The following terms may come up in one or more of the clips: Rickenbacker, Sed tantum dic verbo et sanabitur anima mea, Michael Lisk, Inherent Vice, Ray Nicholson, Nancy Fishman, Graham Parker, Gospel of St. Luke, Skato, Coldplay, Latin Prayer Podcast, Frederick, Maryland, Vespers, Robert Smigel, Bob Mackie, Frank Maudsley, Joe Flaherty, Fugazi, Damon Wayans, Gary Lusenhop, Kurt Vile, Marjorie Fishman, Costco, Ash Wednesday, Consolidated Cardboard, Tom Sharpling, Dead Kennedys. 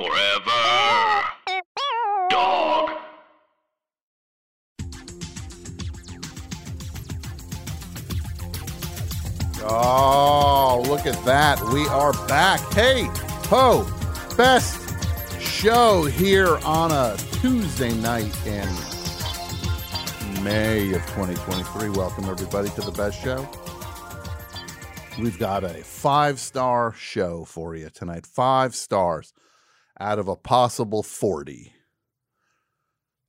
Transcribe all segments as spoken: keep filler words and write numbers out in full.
Forever Dog. Oh, look at that. We are back. Hey, ho, best show here on a Tuesday night in May of twenty twenty-three. Welcome, everybody, to the best show. We've got a five-star show for you tonight. Five stars out of a possible forty.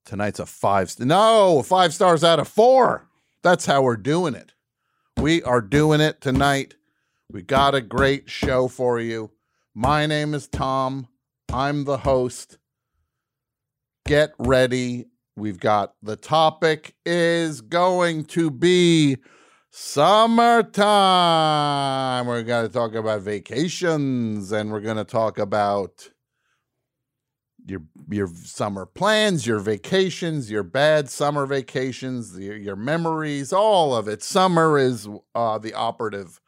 Tonight's a five. No, five stars out of four. That's how we're doing it. We are doing it tonight. We got a great show for you. My name is Tom. I'm the host. Get ready. We've got the topic is going to be summertime. We're going to talk about vacations, and we're going to talk about your your summer plans, your vacations, your bad summer vacations, your, your memories, all of it. Summer is uh, the operative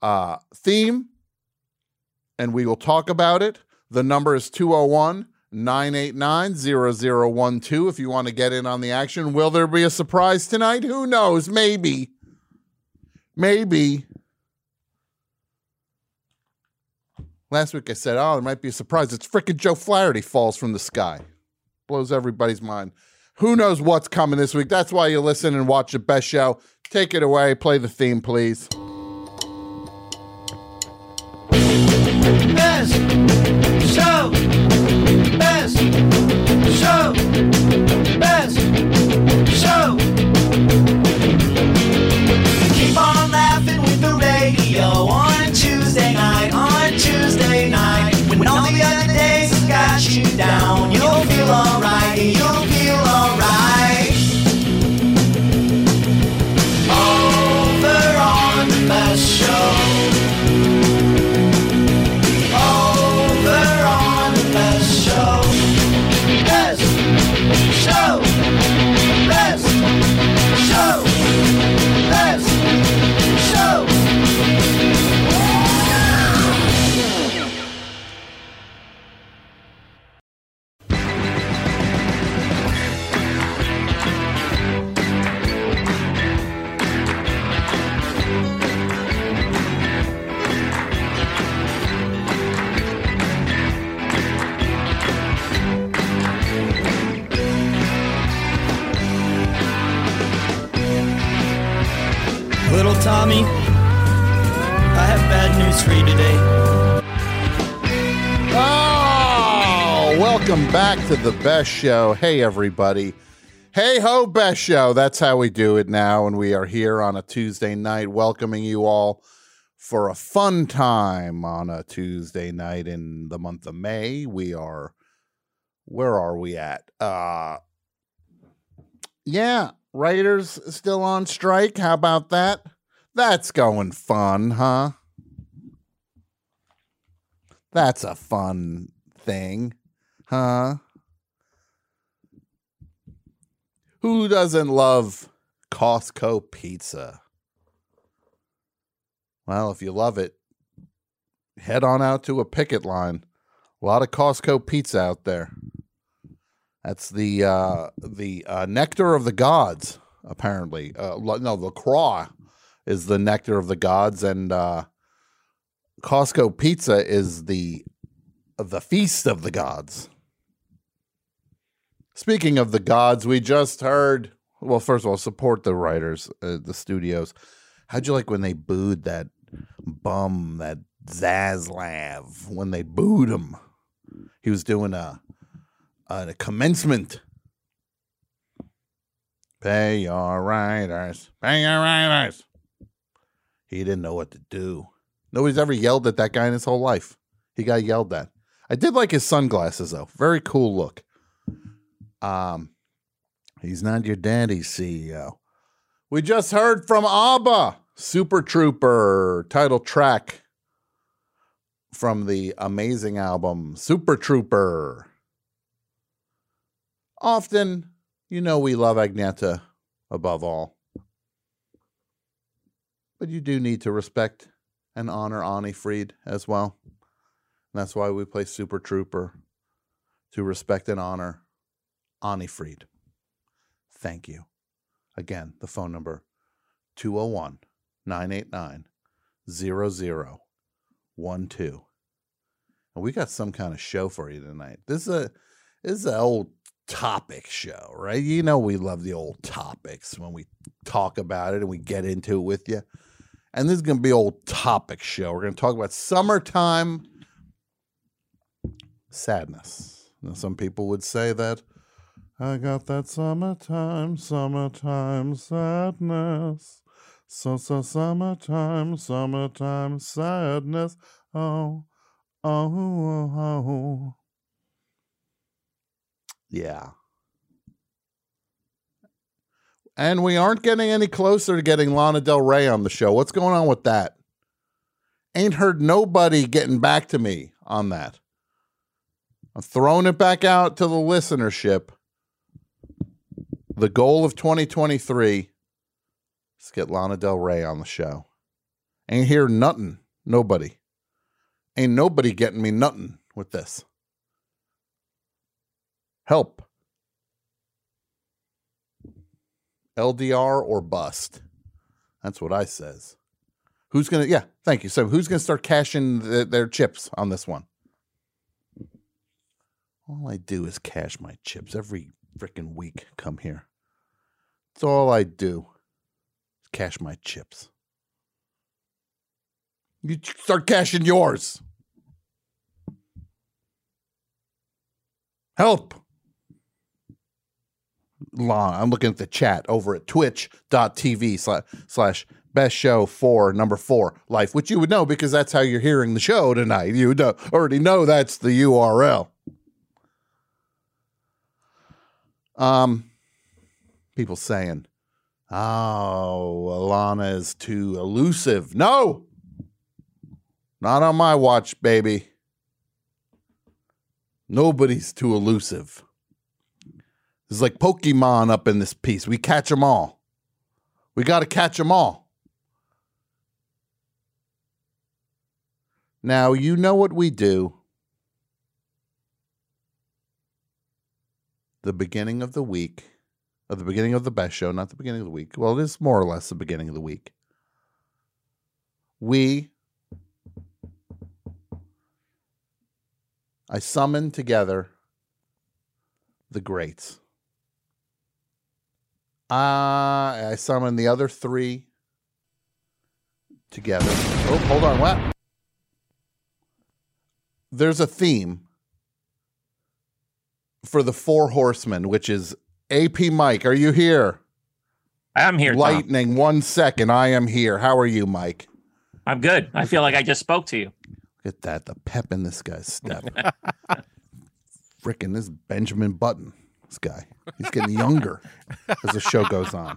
uh, theme, and we will talk about it. The number is two oh one, nine eight nine, zero zero one two if you want to get in on the action. Will there be a surprise tonight? Who knows? Maybe. Maybe. Last week I said, oh, there might be a surprise. It's frickin' Joe Flaherty falls from the sky. Blows everybody's mind. Who knows what's coming this week? That's why you listen and watch the best show. Take it away. Play the theme, please. Best show. Best show. Best show. Keep on laughing with the radio on a Tuesday night. Tuesday night, when all the other days have got you down, you'll feel alright, you'll feel alright. Over on the best show. Over on the best show. Best show. Best show. Best show. Little Tommy, I have bad news for you today. Oh, welcome back to the best show. Hey, everybody. Hey, ho, best show. That's how we do it now. And we are here on a Tuesday night, welcoming you all for a fun time on a Tuesday night in the month of May. We are, where are we at? Uh, yeah. Writers still on strike. How about that? That's going fun, huh? That's a fun thing, huh? Who doesn't love Costco pizza? Well, if you love it, head on out to a picket line. A lot of Costco pizza out there. That's the uh, the uh, nectar of the gods, apparently. Uh, no, the croix is the nectar of the gods, and uh, Costco pizza is the the feast of the gods. Speaking of the gods, we just heard. Well, first of all, support the writers, uh, the studios. How'd you like when they booed that bum, that Zazlav? When they booed him, he was doing a. Uh, the commencement. Pay your writers. Pay your writers. He didn't know what to do. Nobody's ever yelled at that guy in his whole life. He got yelled at. I did like his sunglasses, though. Very cool look. Um, he's not your daddy's C E O. We just heard from Abba. Super Trooper. Title track from the amazing album Super Trooper. Often, you know, we love Agnetha above all. But you do need to respect and honor Anni-Frid as well. And that's why we play Super Trooper, to respect and honor Anni-Frid. Thank you. Again, the phone number, two oh one, nine eight nine, zero zero one two. And we got some kind of show for you tonight. This is a this is an old topic show, right? You know we love the old topics when we talk about it and we get into it with you. And this is going to be an old topic show. We're going to talk about summertime sadness. Now, some people would say that I got that summertime, summertime sadness. So, so, summertime, summertime sadness. Oh, oh, oh, oh. Yeah. And we aren't getting any closer to getting Lana Del Rey on the show. What's going on with that? Ain't heard nobody getting back to me on that. I'm throwing it back out to the listenership. The goal of twenty twenty-three is to get Lana Del Rey on the show. Ain't hear nothing. Nobody. Ain't nobody getting me nothing with this. Help. L D R or bust. That's what I says. Who's going to, yeah, thank you. So who's going to start cashing the, their chips on this one? All I do is cash my chips every freaking week. Come here. That's all I do. Is cash my chips. You start cashing yours. Help. Lana, I'm looking at the chat over at twitch.tv slash, slash best show for number four life, which you would know because that's how you're hearing the show tonight. You know, already know that's the U R L. Um, people saying, oh, Lana is too elusive. No, not on my watch, baby. Nobody's too elusive. It's like Pokemon up in this piece. We catch them all. We got to catch them all. Now, you know what we do. The beginning of the week, or the beginning of the best show, not the beginning of the week. Well, it is more or less the beginning of the week. We, I summon together the greats. Uh, I summon the other three together. Oh, hold on. What? There's a theme for the Four Horsemen, which is A P Mike. Are you here? I'm here, Lightning, Tom. One second. I am here. How are you, Mike? I'm good. I feel like I just spoke to you. Look at that. The pep in this guy's step. Frickin' this Benjamin Button. This guy. He's getting younger as the show goes on.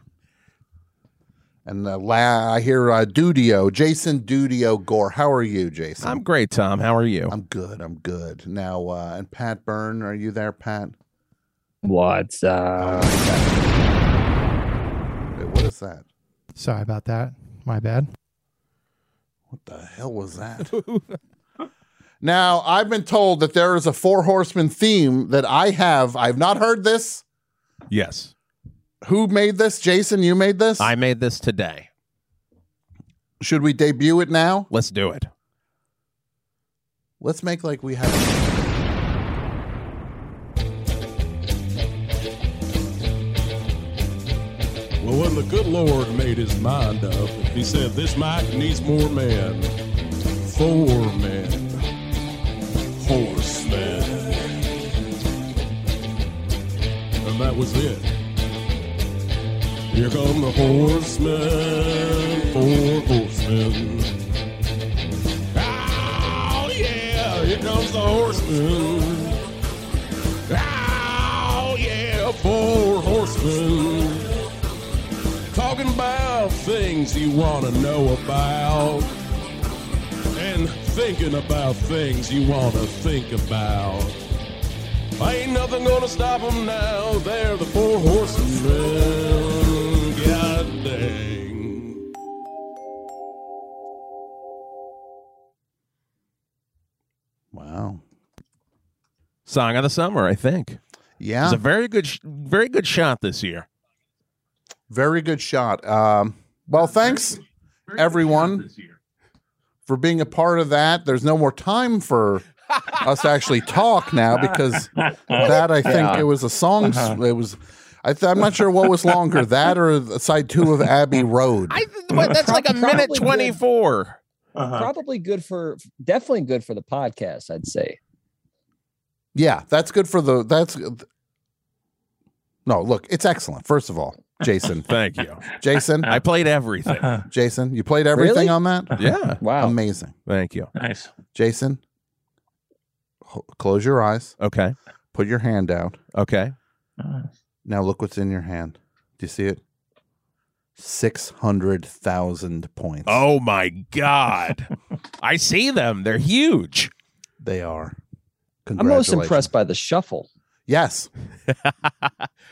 And uh, la- I hear uh, Dudio, Jason Dudio Gore. How are you, Jason? I'm great, Tom. How are you? I'm good. I'm good. Now, uh, and Pat Byrne, are you there, Pat? What's up? Oh, wait, what is that? Sorry about that. My bad. What the hell was that? Now, I've been told that there is a Four Horsemen theme that I have. I've not heard this. Yes. Who made this? Jason, you made this? I made this today. Should we debut it now? Let's do it. Let's make like we have. Well, when the good Lord made his mind up, he said, this mic needs more men. Four men. Horsemen. And that was it. Here come the horsemen, four horsemen. Oh yeah, here comes the horsemen. Oh yeah, four horsemen. Talking about things you want to know about. And thinking about things you want to think about. Ain't nothing gonna stop them now. They're the four horsemen. God dang. Wow. Song of the Summer, I think. Yeah. It was a very good, sh very good shot this year. Very good shot. Um, well, thanks, very good, very everyone, good this year. for being a part of that. There's no more time for us to actually talk now because that, I think, yeah. it was a song. Uh-huh. It was... I th I'm not sure what was longer, that or side two of Abbey Road. I, well, that's like a minute twenty-four. Uh-huh. Probably good for, definitely good for the podcast, I'd say. Yeah, that's good for the, that's, no, look, it's excellent, first of all. Jason. Thank you. Jason. I played everything. Uh-huh. Jason, you played everything really? on that? Uh-huh. Yeah. Wow. Amazing. Thank you. Nice. Jason, close your eyes. Okay. Put your hand out. Okay. Nice. Now look what's in your hand. Do you see it? six hundred thousand points. Oh, my God. I see them. They're huge. They are. I'm most impressed by the shuffle. Yes.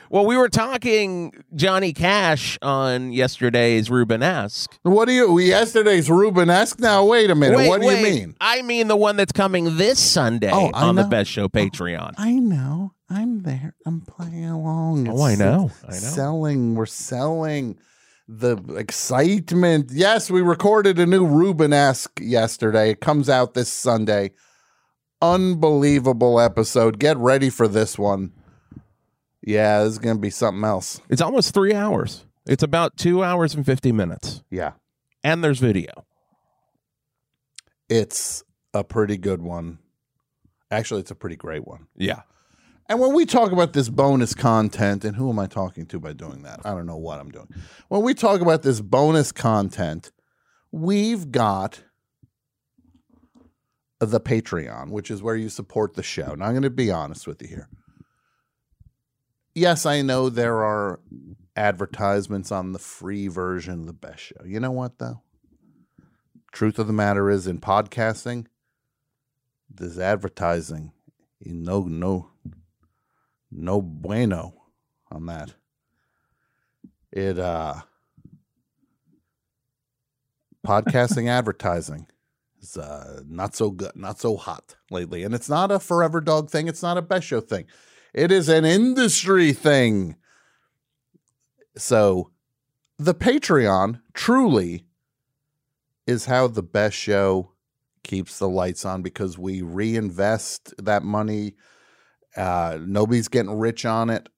Well, we were talking Johnny Cash on yesterday's Rubenesque. What do you, yesterday's Rubenesque? Now, wait a minute. Wait, what do wait. you mean? I mean the one that's coming this Sunday oh, on know. the Best Show Patreon. Oh, I know. I'm there. I'm playing along. Oh, it's I know. I know. Selling. We're selling the excitement. Yes, we recorded a new Rubenesque yesterday. It comes out this Sunday. Unbelievable episode. Get ready for this one. Yeah, this is going to be something else. It's almost three hours. It's about two hours and fifty minutes. Yeah. And there's video. It's a pretty good one. Actually, it's a pretty great one. Yeah. And when we talk about this bonus content, and who am I talking to by doing that? I don't know what I'm doing. When we talk about this bonus content, we've got the Patreon, which is where you support the show. Now, I'm going to be honest with you here. Yes, I know there are advertisements on the free version of the Best Show. You know what, though? Truth of the matter is, in podcasting, there's advertising in no, no, no bueno on that. It, uh, podcasting advertising. It's uh, not so good, not so hot lately. And it's not a Forever Dog thing. It's not a Best Show thing. It is an industry thing. So the Patreon truly is how the Best Show keeps the lights on, because we reinvest that money. Uh, nobody's getting rich on it.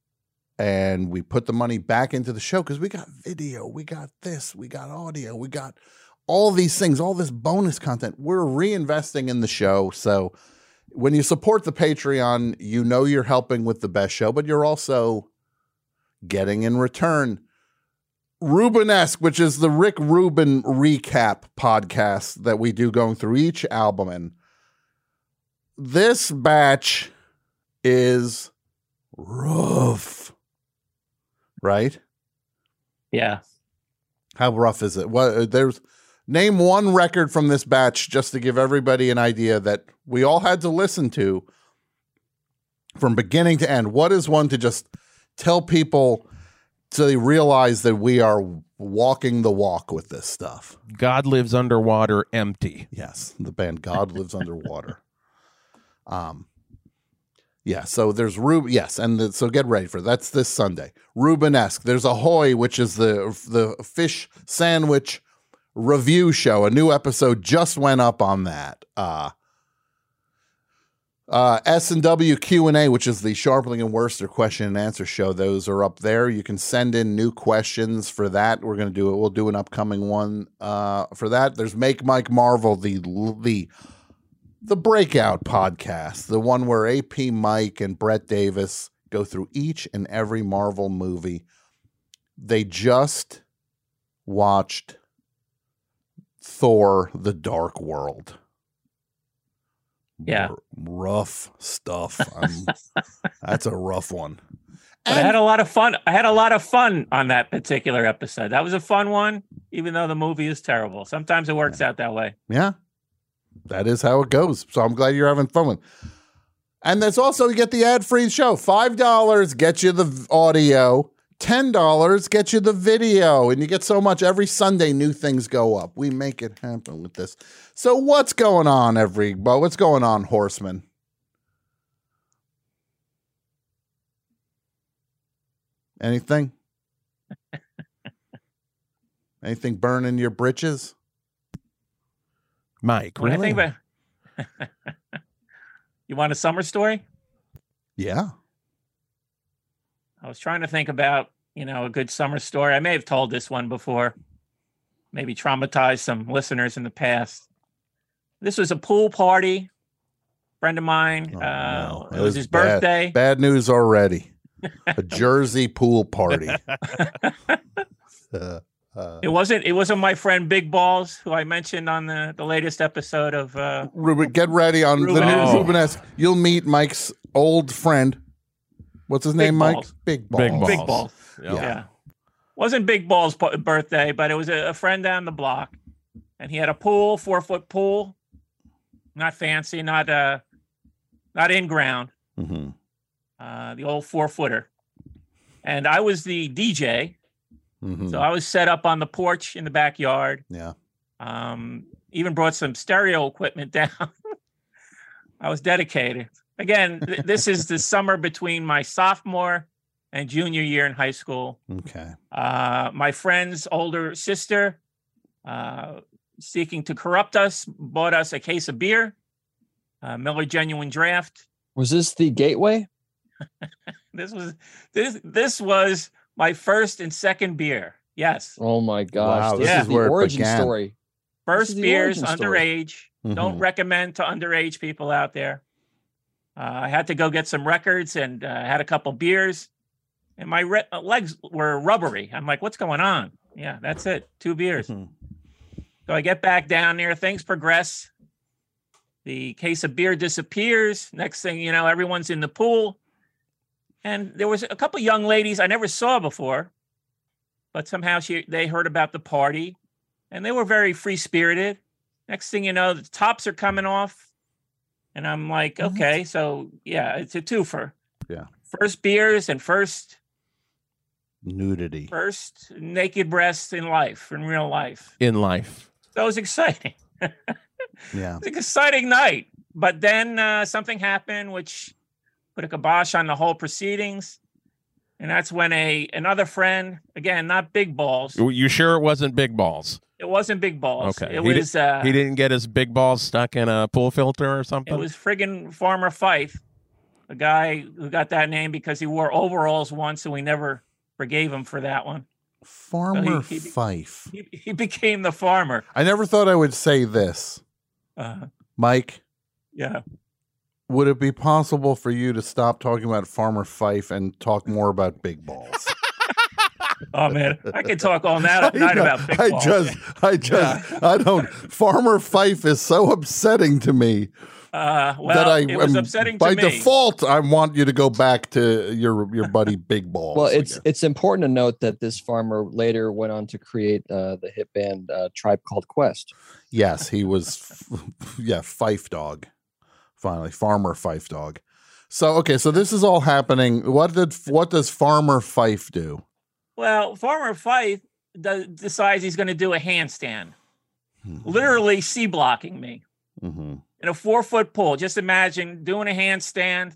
And we put the money back into the show because we got video. We got this. We got audio. We got all these things, all this bonus content, we're reinvesting in the show. So when you support the Patreon, you know you're helping with the Best Show, but you're also getting in return Rubenesque, which is the Rick Rubin recap podcast that we do going through each album. And this batch is rough, right? Yeah. How rough is it? Well, there's... Name one record from this batch just to give everybody an idea that we all had to listen to from beginning to end. What is one to just tell people so they realize that we are walking the walk with this stuff? God Lives Underwater Empty. Yes, the band God Lives Underwater. Um, yeah, so there's Ruben. Yes, and the, so get ready for it. That's this Sunday. Rubenesque. There's Ahoy, which is the the fish sandwich review show. A new episode just went up on that. Uh, uh, S and W Q and A, which is the Sharpling and Worcester question and answer show. Those are up there. You can send in new questions for that. We're going to do it. We'll do an upcoming one uh, for that. There's Make Mike Marvel, the, the, the breakout podcast, the one where A P Mike and Brett Davis go through each and every Marvel movie. They just watched Thor, The Dark World. Yeah. R rough stuff. I'm, that's a rough one. But I had a lot of fun. I had a lot of fun on that particular episode. That was a fun one, even though the movie is terrible. Sometimes it works yeah. out that way. Yeah. That is how it goes. So I'm glad you're having fun with. And that's also, you get the ad-free show. five dollars gets you the audio. ten dollars gets you the video, and you get so much. Every Sunday, new things go up. We make it happen with this. So what's going on, every, what's going on, Horseman? Anything? Anything burning your britches? Mike, really? When I think about... You want a summer story? Yeah. I was trying to think about, you know, a good summer story. I may have told this one before. Maybe traumatized some listeners in the past. This was a pool party. Friend of mine. Oh, uh, no. It, it was, was his bad, birthday. Bad news already. A Jersey pool party. uh, uh, it wasn't. It wasn't my friend Big Balls, who I mentioned on the, the latest episode of. Uh, Ruben, get ready on Ruben. the new Ruben-esque. You'll meet Mike's old friend. What's his Big name, Balls. Mike? Big Balls. Big Balls. Big Balls. Yeah. yeah. Wasn't Big Ball's birthday, but it was a, a friend down the block, and he had a pool, four foot pool, not fancy, not uh, not in ground, mm-hmm. uh, the old four footer. And I was the D J, mm-hmm. so I was set up on the porch in the backyard. Yeah, um, even brought some stereo equipment down. I was dedicated. Again, th- this is the summer between my sophomore and junior year in high school. Okay. Uh, my friend's older sister, uh, seeking to corrupt us, bought us a case of beer, uh, Miller Genuine Draft. Was this the gateway? This was this this was my first and second beer. Yes. Oh my gosh! Wow, this yeah. is the origin began. story. First beers, origin underage. Story. Mm-hmm. Don't recommend to underage people out there. Uh, I had to go get some records and uh, had a couple beers. And my re- legs were rubbery. I'm like, what's going on? Yeah, that's it. Two beers. Mm-hmm. So I get back down there. Things progress. The case of beer disappears. Next thing you know, everyone's in the pool. And there was a couple young ladies I never saw before. But somehow she, they heard about the party. And they were very free-spirited. Next thing you know, the tops are coming off. And I'm like, mm-hmm. okay, so yeah, it's a twofer. Yeah. First beers and first... nudity. First naked breasts in life, in real life. In life. That was exciting. Yeah. It was an exciting night. But then uh, something happened which put a kibosh on the whole proceedings. And that's when a another friend, again, not Big Balls. You sure it wasn't Big Balls? It wasn't Big Balls. Okay. It he was. Did, uh, he didn't get his Big Balls stuck in a pool filter or something? It was friggin' Farmer Fife, a guy who got that name because he wore overalls once and we never... forgave him for that one. Farmer so he, he, Fife. He, he became the farmer. I never thought I would say this. Uh, Mike. Yeah. Would it be possible for you to stop talking about Farmer Fife and talk more about Big Balls? Oh, man. I could talk all night, night about Big I Balls. Just, I just, yeah. I don't. Farmer Fife is so upsetting to me. Uh, well, that I, it was I'm, upsetting by to me. default. I want you to go back to your your buddy Big Balls. Well, it's it's important to note that this farmer later went on to create uh, the hit band uh, Tribe Called Quest. Yes, he was. Yeah, Fife Dog. Finally, Farmer Fife Dog. So okay, so this is all happening. What did what does Farmer Fife do? Well, Farmer Fife does, decides he's going to do a handstand, mm-hmm. literally C blocking me. Mm-hmm. In a four-foot pool, just imagine doing a handstand,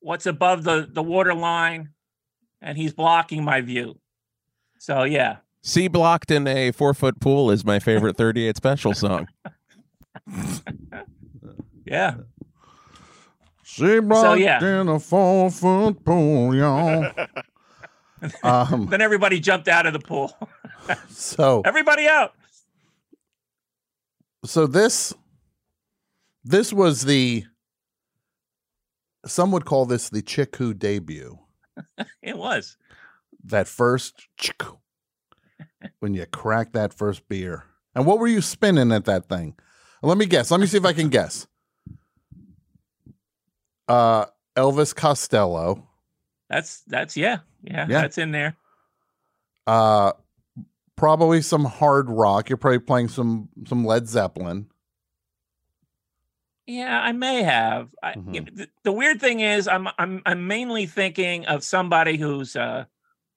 what's above the, the water line, and he's blocking my view. So, yeah. C blocked in a four-foot pool is my favorite thirty-eight Special song. Yeah. C blocked so, yeah. in a four-foot pool, y'all. um, then everybody jumped out of the pool. So everybody out. So this... This was the, some would call this the chick who debut. It was. That first chick when you crack that first beer. And what were you spinning at that thing? Let me guess. Let me see if I can guess. Uh, Elvis Costello. That's, that's, yeah. Yeah. yeah. That's in there. Uh, probably some hard rock. You're probably playing some, some Led Zeppelin. Yeah, I may have. I, mm-hmm. you know, the, the weird thing is, I'm I'm I'm mainly thinking of somebody who's uh,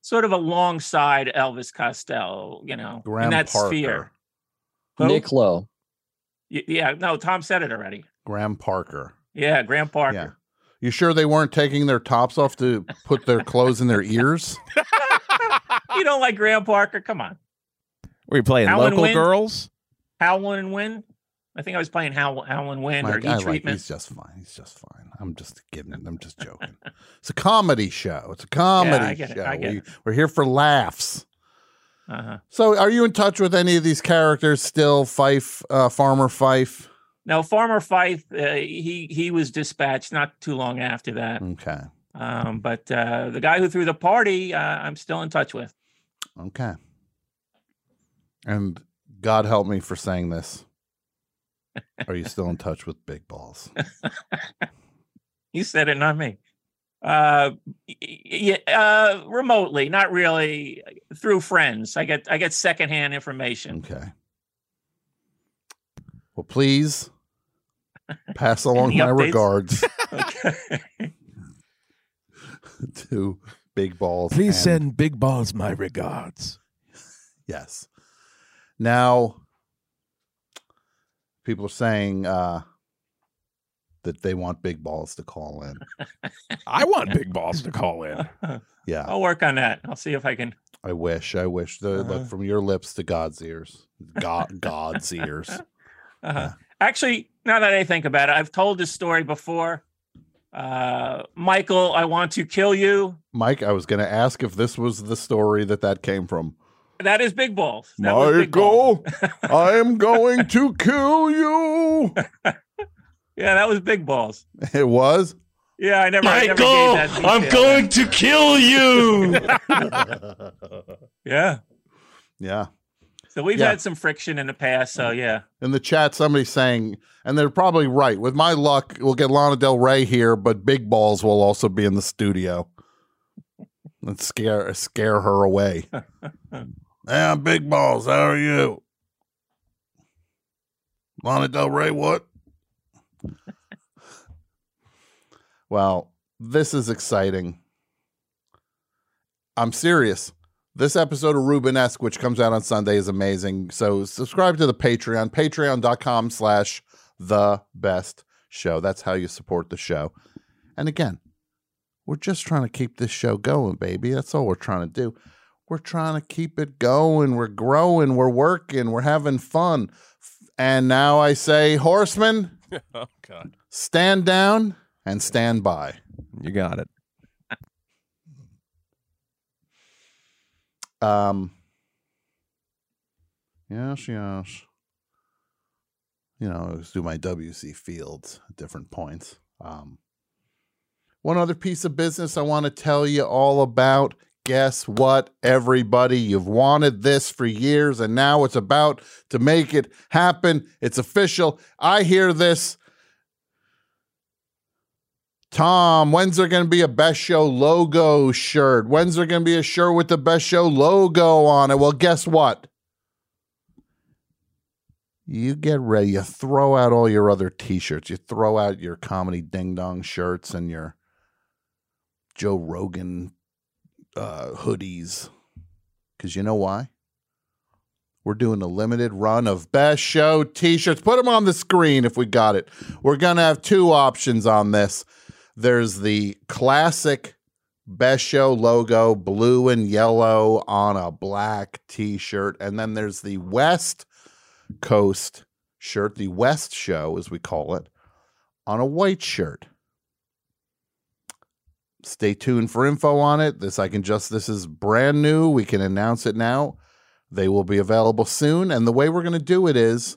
sort of alongside Elvis Costello, you know, Graham in that Parker. sphere. Who? Nick Lowe. Y- yeah, no, Tom said it already. Graham Parker. Yeah, Graham Parker. Yeah. You sure they weren't taking their tops off to put their clothes in their ears? You don't like Graham Parker? Come on. Were you playing Howl Local Girls? Howl and Win? I think I was playing Howl, Howl and Win, like, or E-Treatment. Like, he's just fine. He's just fine. I'm just kidding. I'm just joking. It's a comedy show. It's a comedy yeah, show. It. I get we, it. We're here for laughs. Uh-huh. So are you in touch with any of these characters still? Fife, uh, Farmer Fife? No, Farmer Fife, uh, he, he was dispatched not too long after that. Okay. Um, but uh, the guy who threw the party, uh, I'm still in touch with. Okay. And God help me for saying this. Are you still in touch with Big Balls? You said it, not me. Uh, yeah, uh, remotely, not really. Through friends, I get I get secondhand information. Okay. Well, please pass along my updates? regards to Big Balls. Please and... send Big Balls my regards. Yes. Now, people are saying uh, that they want Big Balls to call in. I want Big Balls to call in. Yeah, I'll work on that. I'll see if I can. I wish. I wish. The, uh-huh. Look, from your lips to God's ears. God, God's ears. Uh-huh. Yeah. Actually, now that I think about it, I've told this story before. Uh, Michael, I want to kill you. Mike, I was going to ask if this was the story that that came from. That is Big Balls. That Michael, Big Balls. I'm going to kill you. Yeah, that was Big Balls. It was? Yeah, I never, Michael, I never gave that detail. I'm going to kill you. Yeah. Yeah. So we've yeah. had some friction in the past, so yeah. In the chat, somebody's saying, and they're probably right, with my luck, we'll get Lana Del Rey here, but Big Balls will also be in the studio. Let's scare, scare her away. Yeah, Big Balls, how are you? Lana Del Rey, what? Well, this is exciting. I'm serious. This episode of Rubenesque, which comes out on Sunday, is amazing. So subscribe to the Patreon, patreon.com slash the best show. That's how you support the show. And again, we're just trying to keep this show going, baby. That's all we're trying to do. We're trying to keep it going. We're growing. We're working. We're having fun. And now I say, horsemen, oh, God. Stand down and stand by. You got it. Um. Yes, yes. You know, I always do my W C Fields at different points. Um. One other piece of business I want to tell you all about. Guess what, everybody? You've wanted this for years, and now it's about to make it happen. It's official. I hear this. Tom, when's there going to be a Best Show logo shirt? When's there going to be a shirt with the Best Show logo on it? Well, guess what? You get ready. You throw out all your other T-shirts. You throw out your comedy ding-dong shirts and your Joe Rogan uh, hoodies. Because you know why? We're doing a limited run of Best Show T-shirts. Put them on the screen if we got it. We're going to have two options on this. There's the classic Best Show logo, blue and yellow on a black T-shirt. And then there's the West Coast shirt, the West Show, as we call it, on a white shirt. Stay tuned for info on it. This I can just, this is brand new. We can announce it now. They will be available soon. And the way we're going to do it is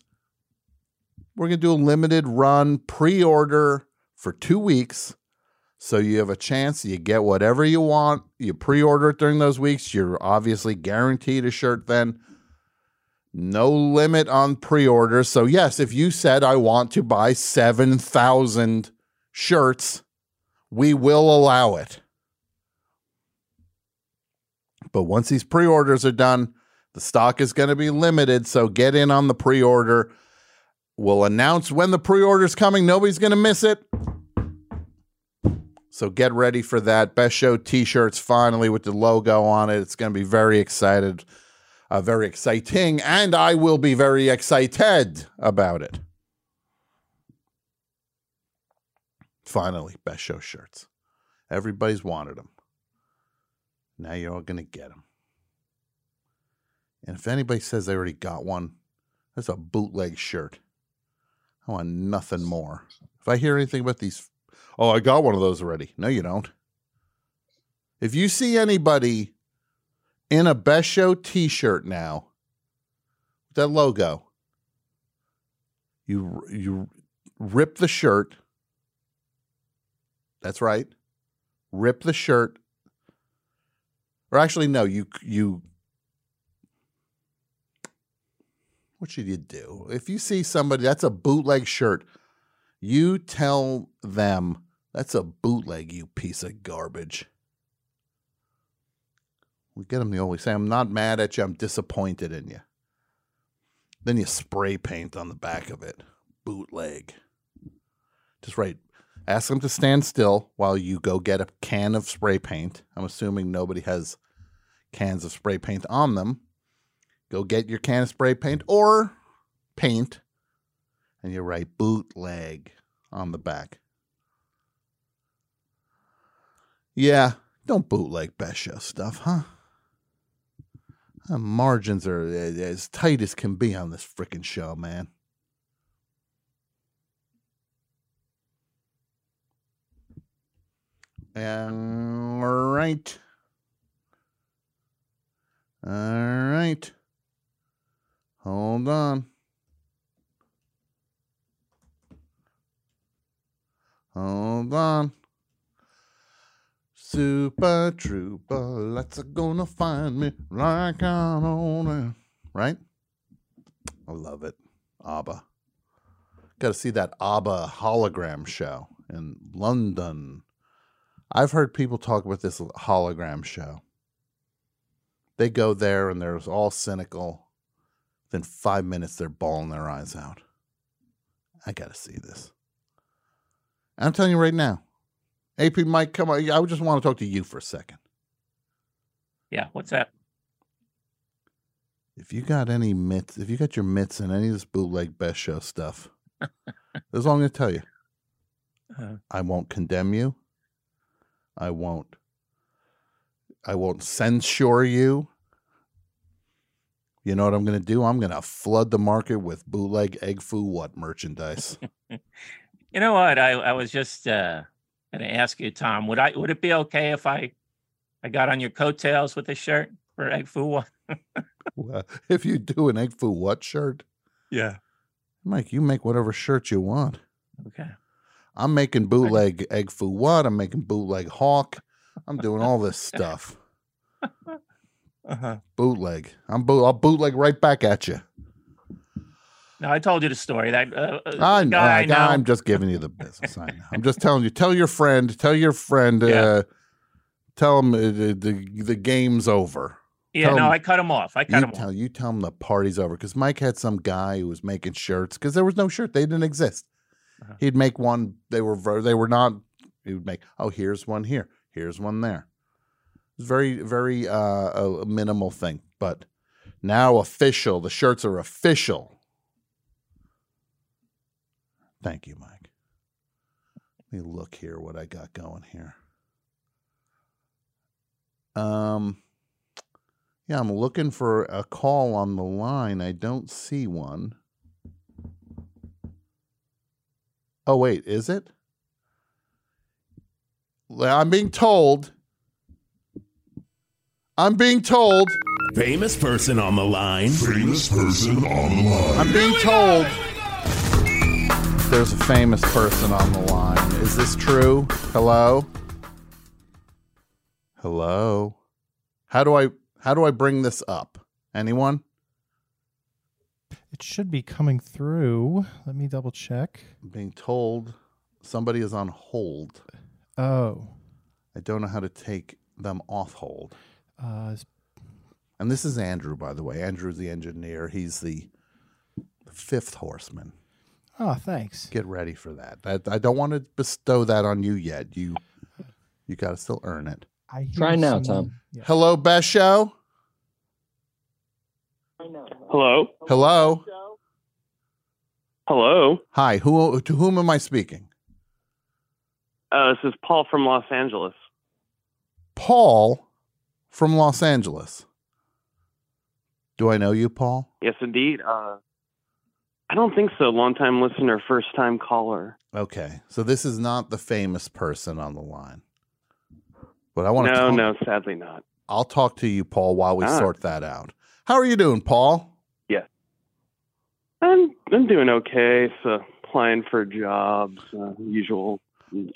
we're going to do a limited run pre-order for two weeks. So you have a chance, you get whatever you want, you pre-order it during those weeks, you're obviously guaranteed a shirt then. No limit on pre-orders. So yes, if you said, I want to buy seven thousand shirts, we will allow it. But once these pre-orders are done, the stock is going to be limited, so get in on the pre-order. We'll announce when the pre-order is coming. Nobody's going to miss it. So get ready for that. Best Show T-shirts finally with the logo on it. It's going to be very excited, uh, very exciting, and I will be very excited about it. Finally, Best Show shirts. Everybody's wanted them. Now you're all going to get them. And if anybody says they already got one, that's a bootleg shirt. I want nothing more. If I hear anything about these, oh, I got one of those already. No, you don't. If you see anybody in a Best Show t-shirt now, with that logo, you you rip the shirt. That's right. Rip the shirt. Or actually, no, you you... What should you do? If you see somebody, that's a bootleg shirt, you tell them, that's a bootleg, you piece of garbage. We get them the only say, I'm not mad at you, I'm disappointed in you. Then you spray paint on the back of it. Bootleg. Just write, ask them to stand still while you go get a can of spray paint. I'm assuming nobody has cans of spray paint on them. Go get your can of spray paint or paint, and you write bootleg on the back. Yeah, don't bootleg Best Show stuff, huh? The margins are as tight as can be on this freaking show, man. And, all right. All right. Hold on. Hold on. Super Trooper, lots are gonna find me like I don't know. Right? I love it. Abba. Got to see that Abba hologram show in London. I've heard people talk about this hologram show. They go there and they're all cynical. Within five minutes, they're bawling their eyes out. I got to see this. I'm telling you right now. A P Mike, come on. I just want to talk to you for a second. Yeah, what's that? If you got any mitts, if you got your mitts in any of this bootleg Best Show stuff, that's all I'm going to tell you. Uh-huh. I won't condemn you. I won't. I won't censure you. You know what I'm going to do? I'm going to flood the market with bootleg egg foo what merchandise. You know what? I, I was just uh, going to ask you, Tom, would I would it be okay if I I got on your coattails with a shirt for egg foo what? Well, if you do an egg foo what shirt? Yeah. Mike, you make whatever shirt you want. Okay. I'm making bootleg egg foo what? I'm making bootleg hawk. I'm doing all this stuff. Uh-huh. Bootleg. I'm bo- I'll bootleg right back at you. No, I told you the story. That uh, I, know, I know. I'm just giving you the business. I know. I'm just telling you. Tell your friend. Tell your friend. Uh, yeah. Tell him uh, the, the the game's over. Yeah, tell no, him, I cut him off. I cut him tell, off. You tell him the party's over because Mike had some guy who was making shirts because there was no shirt. They didn't exist. Uh-huh. He'd make one. They were they were not. He would make. Oh, here's one here. Here's one there. Very, very uh, a minimal thing, but now official. The shirts are official. Thank you, Mike. Let me look here what I got going here. Um, yeah, I'm looking for a call on the line. I don't see one. Oh, wait, is it? I'm being told... I'm being told. Famous person on the line. Famous person on the line. I'm being told. There's a famous person on the line. Is this true? Hello? Hello? How do I how do I bring this up? Anyone? It should be coming through. Let me double check. I'm being told somebody is on hold. Oh. I don't know how to take them off hold. Uh, and this is Andrew, by the way. Andrew's the engineer. He's the fifth horseman. Oh, thanks. Get ready for that. I, I don't want to bestow that on you yet. You you got to still earn it. I Try now, someone. Tom. Yeah. Hello, Best Show. Hello. Hello. Hello. Hi. Who to whom am I speaking? Uh, this is Paul from Los Angeles. Paul from Los Angeles. Do I know you, Paul? Yes, indeed. Uh, I don't think so. Long-time listener, first-time caller. Okay, so this is not the famous person on the line. But I want to. No, talk. no, sadly not. I'll talk to you, Paul, while we ah. sort that out. How are you doing, Paul? Yeah, I'm. I'm doing okay. So applying for jobs, uh, usual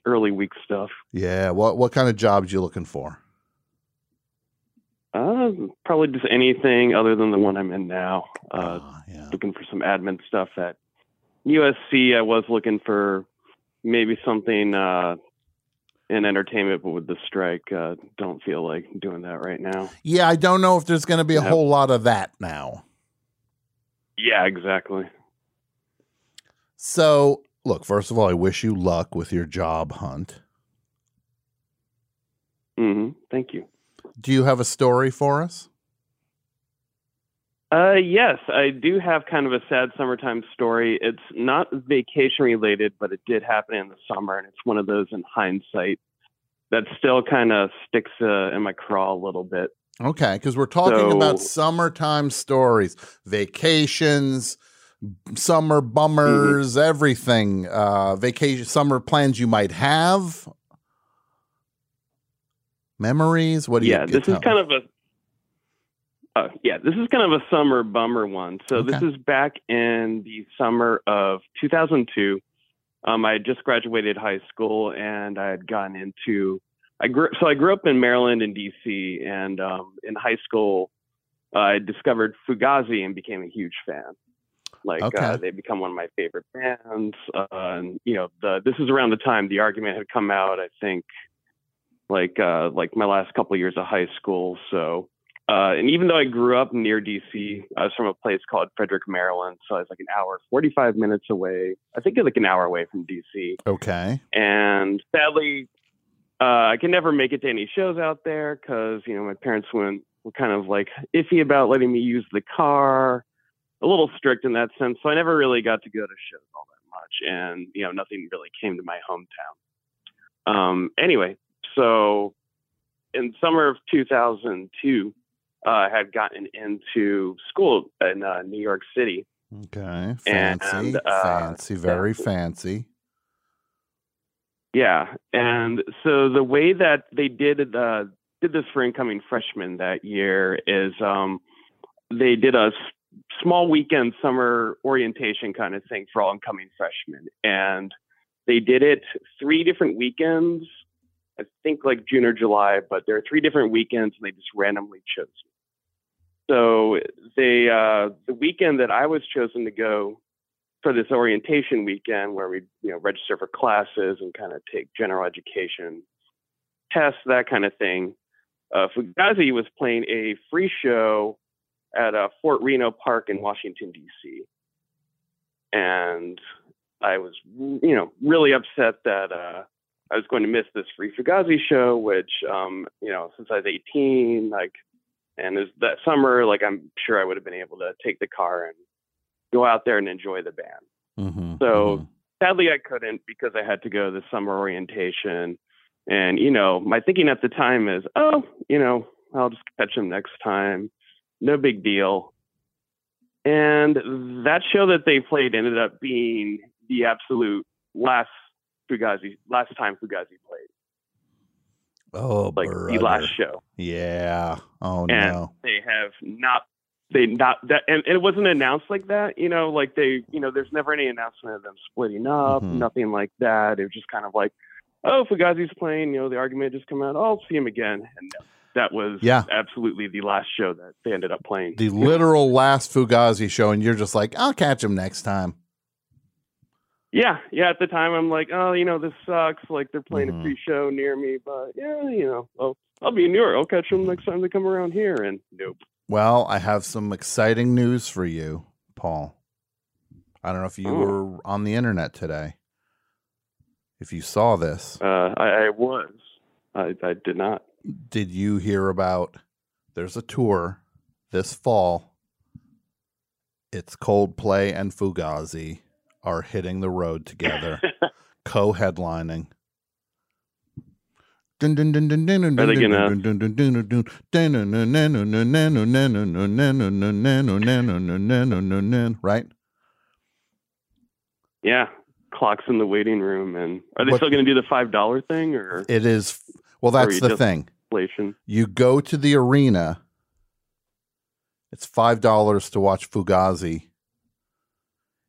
early week stuff. Yeah. What What kind of jobs you looking for? Uh, probably just anything other than the one I'm in now. Uh, uh, yeah. Looking for some admin stuff at U S C. I was looking for maybe something uh, in entertainment, but with the strike, uh, don't feel like doing that right now. Yeah, I don't know if there's going to be a yeah. whole lot of that now. Yeah, exactly. So, look, first of all, I wish you luck with your job hunt. Mm-hmm. Thank you. Do you have a story for us? Uh, yes, I do have kind of a sad summertime story. It's not vacation related, but it did happen in the summer, and it's one of those in hindsight that still kind of sticks uh, in my craw a little bit. Okay, because we're talking so, about summertime stories, vacations, summer bummers, mm-hmm. everything, uh, vacation, summer plans you might have. Memories? What do you Yeah, this is kind of a uh, yeah, this is kind of a summer bummer one. So okay. This is back in the summer of two thousand two. Um, I had just graduated high school, and I had gotten into I grew so I grew up in Maryland and D C, and um, in high school uh, I discovered Fugazi and became a huge fan. Like okay. uh, they become one of my favorite bands. Uh, and you know, the, this is around the time The Argument had come out, I think. Like uh, like my last couple of years of high school. So, uh, and even though I grew up near D C, I was from a place called Frederick, Maryland. So I was like an hour, forty-five minutes away. I think like an hour away from D C. Okay. And sadly, uh, I could never make it to any shows out there because, you know, my parents went, were kind of like iffy about letting me use the car, a little strict in that sense. So I never really got to go to shows all that much. And, you know, nothing really came to my hometown. Um, anyway. So in summer of two thousand two, uh, I had gotten into school in uh, New York City. Okay. Fancy. And, uh, fancy. Very yeah. fancy. Yeah. And so the way that they did uh, did this for incoming freshmen that year is um, they did a s- small weekend summer orientation kind of thing for all incoming freshmen. And they did it three different weekends. I think like June or July, but there are three different weekends and they just randomly chose me. So they, uh, the weekend that I was chosen to go for this orientation weekend where we, you know, register for classes and kind of take general education tests, that kind of thing. Uh, Fugazi was playing a free show at uh, Fort Reno Park in Washington, D C. And I was, you know, really upset that, uh, I was going to miss this free Fugazi show, which, um, you know, since I was eighteen, like, and is that summer, like, I'm sure I would have been able to take the car and go out there and enjoy the band. Mm-hmm, so mm-hmm. sadly, I couldn't because I had to go to the summer orientation. And, you know, my thinking at the time is, oh, you know, I'll just catch him next time. No big deal. And that show that they played ended up being the absolute last Fugazi last time Fugazi played. Oh, like brother. The last show. Yeah. Oh and no. They have not. They not that, and it wasn't announced like that. You know, like they. You know, there's never any announcement of them splitting up. Mm-hmm. Nothing like that. It was just kind of like, oh, Fugazi's playing. You know, The Argument just come out. Oh, I'll see him again. And that was yeah. absolutely the last show that they ended up playing. The literal last Fugazi show, and you're just like, I'll catch him next time. Yeah, yeah. At the time, I'm like, oh, you know, this sucks. Like they're playing mm-hmm. a free show near me, but yeah, you know, I'll, I'll be in New York. I'll catch them next time they come around here. And nope. Well, I have some exciting news for you, Paul. I don't know if you oh. were on the internet today. If you saw this, uh, I, I was. I, I did not. Did you hear about? There's a tour this fall. It's Coldplay and Fugazi. Are hitting the road together, co-headlining. Dun, dun, dun, dun, dun, dun, Are they gonna? Right? Yeah. Clocks in the waiting room, and are they what, still going to do the five dollar thing? Or it is well, that's the thing. Inflation? You go to the arena. It's five dollars to watch Fugazi,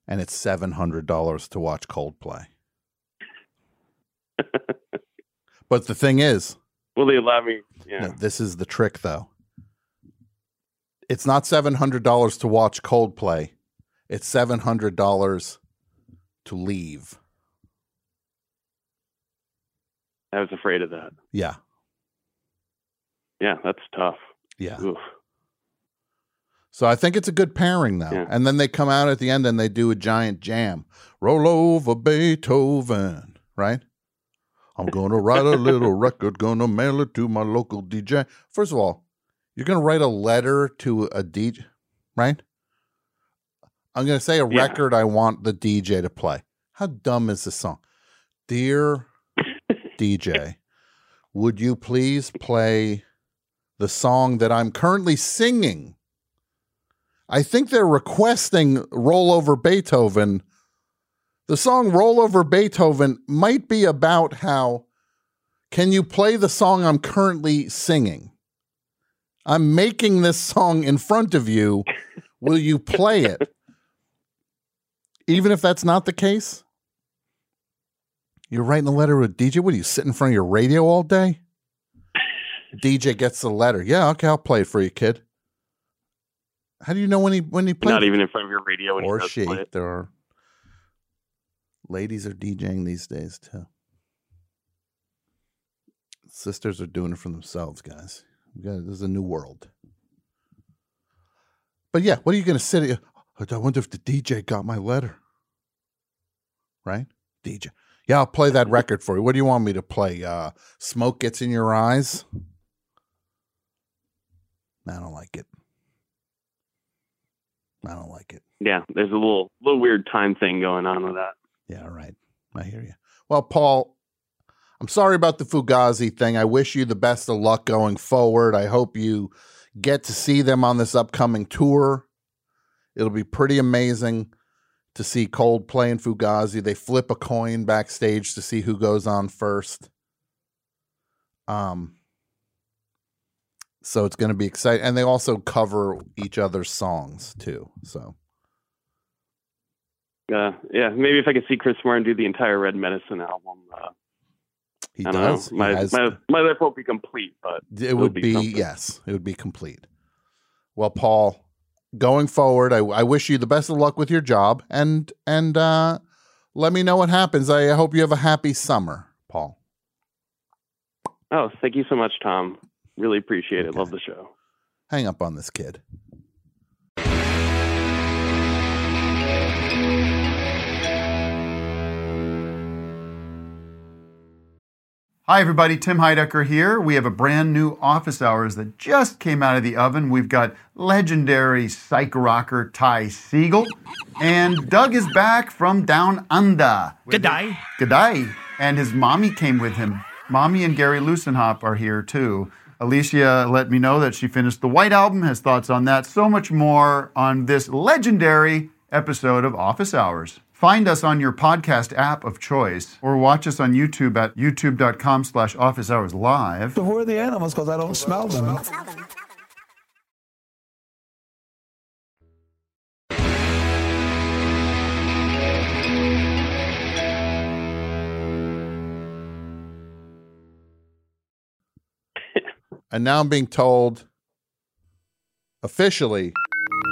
and it's seven hundred dollars to watch Coldplay. But the thing is, will they allow me? Yeah. No, this is the trick, though. It's not seven hundred dollars to watch Coldplay. It's seven hundred dollars to leave. I was afraid of that. Yeah. Yeah, that's tough. Yeah. Oof. So I think it's a good pairing, though. Yeah. And then they come out at the end and they do a giant jam. Roll over Beethoven, right? I'm going to write a little record, going to mail it to my local D J. First of all, you're going to write a letter to a D J, right? I'm going to say a yeah. record I want the D J to play. How dumb is this song? Dear D J, would you please play the song that I'm currently singing? I think they're requesting Roll Over Beethoven. The song Roll Over Beethoven might be about how, can you play the song I'm currently singing? I'm making this song in front of you. Will you play it? Even if that's not the case, you're writing a letter with D J. What, do you sit in front of your radio all day? D J gets the letter. Yeah, okay, I'll play it for you, kid. How do you know when he when he plays? Not even in front of your radio when or he she. Play it. There are. Ladies are DJing these days, too. Sisters are doing it for themselves, guys. We got, this is a new world. But yeah, what are you going to sit at? I wonder if the D J got my letter. Right? D J. Yeah, I'll play that record for you. What do you want me to play? Uh, Smoke Gets in Your Eyes? I don't like it. I don't like it. Yeah, there's a little, little weird time thing going on with that. Yeah, all right. I hear you. Well, Paul, I'm sorry about the Fugazi thing. I wish you the best of luck going forward. I hope you get to see them on this upcoming tour. It'll be pretty amazing to see Coldplay and Fugazi. They flip a coin backstage to see who goes on first. Um, so it's going to be exciting. And they also cover each other's songs, too, so... Uh, yeah, maybe if I could see Chris Martin do the entire Red Medicine album. Uh, he I does. My, he has, my my life won't be complete, but it would be, be yes, it would be complete. Well, Paul, going forward, I, I wish you the best of luck with your job, and and uh, let me know what happens. I hope you have a happy summer, Paul. Oh, thank you so much, Tom. Really appreciate it. Okay. Love the show. Hang up on this kid. Hi, everybody. Tim Heidecker here. We have a brand new Office Hours that just came out of the oven. We've got legendary psych rocker Ty Segall. And Doug is back from Down Under. G'day. G'day. And his mommy came with him. Mommy and Gary Lusenhop are here, too. Alicia let me know that she finished the White Album, has thoughts on that. So much more on this legendary episode of Office Hours. Find us on your podcast app of choice or watch us on YouTube at youtube.com slash office hours live. So who are the animals? Because I don't smell them. And now I'm being told officially...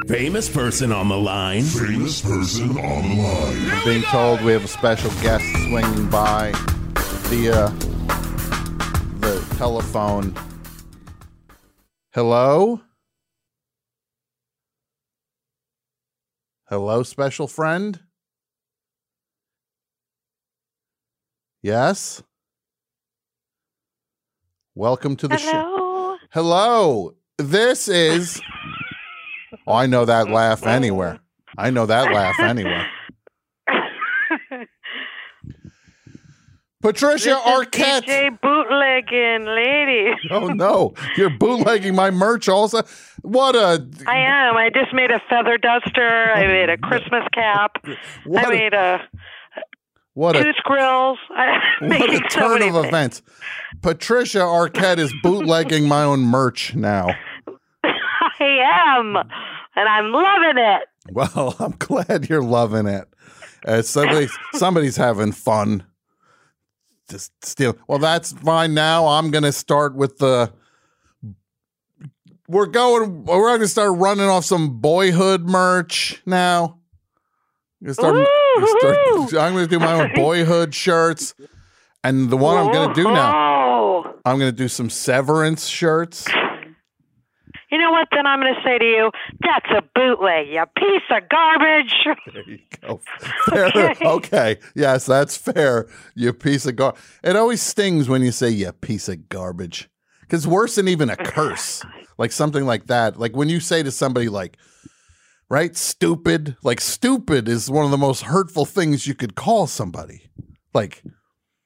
Famous person on the line. Famous person on the line. Here Being we told we have a special guest swinging by via the telephone. Hello? Hello, special friend? Yes? Welcome to the show. Hello. This is... Oh, I know that laugh anywhere. I know that laugh anywhere. Patricia Arquette. D J bootlegging lady. Oh, no. You're bootlegging my merch also. What a. I am. I just made a feather duster. I made a Christmas cap. What I made a. a what tooth a. Grills. I'm what a turn so of things. events. Patricia Arquette is bootlegging my own merch now. I am. And I'm loving it. Well, I'm glad you're loving it. Uh, somebody, somebody's having fun. Just steal. Well, that's fine. Now I'm going to start with the. We're going. We're going to start running off some Boyhood merch now. I'm going to do my own Boyhood shirts, and the one I'm going to do now, I'm going to do some Severance shirts. You know what? Then I'm going to say to you, that's a bootleg, you piece of garbage. There you go. Okay. okay. Yes, that's fair. You piece of garbage. It always stings when you say you piece of garbage. Because worse than even a curse, like something like that. Like when you say to somebody like, right, stupid. Like stupid is one of the most hurtful things you could call somebody. Like.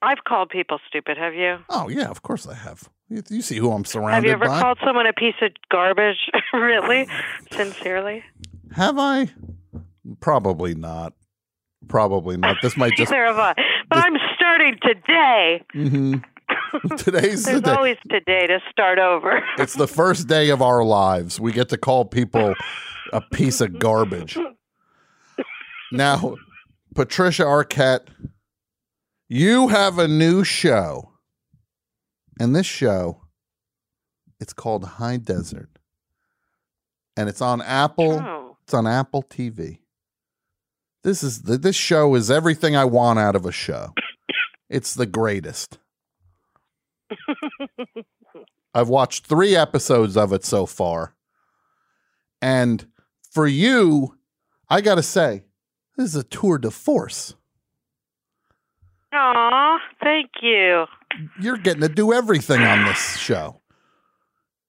I've called people stupid, have you? Oh, yeah, of course I have. You see who I'm surrounded by. Have you ever by? called someone a piece of garbage? Really? Sincerely? Have I? Probably not. Probably not. This might just. Neither have I. But this... I'm starting today. Mm-hmm. Today's There's the day. always today to start over. It's the first day of our lives. We get to call people a piece of garbage. Now, Patricia Arquette, you have a new show. And this show, it's called High Desert, and it's on Apple. Oh. It's on Apple T V. This is the, this show is everything I want out of a show. It's the greatest. I've watched three episodes of it so far, and for you, I gotta say, this is a tour de force. Aw, thank you. You're getting to do everything on this show.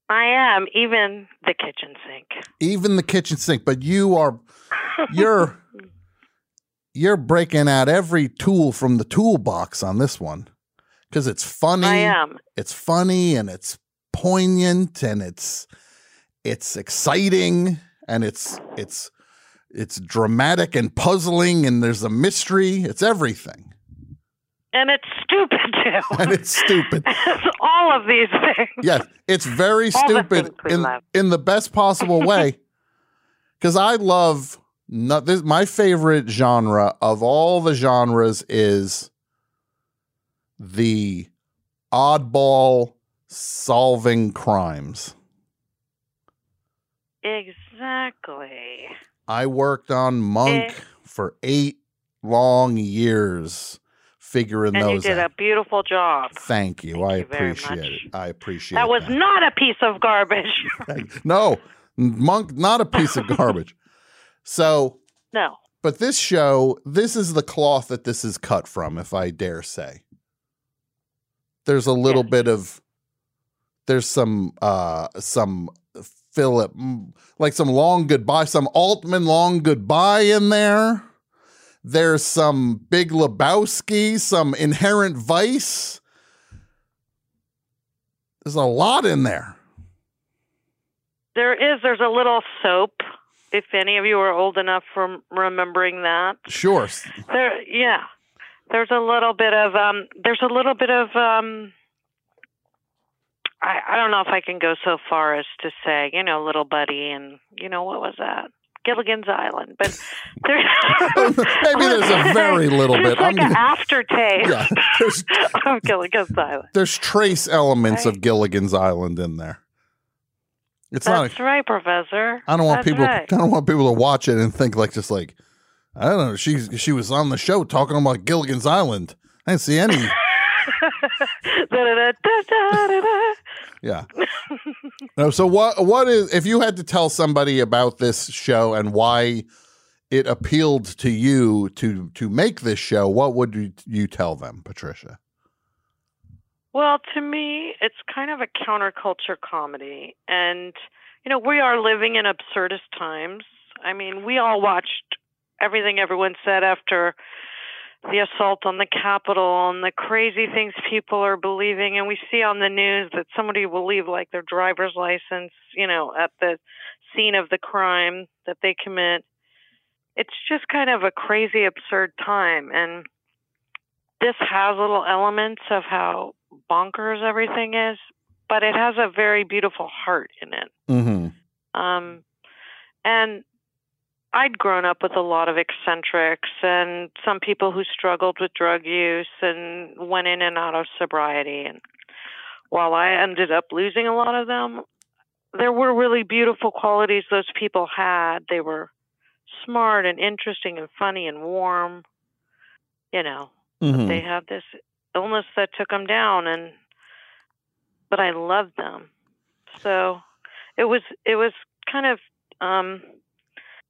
I am, even the kitchen sink. Even the kitchen sink, but you are, you're, you're breaking out every tool from the toolbox on this one, because it's funny. I am. It's funny and it's poignant and it's, it's exciting and it's, it's, it's dramatic and puzzling and there's a mystery. It's everything. And it's stupid, too. And it's stupid. It's all of these things. Yes, it's very stupid in, in the best possible way. Because I love, not, this, my favorite genre of all the genres is the oddball solving crimes. Exactly. I worked on Monk it- for eight long years. Figuring and those you did out. a beautiful job. Thank you. Thank I you appreciate it. I appreciate it. That was that. not a piece of garbage. No, Monk, not a piece of garbage. So, no. But this show, this is the cloth that this is cut from, if I dare say. There's a little yes. bit of, there's some, uh, some Philip, like some long goodbye, some Altman long goodbye in there. There's some Big Lebowski, some Inherent Vice. There's a lot in there. There is. There's a little Soap, if any of you are old enough from remembering that. Sure. There, yeah. There's a little bit of, um, there's a little bit of, um, I, I don't know if I can go so far as to say, you know, Little Buddy and, you know, what was that? Gilligan's Island, but there's maybe there's a very little bit. It's like I'm, an aftertaste yeah, of Gilligan's Island. There's trace elements right. of Gilligan's Island in there. It's That's not a, right, Professor. I don't want That's people. Right. I don't want people to watch it and think like just like I don't know. She she was on the show talking about Gilligan's Island. I didn't see any. Yeah. No, so what what is if you had to tell somebody about this show and why it appealed to you to to make this show, what would you, you tell them, Patricia? Well, to me, it's kind of a counterculture comedy, and you know, we are living in absurdist times. I mean, we all watched Everything Everyone Said after the assault on the Capitol and the crazy things people are believing. And we see on the news that somebody will leave like their driver's license, you know, at the scene of the crime that they commit. It's just kind of a crazy, absurd time. And this has little elements of how bonkers everything is, but it has a very beautiful heart in it. Mm-hmm. Um, and I'd grown up with a lot of eccentrics and some people who struggled with drug use and went in and out of sobriety. And while I ended up losing a lot of them, there were really beautiful qualities those people had. They were smart and interesting and funny and warm, you know. Mm-hmm. But they had this illness that took them down, and but I loved them. So it was it was kind of um,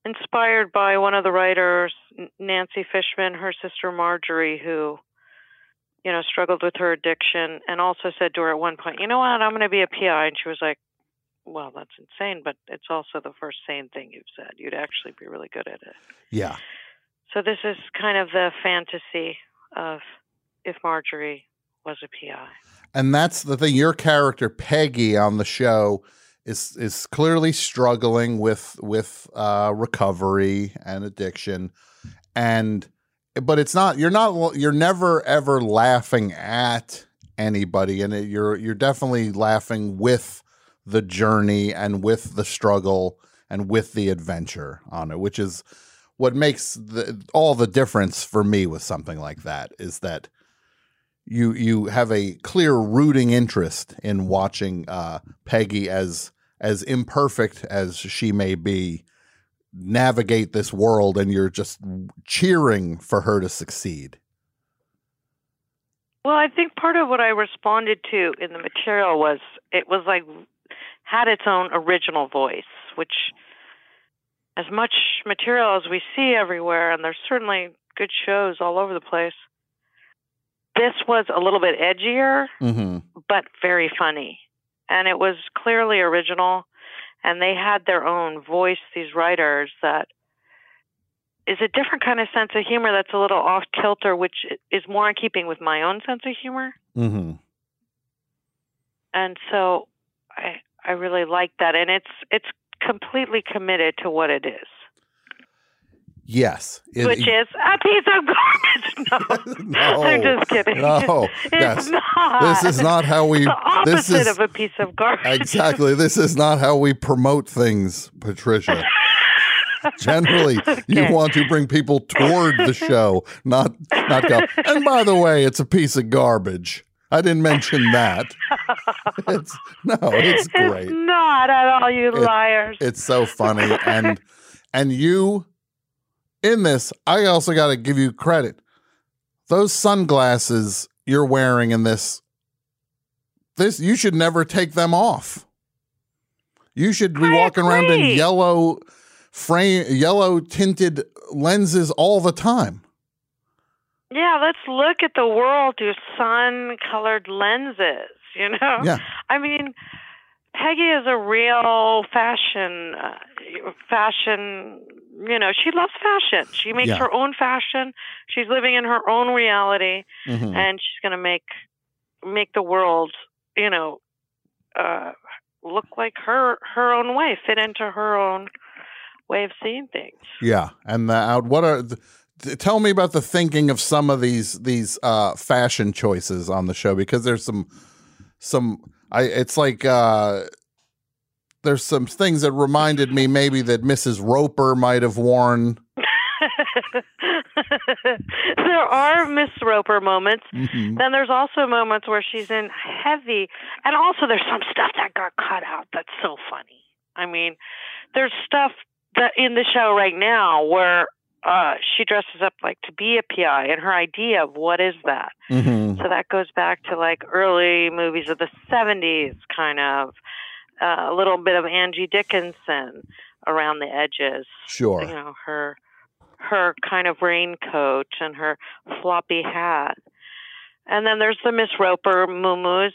inspired by one of the writers, Nancy Fishman, her sister Marjorie, who you know struggled with her addiction, and also said to her at one point, "You know what? I'm going to be a P I," and she was like, "Well, that's insane, but it's also the first sane thing you've said. You'd actually be really good at it." Yeah. So this is kind of the fantasy of if Marjorie was a P I. And that's the thing. Your character, Peggy, on the show is is clearly struggling with with uh, recovery and addiction. And but it's not you're not you're never, ever laughing at anybody. And it, you're you're definitely laughing with the journey and with the struggle and with the adventure on it, which is what makes the, all the difference for me with something like that, is that you you have a clear rooting interest in watching uh, Peggy, as as imperfect as she may be, navigate this world, and you're just cheering for her to succeed. Well, I think part of what I responded to in the material was it was like had its own original voice, which as much material as we see everywhere, and there's certainly good shows all over the place, this was a little bit edgier, mm-hmm. but very funny. And it was clearly original, and they had their own voice, these writers, that is a different kind of sense of humor that's a little off-kilter, which is more in keeping with my own sense of humor. Mm-hmm. And so I I really like that, and it's it's completely committed to what it is. Yes, it, which is a piece of garbage. No, no I'm just kidding. No, it's yes. not. This is not how we. The opposite this is, of a piece of garbage. Exactly. This is not how we promote things, Patricia. Generally, okay. You want to bring people toward the show, not not go. And by the way, it's a piece of garbage. I didn't mention that. It's, no, it's great. It's not at all, you it, liars. It's so funny. And and you, in this, I also got to give you credit. Those sunglasses you're wearing in this, this you should never take them off. You should be I walking agree. around in yellow frame, yellow tinted lenses all the time. Yeah, let's look at the world through sun-colored lenses, you know? Yeah. I mean, Peggy is a real fashion, uh, fashion, you know, she loves fashion. She makes yeah. her own fashion. She's living in her own reality, mm-hmm. and she's going to make make the world, you know, uh, look like her, her own way, fit into her own way of seeing things. Yeah, and the, uh, what are... The, Tell me about the thinking of some of these these uh, fashion choices on the show, because there's some some I it's like uh, there's some things that reminded me maybe that Missus Roper might have worn. There are Miss Roper moments. Mm-hmm. Then there's also moments where she's in heavy, and also there's some stuff that got cut out that's so funny. I mean, there's stuff that in the show right now where Uh, she dresses up like to be a P I, and her idea of what is that. Mm-hmm. So that goes back to like early movies of the seventies, kind of uh, a little bit of Angie Dickinson around the edges. Sure, you know her her kind of raincoat and her floppy hat. And then there's the Miss Roper muumuus.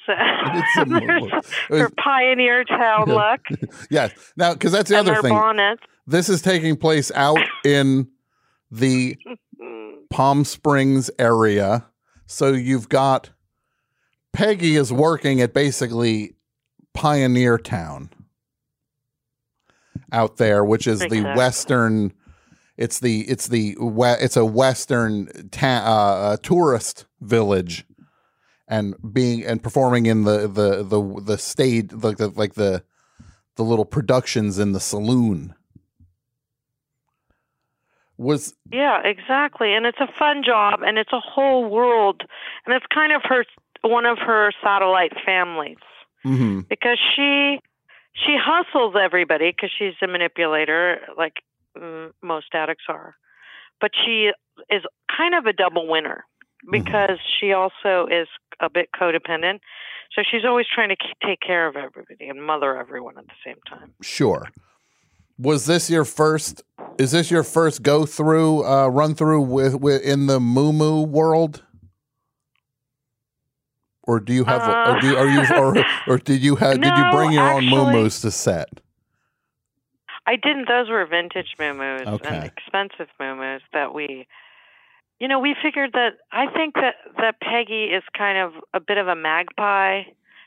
Her pioneer tail look. Yes, now because that's the and other thing. Bonnets. This is taking place out in the Palm Springs area. So you've got Peggy is working at basically Pioneer Town out there, which is exactly. the western. It's the it's the it's a western ta- uh, tourist village, and being and performing in the the the the stage like the like the the little productions in the saloon. Was yeah, exactly, and it's a fun job, and it's a whole world, and it's kind of her one of her satellite families mm-hmm. because she she hustles everybody because she's a manipulator like. Most addicts are, but she is kind of a double winner because mm-hmm. she also is a bit codependent. So she's always trying to take care of everybody and mother everyone at the same time. Sure. Was this your first, is this your first go through, uh, run through with, with in the Moo-Moo world? Or do you have, uh, or, do, are you, or, or did you have, no, did you bring your actually, own Moo-Moos to set? I didn't. Those were vintage moo-moos okay. and expensive moo-moos that we, you know, we figured that, I think that, that Peggy is kind of a bit of a magpie.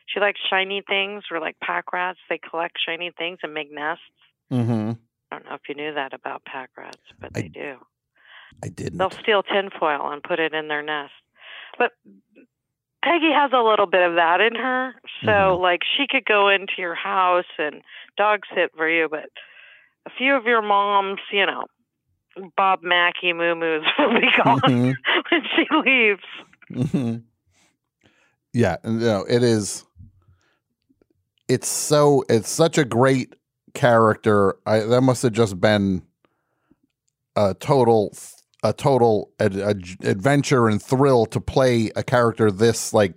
She likes shiny things. We're like pack rats. They collect shiny things and make nests. Mm-hmm. I don't know if you knew that about pack rats, but I, they do. I didn't. They'll steal tinfoil and put it in their nest. But Peggy has a little bit of that in her. So, mm-hmm. like, she could go into your house and dog sit for you, but... A few of your mom's, you know, Bob Mackie moo-moos will be gone mm-hmm. when she leaves. Mm-hmm. Yeah, no, it is. It's so, it's such a great character. I, that must have just been a total, a total ad, ad, adventure and thrill to play a character this like,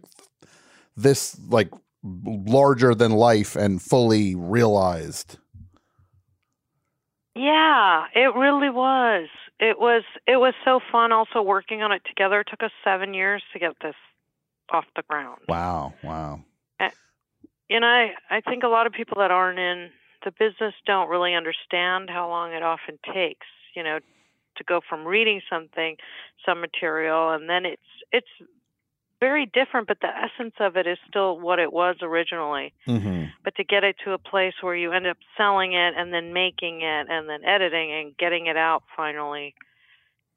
this like larger than life and fully realized. Yeah, it really was. It was it was so fun also working on it together. It took us seven years to get this off the ground. Wow, wow. And, you know, I, I think a lot of people that aren't in the business don't really understand how long it often takes, you know, to go from reading something, some material, and then it's it's very different, but the essence of it is still what it was originally. Mm-hmm. But to get it to a place where you end up selling it and then making it and then editing and getting it out finally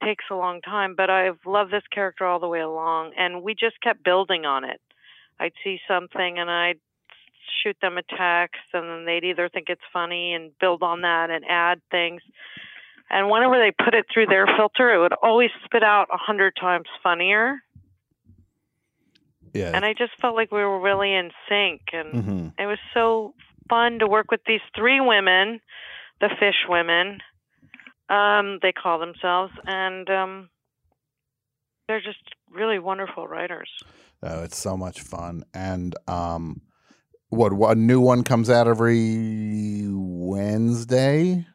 takes a long time. But I've loved this character all the way along, and we just kept building on it. I'd see something and I'd shoot them a text, and then they'd either think it's funny and build on that and add things. And whenever they put it through their filter, it would always spit out a hundred times funnier. Yeah. And I just felt like we were really in sync, and mm-hmm. it was so fun to work with these three women, the fish women, um, they call themselves, and um, they're just really wonderful writers. Oh, it's so much fun. And um, what, a new one comes out every Wednesday?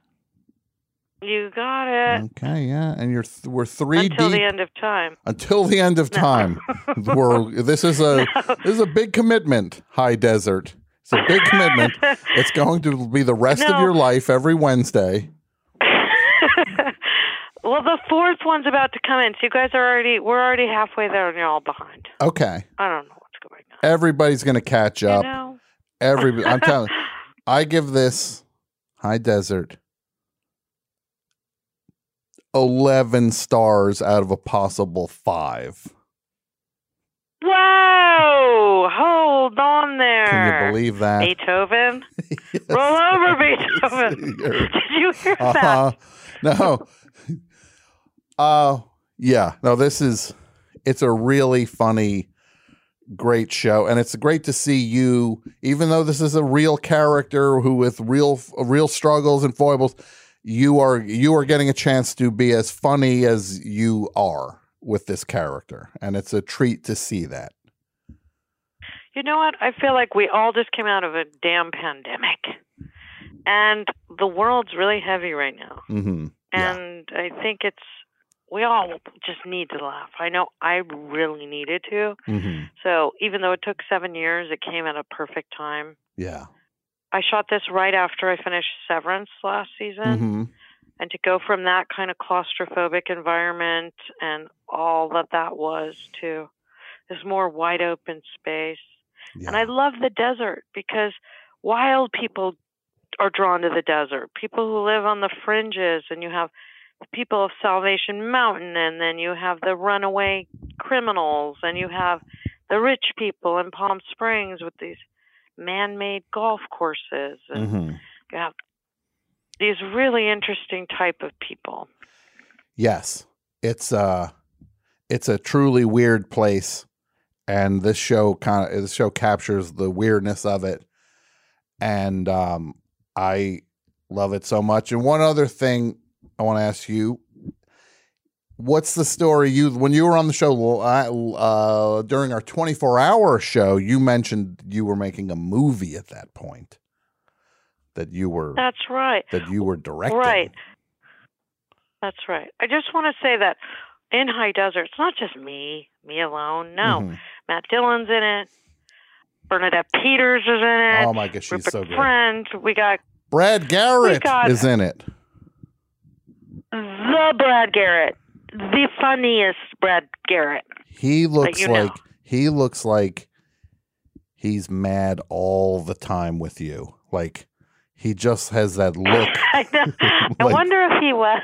You got it. Okay, yeah, and you're th- we're three until deep, the end of time. Until the end of no. time, we're this is a no. this is a big commitment. High Desert, it's a big commitment. It's going to be the rest no. of your life every Wednesday. Well, the fourth one's about to come in, so you guys are already we're already halfway there, and you're all behind. Okay, I don't know what's going on. Everybody's going to catch up. You know? Every I'm telling, I give this High Desert eleven stars out of a possible five. Whoa! Hold on there. Can you believe that? Beethoven? Yes. Roll over, Beethoven. Did you hear uh-huh. that? No. uh, yeah. No, this is, it's a really funny, great show. And it's great to see you, even though this is a real character who with real, real struggles and foibles, You are you are getting a chance to be as funny as you are with this character, and it's a treat to see that. You know what? I feel like we all just came out of a damn pandemic, and the world's really heavy right now. Mm-hmm. And yeah. I think it's we all just need to laugh. I know I really needed to. Mm-hmm. So even though it took seven years, it came at a perfect time. Yeah. I shot this right after I finished Severance last season, mm-hmm. And to go from that kind of claustrophobic environment and all that that was to this more wide open space. Yeah. And I love the desert because wild people are drawn to the desert. People who live on the fringes, and you have the people of Salvation Mountain, and then you have the runaway criminals, and you have the rich people in Palm Springs with these man-made golf courses. And mm-hmm. you have these really interesting type of people. Yes. It's uh it's a truly weird place, and this show kind of this show captures the weirdness of it. And um I love it so much. And one other thing I want to ask you, what's the story you when you were on the show uh during our twenty-four hour show, you mentioned you were making a movie at that point. That you were. That's right. That you were directing. Right. That's right. I just want to say that in High Desert, it's not just me, me alone. No, mm-hmm. Matt Dillon's in it. Bernadette Peters is in it. Oh my gosh, she's Rupert so good. Friend, we got Brad Garrett got is in it. The Brad Garrett, the funniest Brad Garrett. He looks like know. he looks like he's mad all the time with you, like. He just has that look. I, know. I like, wonder if he was.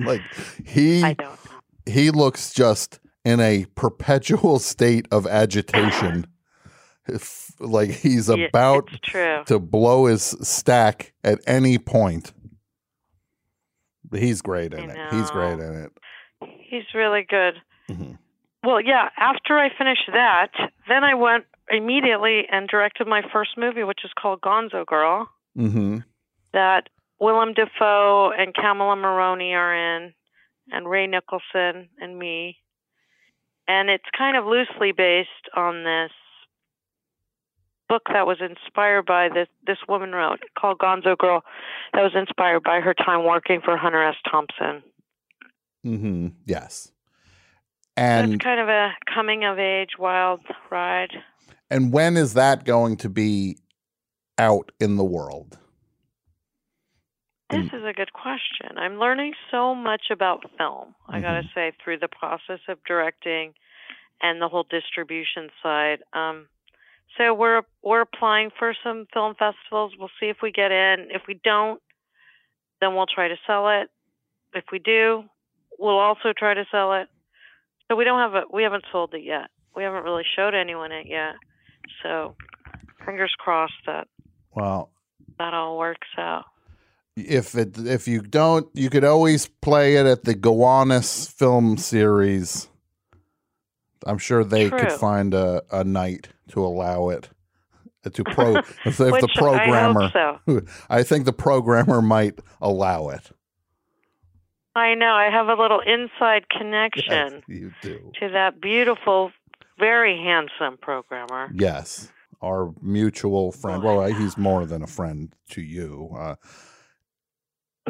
like he, I don't know. He looks just in a perpetual state of agitation. if, like he's about to blow his stack at any point. He's great in I it. Know. He's great in it. He's really good. Mm-hmm. Well, yeah, after I finished that, then I went immediately and directed my first movie, which is called Gonzo Girl. Mm-hmm. That Willem Dafoe and Kamala Maroney are in, and Ray Nicholson and me. And it's kind of loosely based on this book that was inspired by this, this woman wrote called Gonzo Girl that was inspired by her time working for Hunter S. Thompson. Mm-hmm. Yes. And so it's kind of a coming of age wild ride. And when is that going to be out in the world? This is a good question. I'm learning so much about film, I mm-hmm. gotta say, through the process of directing and the whole distribution side. Um, so we're we're applying for some film festivals. We'll see if we get in. If we don't, then we'll try to sell it. If we do, we'll also try to sell it. So we don't have a we haven't sold it yet. We haven't really showed anyone it yet. So fingers crossed that Well, that all works out. If it, if you don't, you could always play it at the Gowanus Film Series. I'm sure they True. could find a, a night to allow it to pro. if Which the programmer, I, hope so. I think the programmer might allow it. I know. I have a little inside connection yes, you do. to that beautiful, very handsome programmer. Yes. Our mutual friend. Well, he's more than a friend to you. Uh,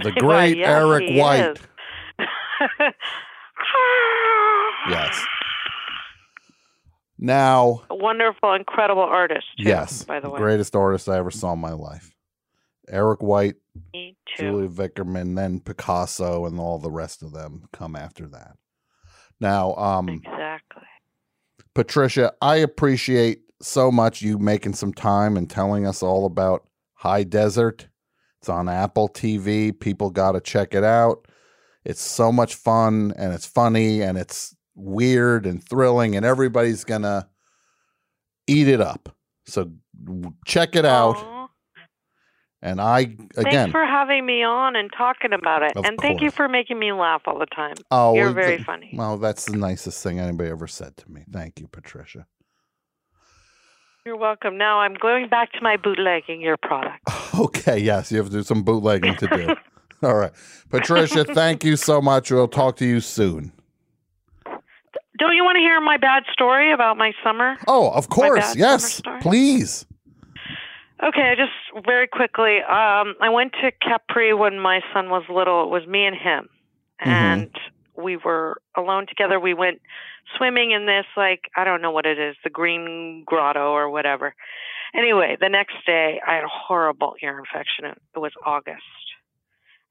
the great well, yes, Eric White. yes. Now. A wonderful, incredible artist. Too, yes. By the way. The greatest artist I ever saw in my life. Eric White, Me too. Julie Vickerman, then Picasso, and all the rest of them come after that. Now. Um, exactly. Patricia, I appreciate so much you making some time and telling us all about High Desert. It's on Apple T V. People got to check it out. It's so much fun, and it's funny, and it's weird and thrilling, and everybody's gonna eat it up. So check it out. Aww. And I again thanks for having me on and talking about it, and course. thank you for making me laugh all the time. Oh, you're well, very the, funny. Well, that's the nicest thing anybody ever said to me. Thank you, Patricia. You're welcome. Now I'm going back to my bootlegging your product. Okay, yes, you have to do some bootlegging to do. All right. Patricia, thank you so much. We'll talk to you soon. Don't you want to hear my bad story about my summer? Oh, of course. Yes, please. Okay, just very quickly. Um, I went to Capri when my son was little. It was me and him. And mm-hmm. we were alone together. We went swimming in this, like, I don't know what it is, the Green Grotto or whatever. Anyway, the next day I had a horrible ear infection. It was August.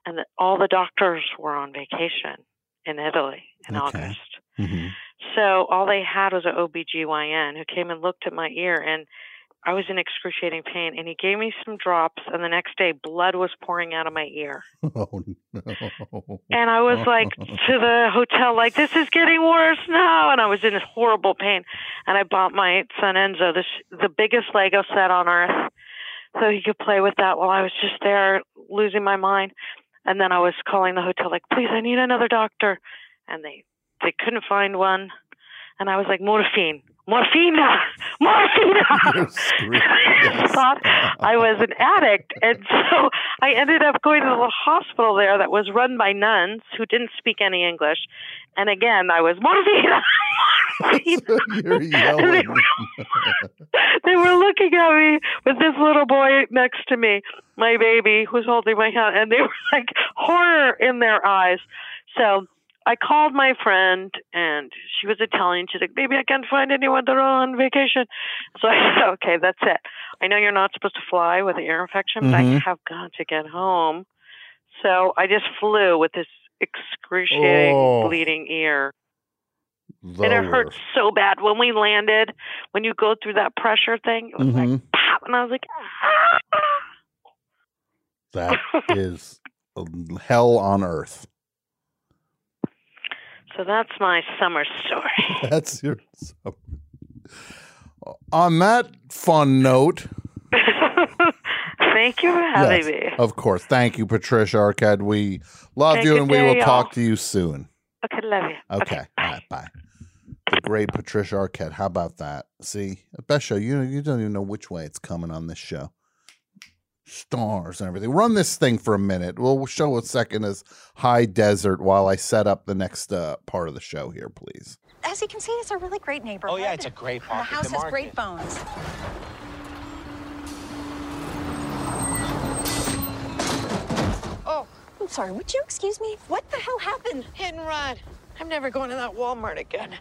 and that all the doctors were on vacation in Italy in okay. August. Mm-hmm. So all they had was an O B G Y N who came and looked at my ear, and I was in excruciating pain, and he gave me some drops, and the next day blood was pouring out of my ear. Oh, no. And I was like to the hotel, like, this is getting worse now. And I was in horrible pain. And I bought my son Enzo the, sh- the biggest Lego set on earth so he could play with that while I was just there losing my mind. And then I was calling the hotel like, please, I need another doctor. And they, they couldn't find one. And I was like, morphine. Morphina, morphina. I thought I was an addict. And so I ended up going to the hospital there that was run by nuns who didn't speak any English. And again, I was morphina. they, they were looking at me with this little boy next to me, my baby, who's holding my hand. And they were like horror in their eyes. So I called my friend, and she was Italian. She's like, baby, I can't find anyone. They're all on vacation. So I said, okay, that's it. I know you're not supposed to fly with an ear infection, mm-hmm. but I have got to get home. So I just flew with this excruciating, oh. bleeding ear. Lower. And it hurt so bad. When we landed, when you go through that pressure thing, it was mm-hmm. like, pop, and I was like, ah. That is hell on earth. So that's my summer story. That's your summer. On that fun note. Thank you for having yes, me. Of course. Thank you, Patricia Arquette. We love Thank you, and we will y'all. talk to you soon. Okay, love you. Okay, okay, bye. All right, bye. The great Patricia Arquette. How about that? See, best show. You, you don't even know which way it's coming on this show. Stars and everything. Run this thing for a minute. We'll show a second as High Desert while I set up the next uh, part of the show here, please. As you can see, it's a really great neighborhood. Oh, yeah, it's a great park. The house has great phones. Oh, I'm sorry. Would you excuse me? What the hell happened? Hit and run. I'm never going to that Walmart again.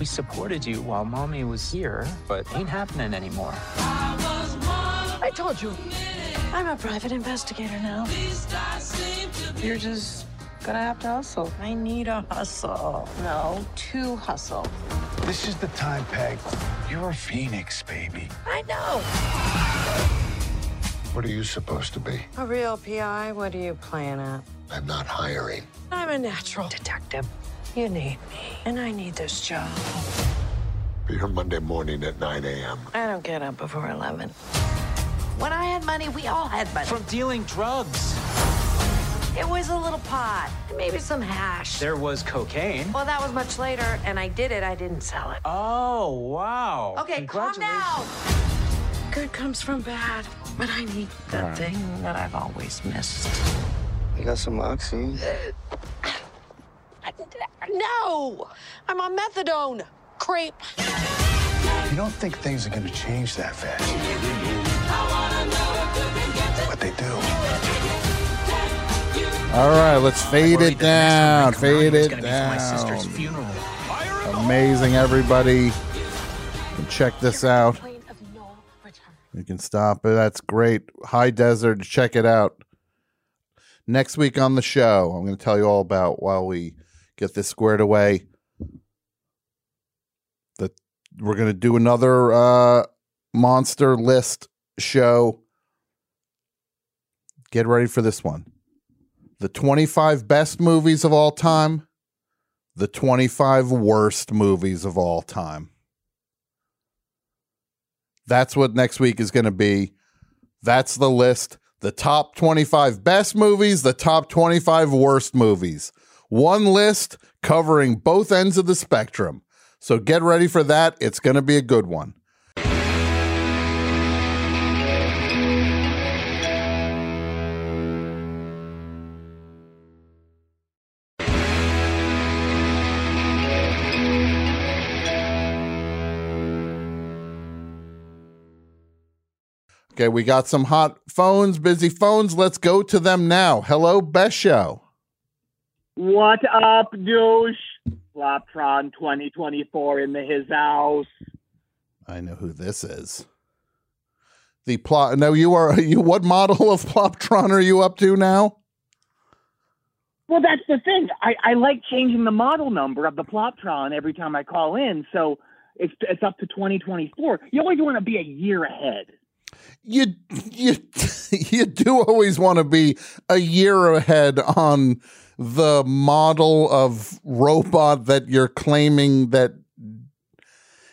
We supported you while mommy was here, but ain't happening anymore. I told you, I'm a private investigator now. You're just gonna have to hustle. I need a hustle. No, to hustle. This is the time, Peg. You're a phoenix, baby. I know. What are you supposed to be? A real P I. What are you playing at? I'm not hiring. I'm a natural detective. You need me, and I need this job. Be here Monday morning at nine a.m. I don't get up before eleven. When I had money, we all had money. From dealing drugs. It was a little pot, and maybe some hash. There was cocaine. Well, that was much later, and I did it. I didn't sell it. Oh, wow. Okay, calm down. Good comes from bad, but I need the right. thing that I've always missed. You got some oxy? No! I'm on methadone. Creep. You don't think things are going to change that fast. But they do. All right, let's fade it down. Fade it down. Amazing, everybody. You can check this out. You can stop it. That's great. High Desert. Check it out. Next week on the show, I'm going to tell you all about while we get this squared away. That we're going to do another uh, monster list show. Get ready for this one. The twenty-five best movies of all time. The twenty-five worst movies of all time. That's what next week is going to be. That's the list. The top twenty-five best movies. The top twenty-five worst movies. One list covering both ends of the spectrum. So get ready for that. It's going to be a good one. Okay, we got some hot phones, busy phones. Let's go to them now. Hello, Best Show. What up, douche? Floptron twenty twenty-four in the his house. I know who this is. The plot. No, you are you. What model of Ploptron are you up to now? Well, that's the thing. I, I like changing the model number of the Ploptron every time I call in. So it's it's up to twenty twenty-four. You always want to be a year ahead. You you you do always want to be a year ahead on the model of robot that you're claiming that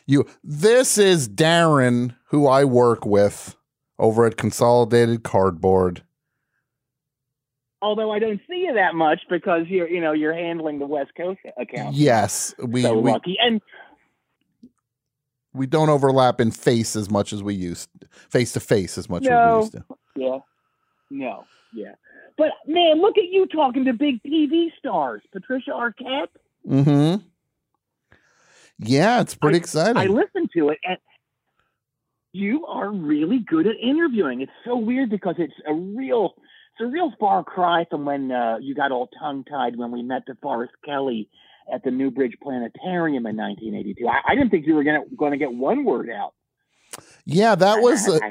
you. This is Darren, who I work with over at Consolidated Cardboard. Although I don't see you that much because you're, you know, you're handling the West Coast account. Yes, we so we, lucky, and we don't overlap in face as much as we used face to face as much no, as we used to. Yeah, no, yeah, but man, look at you talking to big T V stars, Patricia Arquette. Mm-hmm. Yeah, it's pretty I, exciting. I listened to it, and you are really good at interviewing. It's so weird because it's a real. It's a real far cry from when uh, you got all tongue-tied when we met DeForest Kelly at the Newbridge Planetarium in nineteen eighty-two. I, I didn't think you were going to get one word out. Yeah, that was... Uh,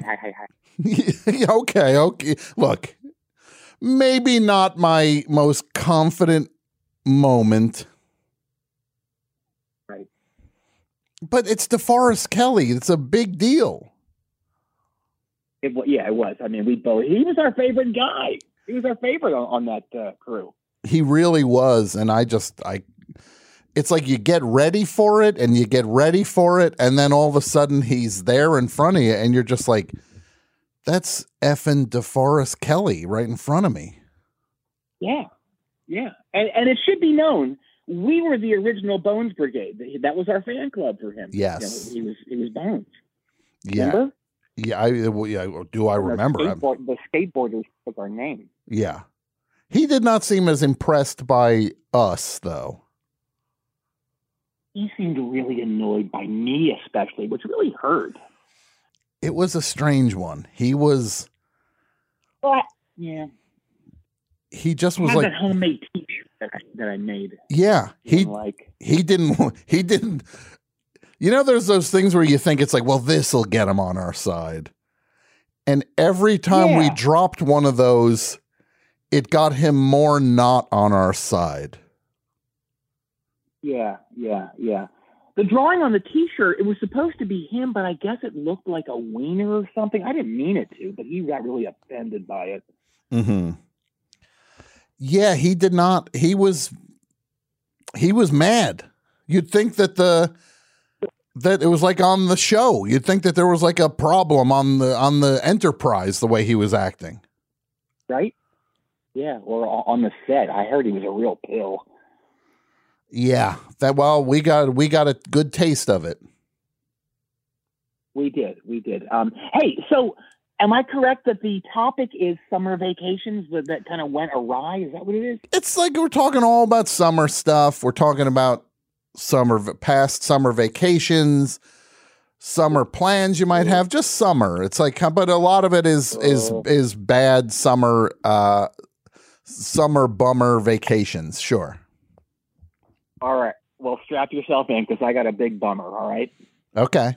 okay, okay. Look, maybe not my most confident moment. Right. But it's DeForest Kelly. It's a big deal. It, yeah, it was. I mean, we both. He was our favorite guy. He was our favorite on, on that uh, crew. He really was, and I just, I. It's like you get ready for it, and you get ready for it, and then all of a sudden he's there in front of you, and you're just like, "That's effing DeForest Kelly right in front of me." Yeah, yeah, and and it should be known we were the original Bones Brigade. That was our fan club for him. Yes, you know, he was. He was Bones. Yeah. Remember? Yeah, I well, yeah, do I remember? The, skateboard, the skateboarders took our name. Yeah. He did not seem as impressed by us, though. He seemed really annoyed by me, especially, which really hurt. It was a strange one. He was... But, yeah. He just was like... that homemade t-shirt that I, that I made. Yeah. He, he, like. he didn't... He didn't... You know, there's those things where you think it's like, well, this will get them on our side. And every time yeah. we dropped one of those, it got him more not on our side. Yeah, yeah, yeah. The drawing on the T-shirt, it was supposed to be him, but I guess it looked like a wiener or something. I didn't mean it to, but he got really offended by it. Mm-hmm. Yeah, he did not. He was, he was mad. You'd think that the... That it was like on the show. You'd think that there was like a problem on the on the Enterprise the way he was acting, right? Yeah, or on the set. I heard he was a real pill. Yeah, that. Well, we got we got a good taste of it. We did, we did. Um, hey, so am I correct that the topic is summer vacations that kind of went awry? Is that what it is? It's like we're talking all about summer stuff. We're talking about. Summer, past summer vacations, summer plans you might have, just summer. It's like, but a lot of it is is is bad summer, uh, summer bummer vacations. Sure. All right. Well, strap yourself in because I got a big bummer. All right. Okay.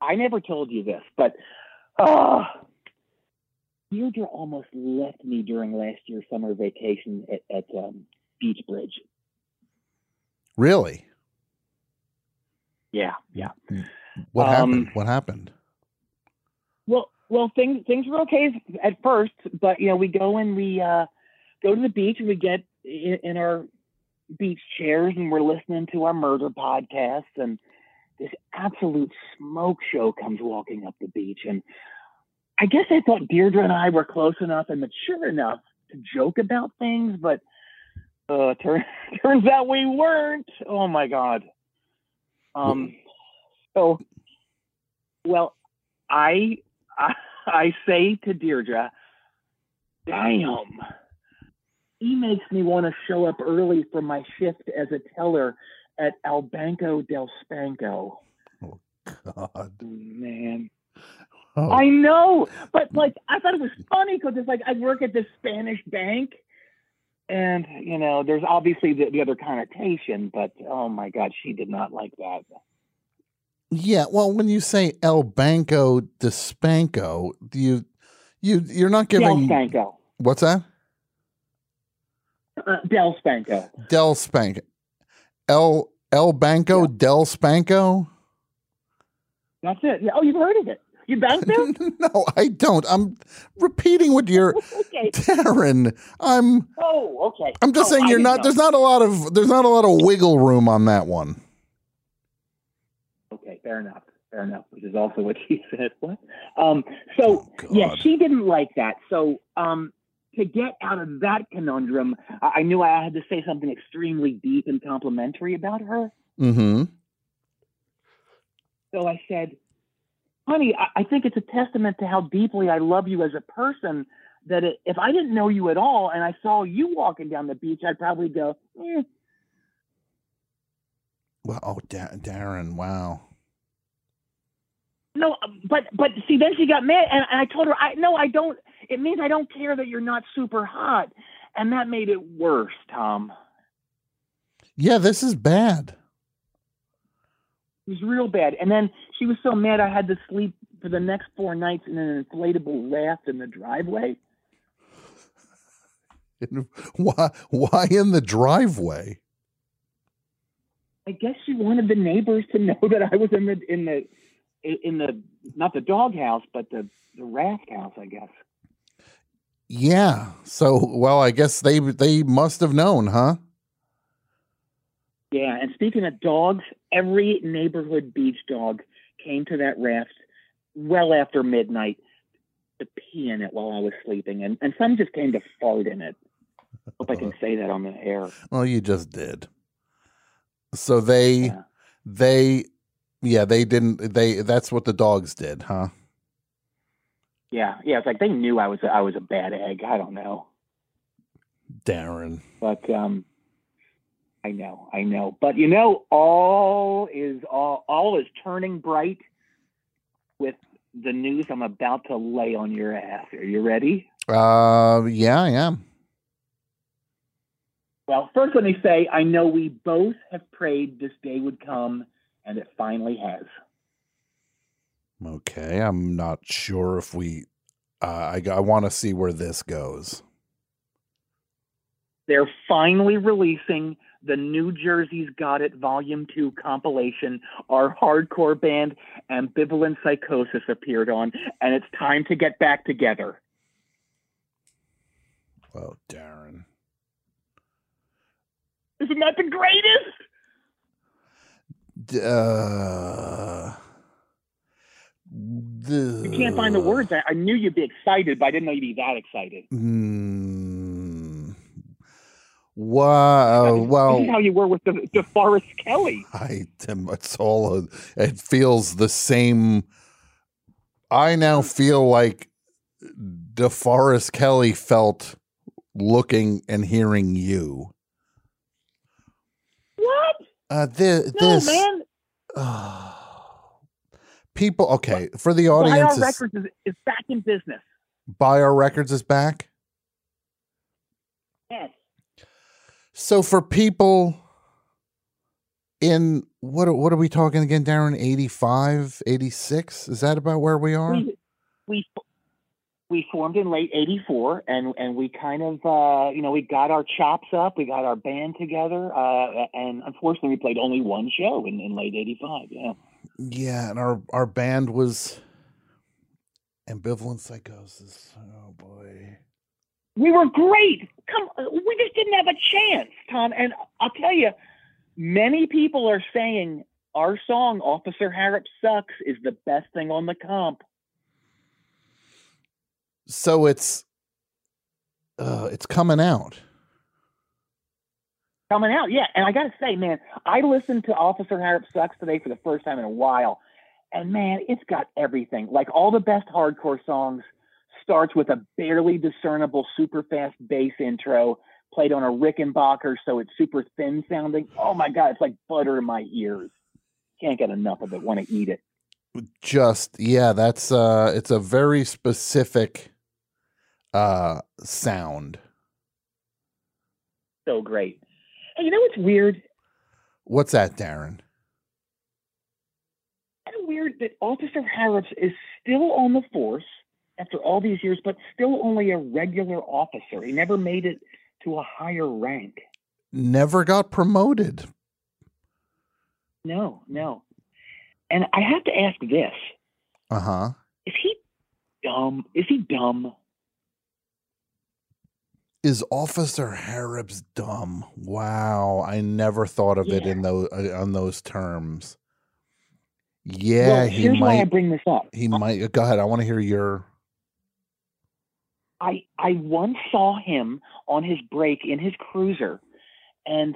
I never told you this, but uh, Deirdre almost left me during last year's summer vacation at, at um, Beach Bridge. Really? Yeah, yeah. What um, happened? What happened? Well, well, things things were okay at first, but you know, we go and we uh, go to the beach and we get in, in our beach chairs and we're listening to our murder podcasts, and this absolute smoke show comes walking up the beach, and I guess I thought Deirdre and I were close enough and mature enough to joke about things, but. Uh, turn, turns out we weren't. Oh my God. Um. So, well, I, I I say to Deirdre, damn, he makes me want to show up early for my shift as a teller at Al Banco del Spanco. Oh God, man. Oh. I know, but like I thought it was funny because it's like I work at this Spanish bank. And, you know, there's obviously the, the other connotation, but, oh, my God, she did not like that. Yeah, well, when you say El Banco de Spanco, you you you're not giving. Del Spanco. What's that? Uh, Del Spanco. Del Spanco. El El Banco yeah. Del Spanco. That's it. Oh, you've heard of it. You banked it? No, I don't. I'm repeating what you're, okay. Darren. I'm. Oh, okay. I'm just oh, saying I you're not. Know. There's not a lot of. There's not a lot of wiggle room on that one. Okay, fair enough. Fair enough. Which is also what she said. What? Um. So oh, yeah, she didn't like that. So um, to get out of that conundrum, I, I knew I had to say something extremely deep and complimentary about her. Mm-hmm. So I said, honey, I think it's a testament to how deeply I love you as a person that it, if I didn't know you at all and I saw you walking down the beach, I'd probably go, eh. Well, oh, da- Darren, wow. No, but but see, then she got mad, and, and I told her, I no, I don't. It means I don't care that you're not super hot, and that made it worse, Tom. Yeah, this is bad. It was real bad. And then she was so mad I had to sleep for the next four nights in an inflatable raft in the driveway. Why, why in the driveway? I guess she wanted the neighbors to know that I was in the, in the, in the not the doghouse, but the, the raft house, I guess. Yeah. So, well, I guess they, they must have known, huh? Yeah, and speaking of dogs, every neighborhood beach dog came to that raft well after midnight to pee in it while I was sleeping, and, and some just came to fart in it. Hope I can say that on the air. Well, you just did. So they, yeah. they, yeah, they didn't. They that's what the dogs did, huh? Yeah, yeah. It's like they knew I was I was a bad egg. I don't know, Darren, but um. I know, I know. But, you know, all is all, all is turning bright with the news I'm about to lay on your ass. Are you ready? Uh, yeah, I am. Well, first let me say, I know we both have prayed this day would come, and it finally has. Okay, I'm not sure if we... Uh, I, I want to see where this goes. They're finally releasing... The New Jersey's Got It Volume two compilation our hardcore band Ambivalent Psychosis appeared on, and it's time to get back together. Well, Darren. Isn't that the greatest? Uh, the... You can't find the words. I, I knew you'd be excited, but I didn't know you'd be that excited. Hmm. Wow! Well, this is how you were with the DeForest Kelly. I, it's all. A, it feels the same. I now feel like DeForest Kelly felt looking and hearing you. What? Uh, this, no, this, man. Uh, people, okay, what? For the audience, Bio Records is, is back in business. Bio Records is back. Yes. So for people in, what what are we talking again, Darren, eighty-five, eighty-six? Is that about where we are? We we, we formed in late eighty-four, and, and we kind of, uh, you know, we got our chops up. We got our band together, uh, and unfortunately we played only one show in, in late eighty-five, yeah. Yeah, and our, our band was Ambivalent Psychosis. Oh, boy. We were great. Come, we just didn't have a chance, Tom. And I'll tell you, many people are saying our song, Officer Harrop Sucks, is the best thing on the comp. So it's uh, it's coming out. Coming out, yeah. And I got to say, man, I listened to Officer Harrop Sucks today for the first time in a while. And, man, it's got everything. Like all the best hardcore songs. Starts with a barely discernible super fast bass intro played on a Rickenbacker, so it's super thin sounding. Oh my God, it's like butter in my ears. Can't get enough of it, want to eat it. Just, yeah, that's uh it's a very specific uh sound. So great. And you know what's weird? What's that, Darren? that Officer Harris is still on the force after all these years, but still only a regular officer. He never made it to a higher rank. Never got promoted. No, no. And I have to ask this. Uh-huh. Is he dumb? Is he dumb? Is Officer Harris dumb? Wow. I never thought of yeah. it in those, uh, on those terms. Yeah, well, he here's might. Why I bring this up. He uh, might. Go ahead. I want to hear your. I I once saw him on his break in his cruiser, and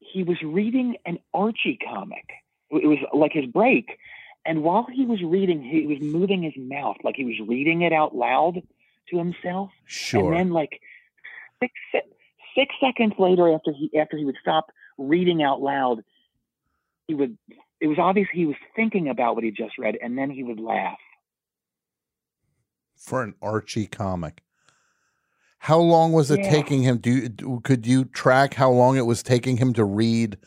he was reading an Archie comic. It was like his break, and while he was reading, he was moving his mouth like he was reading it out loud to himself. Sure. And then, like six six seconds later, after he after he would stop reading out loud, he would. It was obvious he was thinking about what he just read, and then he would laugh. For an Archie comic. How long was it yeah. taking him? Do you, could you track how long it was taking him to read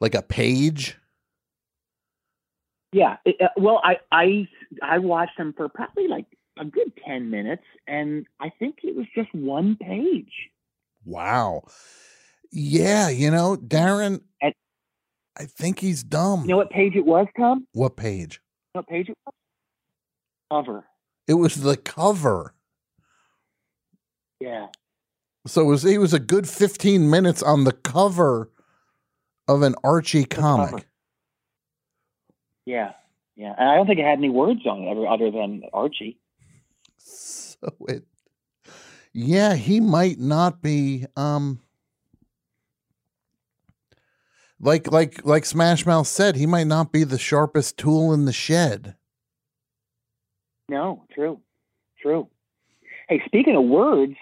like a page? Yeah. It, uh, well, I, I, I watched him for probably like a good ten minutes, and I think it was just one page. Wow. Yeah. You know, Darren, At, I think he's dumb. You know what page it was, Tom? What page? What page it was? Cover. It was the cover. Yeah. So it was, it was a good fifteen minutes on the cover of an Archie comic. Yeah. Yeah. And I don't think it had any words on it other than Archie. So it, yeah, he might not be, um, Like like like Smash Mouth said, he might not be the sharpest tool in the shed. No, true, true. Hey, speaking of words,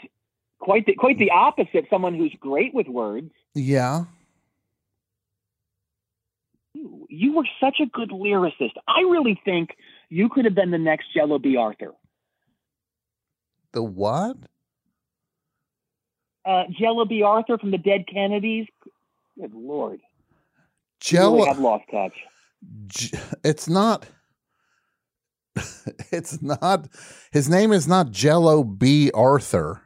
quite the, quite the opposite. Someone who's great with words. Yeah. You, you were such a good lyricist. I really think you could have been the next Jello B. Arthur. The what? Uh, Jello B. Arthur from the Dead Kennedys. Good Lord. Jello, really have lost touch. It's not. It's not. His name is not Jello B. Arthur.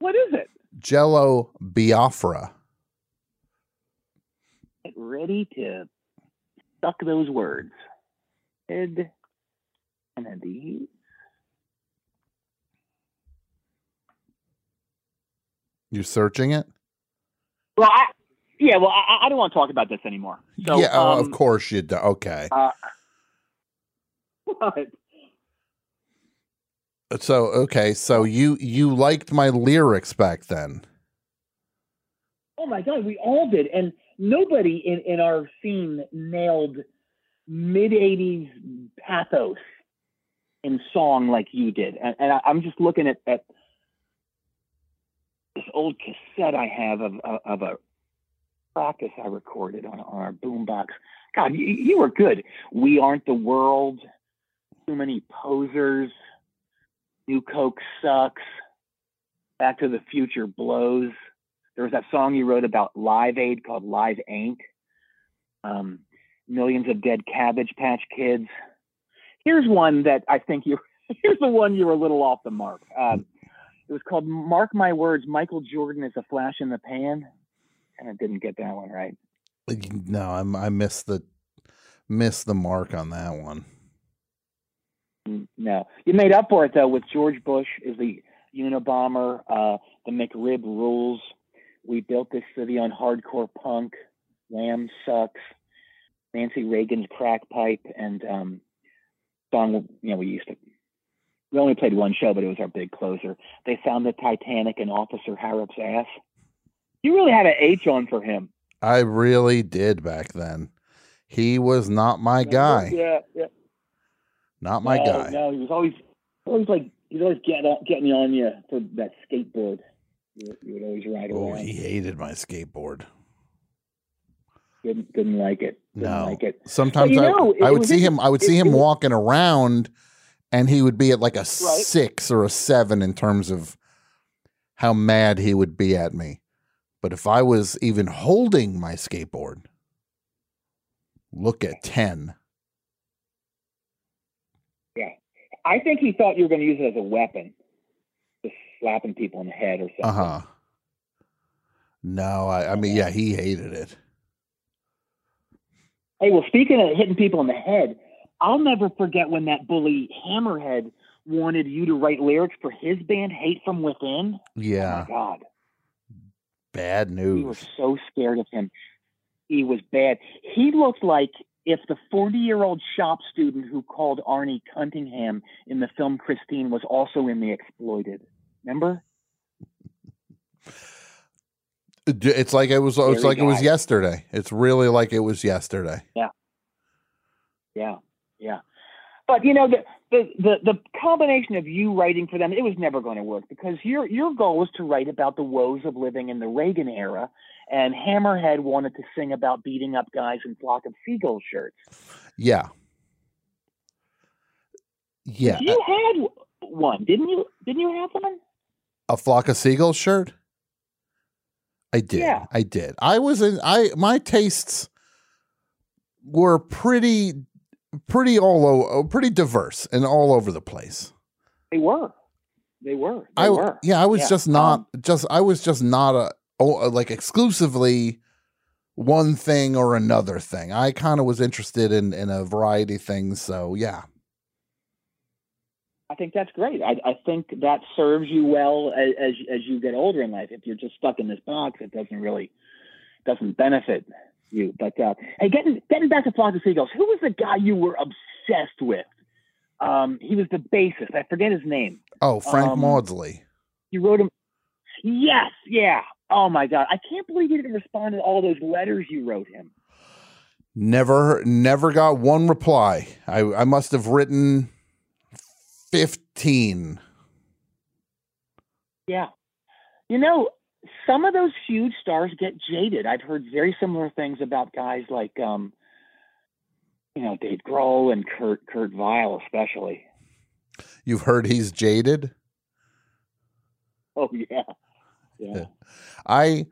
What is it? Jello Biafra. Get ready to suck those words. Ed Kennedy. You searching it? Well, I. Yeah, well, I, I don't want to talk about this anymore. So, yeah, um, of course you do. Okay. Uh, what? So, okay, so you you liked my lyrics back then. Oh, my God, we all did. And nobody in, in our scene nailed mid-eighties pathos in song like you did. And, and I, I'm just looking at, at this old cassette I have of, of, of a practice I recorded on, on our boombox. God, you, you were good. We Aren't the World. Too Many Posers. New Coke Sucks. Back to the Future blows. There was that song you wrote about Live Aid called Live Ain't. Um, millions of Dead Cabbage Patch Kids. Here's one that I think you. Here's the one you were a little off the mark. Um, it was called Mark My Words. Michael Jordan Is a Flash in the Pan. And I didn't get that one right. No, I'm, I missed the missed the mark on that one. No, you made up for it though with George Bush Is the Unabomber, uh, the McRib Rules. We Built This City on Hardcore Punk. Lamb Sucks. Nancy Reagan's Crack Pipe, and um, song you know we used to. We only played one show, but it was our big closer. They Found the Titanic in Officer Harrop's Ass. You really had an H on for him. I really did back then. He was not my guy. Yeah, yeah. Not my no, guy. No, he was always, always like he was always getting getting me on you for that skateboard. You, you would always ride away. Oh, he hated my skateboard. Didn't didn't like it. Didn't no, like it. Sometimes I, know, I would see him. I would see him walking around, and he would be at like a right? six or a seven in terms of how mad he would be at me. But if I was even holding my skateboard, look at ten. I think he thought you were going to use it as a weapon, just slapping people in the head or something. Uh huh. No, I, I mean, yeah, he hated it. Hey, well, speaking of hitting people in the head, I'll never forget when that bully Hammerhead wanted you to write lyrics for his band, Hate From Within. Yeah. Oh, my God. Bad news. We were so scared of him. He was bad. He looked like if the forty-year-old shop student who called Arnie Cunningham in the film Christine was also in The Exploited. Remember? It's like it was. It's like it was yesterday. It's really like it was yesterday. Yeah, yeah, yeah. But you know, the the the, the combination of you writing for them, it was never going to work because your your goal was to write about the woes of living in the Reagan era, and Hammerhead wanted to sing about beating up guys in Flock of Seagull shirts. Yeah, yeah. You had one, didn't you? Didn't you have one? A Flock of Seagull shirt. I did. Yeah. I did. I was in, I, my tastes were pretty, pretty all over, pretty diverse and all over the place. They were, they were, they I, were. Yeah. I was yeah. just not, um, just, I was just not a, oh, like exclusively one thing or another thing. I kind of was interested in, in a variety of things. So yeah. I think that's great. I, I think that serves you well as, as as you get older in life. If you're just stuck in this box, it doesn't really doesn't benefit you. But uh, hey, getting getting back to Flock of Seagulls, who was the guy you were obsessed with? Um, he was the bassist. I forget his name. Oh, Frank um, Maudsley. You wrote him. Yes, yeah. Oh my God, I can't believe you didn't respond to all those letters you wrote him. Never, never got one reply. I I must have written. fifteen. Yeah. You know, some of those huge stars get jaded. I've heard very similar things about guys like, um, you know, Dave Grohl and Kurt, Kurt Vile, especially. You've heard he's jaded? Oh yeah. Yeah. I,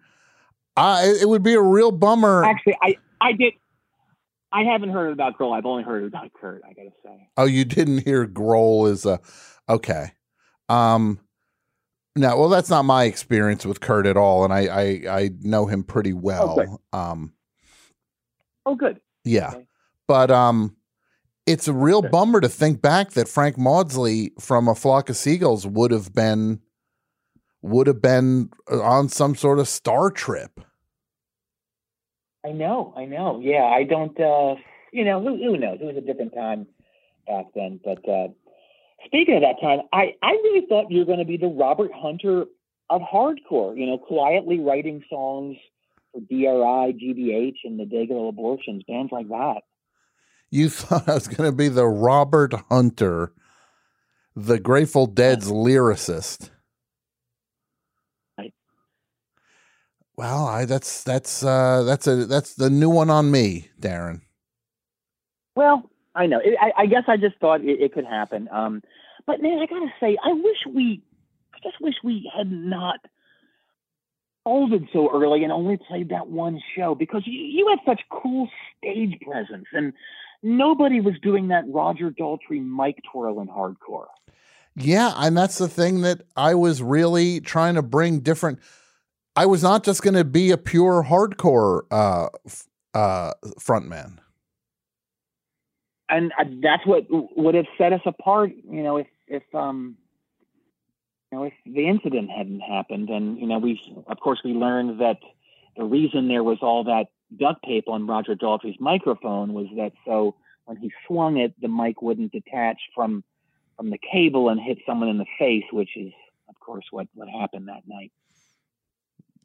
I, it would be a real bummer. Actually, I, I did. I haven't heard about Grohl. I've only heard about Kurt, I gotta say. Oh, you didn't hear Grohl is a... Okay. Um, no, well, that's not my experience with Kurt at all, and I I, I know him pretty well. Oh, good. Um, oh, good. Yeah. Okay. But um, it's a real good. bummer to think back that Frank Maudsley from A Flock of Seagulls would have been would have been on some sort of star trip. I know, I know. Yeah, I don't, uh, you know, who, who knows? It was a different time back then. But uh, speaking of that time, I, I really thought you were going to be the Robert Hunter of hardcore, you know, quietly writing songs for D R I, G B H, and the Dago Abortions, bands like that. You thought I was going to be the Robert Hunter, the Grateful Dead's lyricist. Well, I, that's that's uh, that's a that's the new one on me, Darren. Well, I know. It, I, I guess I just thought it, it could happen. Um, but man, I gotta say, I wish we, I just wish we had not folded so early and only played that one show because you, you had such cool stage presence and nobody was doing that Roger Daltrey mic twirl in hardcore. Yeah, and that's the thing that I was really trying to bring different. I was not just going to be a pure hardcore uh, uh, frontman, and uh, that's what would have set us apart. You know, if if um, you know, if the incident hadn't happened, and you know, we of course we learned that the reason there was all that duct tape on Roger Daltrey's microphone was that so when he swung it, the mic wouldn't detach from from the cable and hit someone in the face, which is of course what what happened that night.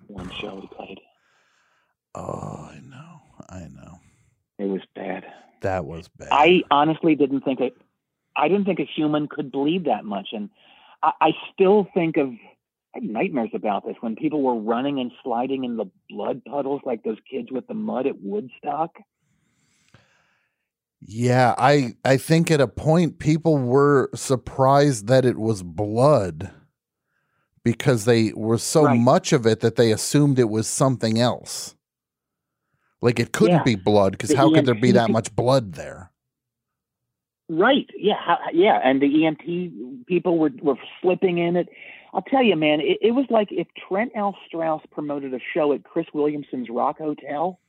One show we played. Oh, I know. I know. It was bad. That was bad. I honestly didn't think it. I didn't think a human could bleed that much. And I, I still think of I have nightmares about this when people were running and sliding in the blood puddles like those kids with the mud at Woodstock. Yeah, I I think at a point people were surprised that it was blood. Because they were so right. much of it that they assumed it was something else. Like it couldn't yeah. be blood because how could there be that much blood there? Right. Yeah. Yeah. And the E M T people were, were slipping in it. I'll tell you, man, it, it was like if Trent L. Strauss promoted a show at Chris Williamson's Rock Hotel.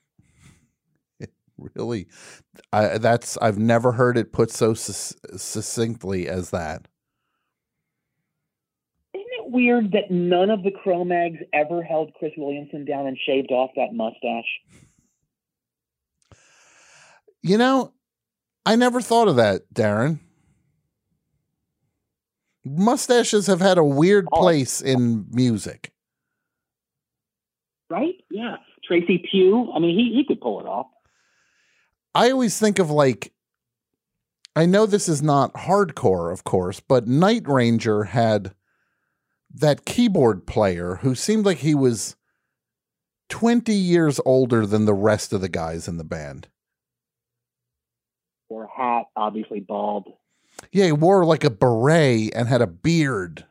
It really? I, that's I've never heard it put so succ- succinctly as that. Isn't it weird that none of the Cro-Mags ever held Chris Williamson down and shaved off that mustache? You know, I never thought of that, Darren. Mustaches have had a weird place in music. Right? Yeah. Tracy Pugh. I mean, he, he could pull it off. I always think of, like, I know this is not hardcore, of course, but Night Ranger had that keyboard player who seemed like he was twenty years older than the rest of the guys in the band. Or hat, obviously bald. Yeah, he wore like a beret and had a beard.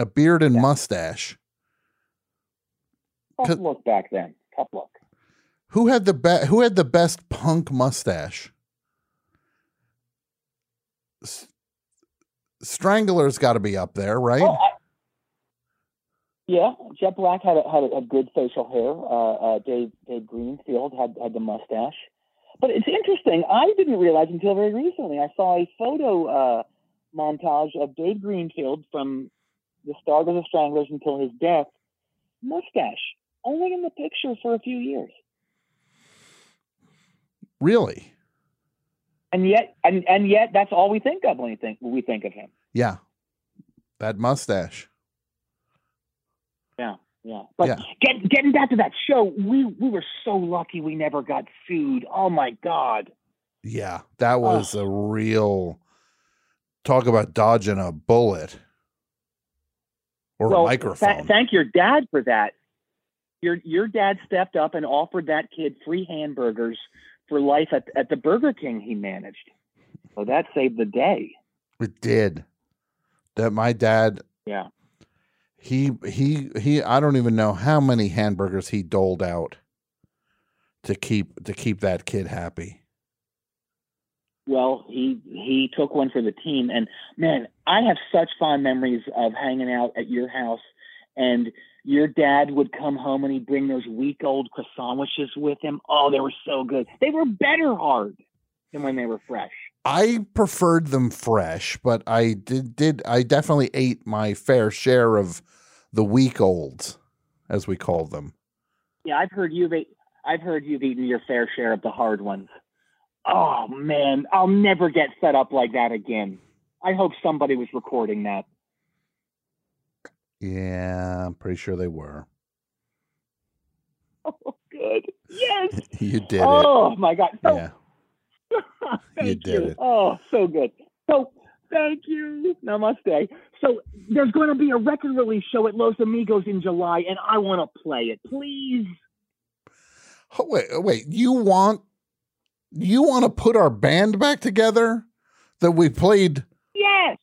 A beard and yeah. mustache. Tough look back then. Tough look. Who had the be- who had the best punk mustache? S- Strangler's got to be up there, right? Oh, I- yeah, Jet Black had a, had a good facial hair. Uh, uh, Dave Dave Greenfield had, had the mustache. But it's interesting. I didn't realize until very recently. I saw a photo uh, montage of Dave Greenfield from the start of The Stranglers until his death. Mustache. Only in the picture for a few years. Really? And yet, and, and yet that's all we think of when we think, when we think of him. Yeah. That mustache. Yeah. Yeah, but yeah. Get, getting back to that show, we, we were so lucky we never got sued. Oh, my God. Yeah, that was Ugh. a real talk about dodging a bullet or well, a microphone. Th- thank your dad for that. Your your dad stepped up and offered that kid free hamburgers for life at, at the Burger King he managed. So that saved the day. It did. That my dad. Yeah. He, he, he, I don't even know how many hamburgers he doled out to keep, to keep that kid happy. Well, he, he took one for the team, and man, I have such fond memories of hanging out at your house, and your dad would come home and he'd bring those week old croissantwiches with him. Oh, they were so good. They were better hard than when they were fresh. I preferred them fresh, but I did, did I definitely ate my fair share of the week olds, as we call them. Yeah, I've heard you've ate, I've heard you've eaten your fair share of the hard ones. Oh man, I'll never get set up like that again. I hope somebody was recording that. Yeah, I'm pretty sure they were. Oh, good. Yes. You did. Oh it. my God. So, yeah. Thank you did you. It. Oh, so good. So, thank you. Namaste. So, there's going to be a record release show at Los Amigos in July, and I want to play it. Please. Oh, wait, wait. You want you want to put our band back together that we played? Yes.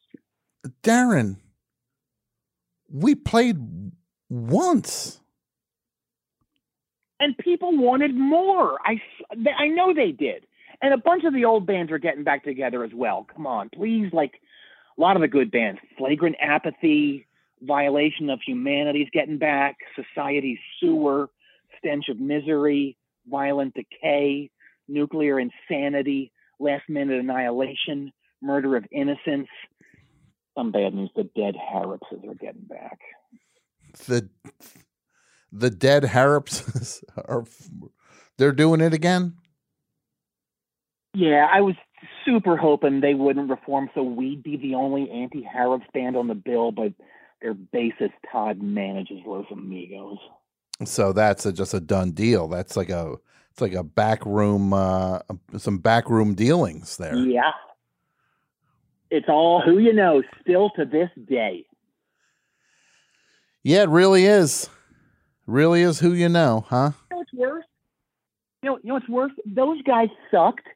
Darren, we played once. And people wanted more. I, I know they did. And a bunch of the old bands are getting back together as well. Come on, please. Like a lot of the good bands, Flagrant Apathy, Violation of Humanity's getting back, Society's Sewer, Stench of Misery, Violent Decay, Nuclear Insanity, Last Minute Annihilation, Murder of Innocence. Some bad news, the Dead Harropses are getting back. The the Dead Harropses are they're doing it again? Yeah, I was super hoping they wouldn't reform so we'd be the only anti-Harrods band on the bill, but their bassist Todd manages Los Amigos. So that's a, just a done deal. That's like a it's like a backroom uh, some backroom dealings there. Yeah, it's all who you know still to this day. Yeah, it really is. It really is who you know, huh? You know what's worse? You know, you know what's worse? Those guys sucked.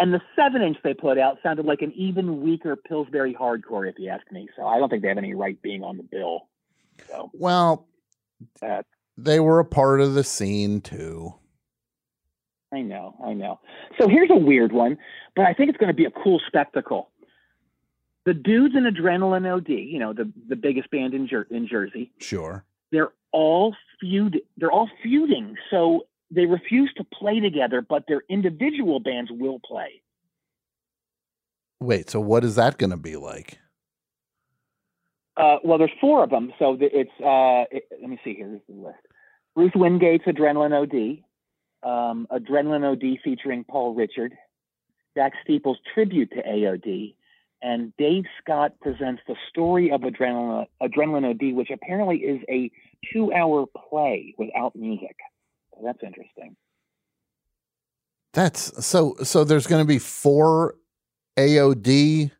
And the seven-inch they put out sounded like an even weaker Pillsbury Hardcore, if you ask me. So I don't think they have any right being on the bill. So, well, uh, they were a part of the scene, too. I know, I know. So here's a weird one, but I think it's going to be a cool spectacle. The dudes in Adrenaline O D, you know, the, the biggest band in, Jer- in Jersey. Sure. They're all feud. They're all feuding. So they refuse to play together, but their individual bands will play. Wait, so what is that going to be like? Uh, well, there's four of them. So it's, uh, it, let me see here. Here's the list. Ruth Wingate's Adrenaline O D. Um, Adrenaline O D featuring Paul Richard, Jack Steeple's tribute to A O D, and Dave Scott presents the story of Adrenaline, Adrenaline O D, which apparently is a two-hour play without music. So that's interesting. That's so. So there's going to be four A O D,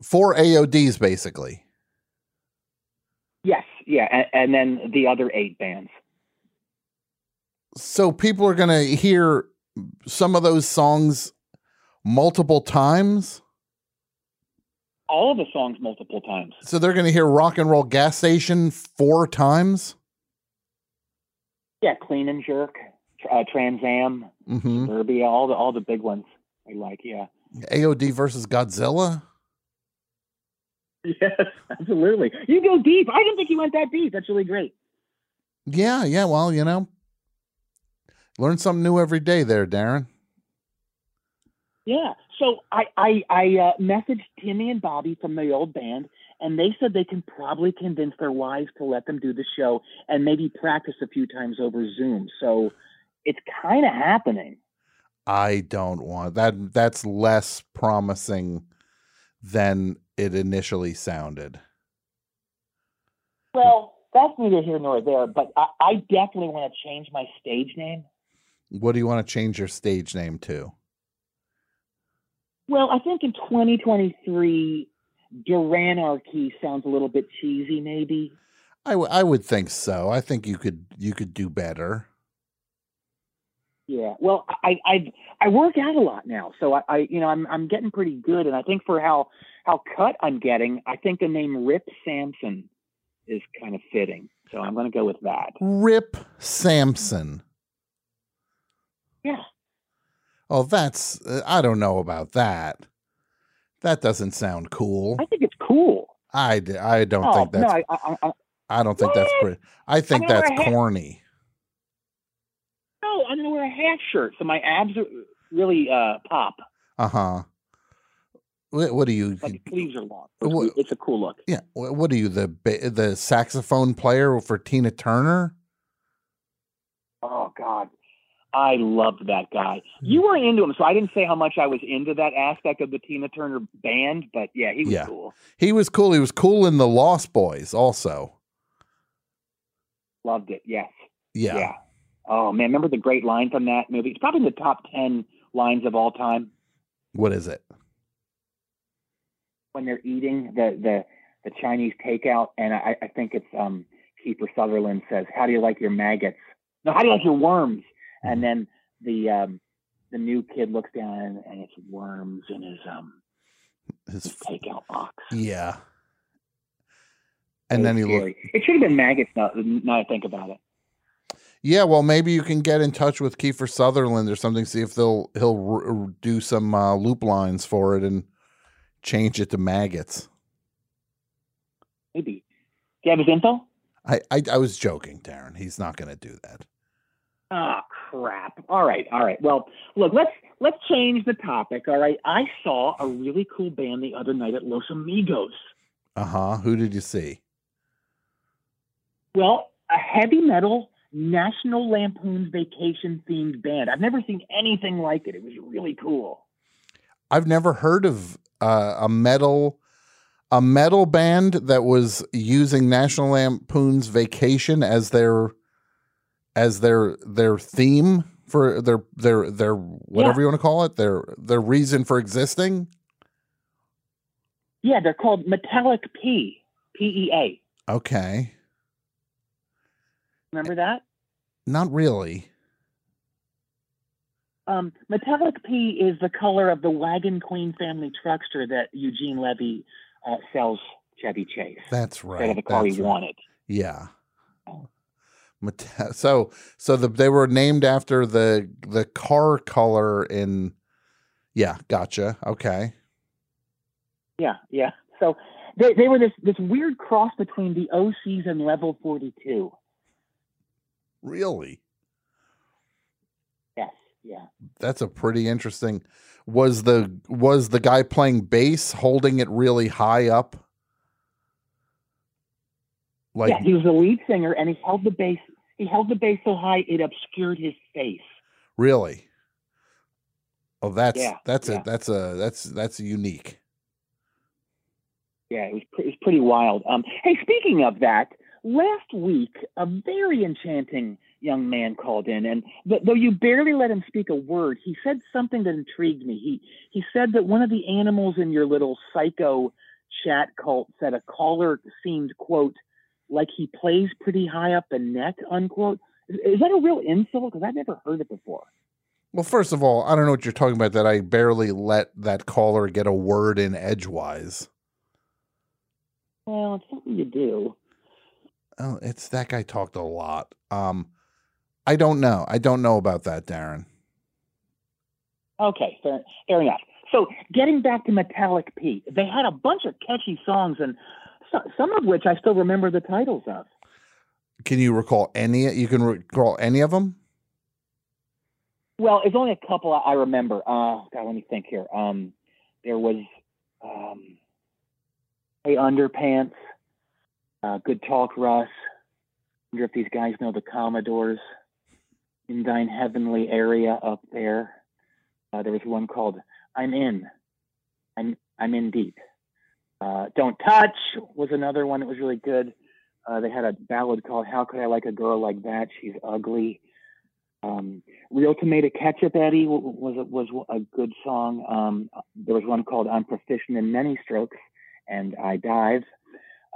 four A O Ds basically. Yes, yeah, and, and then the other eight bands. So people are going to hear some of those songs multiple times? All of the songs multiple times. So they're going to hear Rock and Roll Gas Station four times? Yeah, Clean and Jerk, uh, Trans Am, mm-hmm. Suburbia, all the, all the big ones I like, yeah. A O D versus Godzilla? Yes, absolutely. You go deep. I didn't think you went that deep. That's really great. Yeah, yeah, well, you know. Learn something new every day there, Darren. Yeah. So I I, I uh, messaged Timmy and Bobby from the old band, and they said they can probably convince their wives to let them do the show and maybe practice a few times over Zoom. So it's kind of happening. I don't want that. That's less promising than it initially sounded. Well, that's neither here nor there, but I, I definitely want to change my stage name. What do you want to change your stage name to? Well, I think in twenty twenty-three, Duranarchy sounds a little bit cheesy, maybe. I, w- I would think so. I think you could you could do better. Yeah. Well, I I, I work out a lot now, so I, I you know I'm I'm getting pretty good, and I think for how how cut I'm getting, I think the name Rip Samson is kind of fitting, so I'm going to go with that. Rip Samson. Yeah. Oh, that's, uh, I don't know about that. That doesn't sound cool. I think it's cool. I, d- I don't oh, think that's, no, I, I, I, I don't think what? that's pretty, I think that's corny. Half, no, I'm going to wear a half shirt, so my abs are really uh, pop. Uh-huh. What, what are you? Like the sleeves are long. It's, what, it's a cool look. Yeah. What are you, the the saxophone player for Tina Turner? Oh, God. I loved that guy. You were into him, so I didn't say how much I was into that aspect of the Tina Turner band, but yeah, he was yeah. cool. He was cool. He was cool in The Lost Boys also. Loved it, yes. Yeah. yeah. Oh, man, remember the great line from that movie? It's probably in the top ten lines of all time. What is it? When they're eating the the, the Chinese takeout, and I, I think it's um, Kiefer Sutherland says, "How do you like your maggots? No, how do you like your worms?" And then the um, the new kid looks down, and, and it's worms in his um his, his takeout box. Yeah. And it then he looked. It should have been maggots. Now, now I think about it. Yeah, well, maybe you can get in touch with Kiefer Sutherland or something. See if they'll he'll r- do some uh, loop lines for it and change it to maggots. Maybe. Do you have his info? I, I, I was joking, Darren. He's not going to do that. Oh, crap. All right. All right. Well, look, let's let's change the topic. All right. I saw a really cool band the other night at Los Amigos. Uh-huh. Who did you see? Well, a heavy metal National Lampoon's Vacation themed band. I've never seen anything like it. It was really cool. I've never heard of Uh, a metal, a metal band that was using National Lampoon's Vacation as their, as their their theme for their their their whatever yeah. you want to call it, their their reason for existing. Yeah, they're called Metallic P, P E A. Okay. Remember that? Not really. Um, metallic P is the color of the Wagon Queen family truckster that Eugene Levy uh, sells Chevy Chase. That's right. Instead of the car he wanted. Yeah. Meta- so so the, they were named after the the car color in. Yeah, gotcha. Okay. Yeah, yeah. So they they were this this weird cross between the O Cs and Level forty-two. Really? Yes. Yeah. That's a pretty interesting. Was the was the guy playing bass holding it really high up? Like, yeah, he was the lead singer, and he held the bass. He held the bass so high it obscured his face. Really? Oh, that's yeah, that's yeah. a that's a that's that's unique. Yeah, it was pre- it was pretty wild. Um, hey, speaking of that, last week a very enchanting young man called in, and th- though you barely let him speak a word, he said something that intrigued me. He he said that one of the animals in your little psycho chat cult said a caller seemed, quote, like he plays pretty high up the neck, unquote. Is that a real insult? Because I've never heard it before. Well, first of all, I don't know what you're talking about, that I barely let that caller get a word in edgewise. Well, it's something you do. Oh, it's that guy talked a lot. Um, I don't know. I don't know about that, Darren. Okay, fair, fair enough. So getting back to Metallic P, they had a bunch of catchy songs, and some of which I still remember the titles of. Can you recall any? You can recall any of them? Well, it's only a couple I remember. Uh, God, let me think here. Um, there was um, Hey Underpants, uh, Good Talk Russ. I wonder if these guys know the Commodores. In Thine Heavenly Area up there. Uh, there was one called I'm In. I'm I'm In Deep. Uh, Don't Touch was another one that was really good. Uh, they had a ballad called How Could I Like a Girl Like That? She's Ugly. Um, Real Tomato Ketchup Eddie was, was a good song. Um, there was one called I'm Proficient in Many Strokes and I Dive.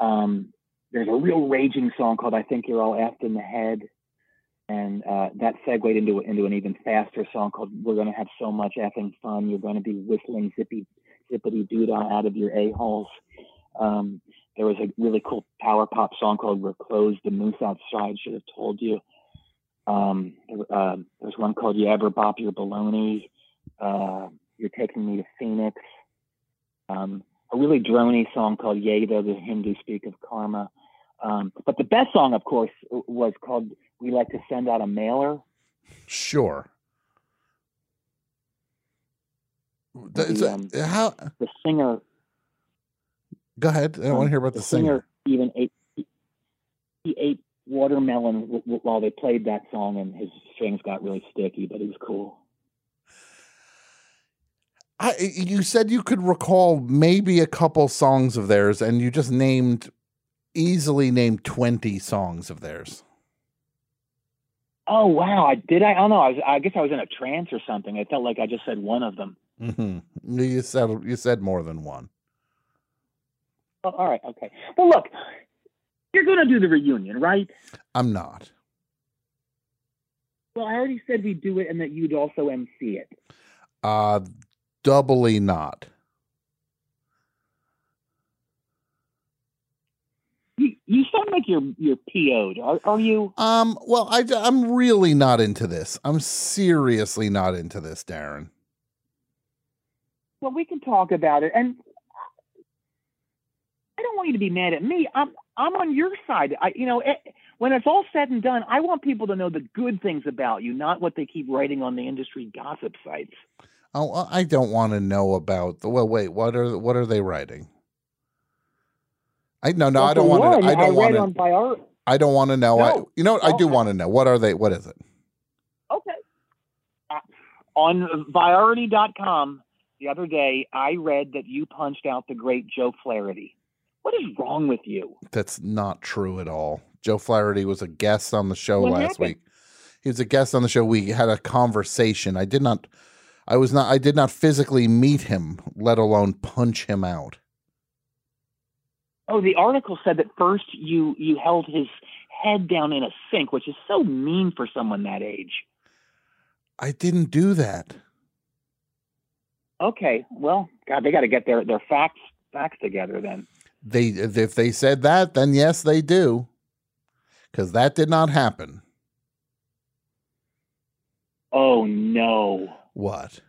Um, there's a real raging song called I Think You're All Effed in the Head. And uh, that segued into, into an even faster song called We're Gonna Have So Much Effing Fun. You're Gonna Be Whistling Zippy Zippity Doodah Out of Your A-Holes. Um, there was a really cool power pop song called We're Closed, The Moose Outside Should Have Told You. Um, uh, there's one called You Ever Bop Your Baloney, uh, You're Taking Me to Phoenix, um, a really drony song called Yay Though the Hindus Speak of Karma. Um, but the best song, of course, was called We Like to Send Out a Mailer. Sure. The, the, um, how... the singer. Go ahead. I um, want to hear about the, the singer. singer. Even ate, he ate watermelon w- w- while they played that song, and his strings got really sticky, but it was cool. I, you said you could recall maybe a couple songs of theirs, and you just named easily named twenty songs of theirs. Oh, wow. I did. I, I don't know. I, was, I guess I was in a trance or something. I felt like I just said one of them. Mm-hmm. You said, you said more than one. Oh, all right. Okay. Well, look, you're going to do the reunion, right? I'm not. Well, I already said we'd do it and that you'd also M C it. Uh, doubly not. You, you sound like you're, you're P O'd. Are, are you? Um, well, I, I'm really not into this. I'm seriously not into this, Darren. Well, we can talk about it, and I don't want you to be mad at me. I'm I'm on your side. I, you know, it, when it's all said and done, I want people to know the good things about you, not what they keep writing on the industry gossip sites. Oh, I don't want to know about the. Well, wait, what are what are they writing? I no no well, I don't want one, to. I don't want to. Bio- I don't want to know. No. I you know what, I do want to know. What are they? What is it? Okay. Uh, on Variety dot com. The other day, I read that you punched out the great Joe Flaherty. What is wrong with you? That's not true at all. Joe Flaherty was a guest on the show what last happened? week. He was a guest on the show. We had a conversation. I did not, I was not, I did not physically meet him, let alone punch him out. Oh, the article said that first you you held his head down in a sink, which is so mean for someone that age. I didn't do that. Okay, well, God, they got to get their, their facts facts together then. They if they said that, then yes, they do. because that did not happen. Oh, no. What?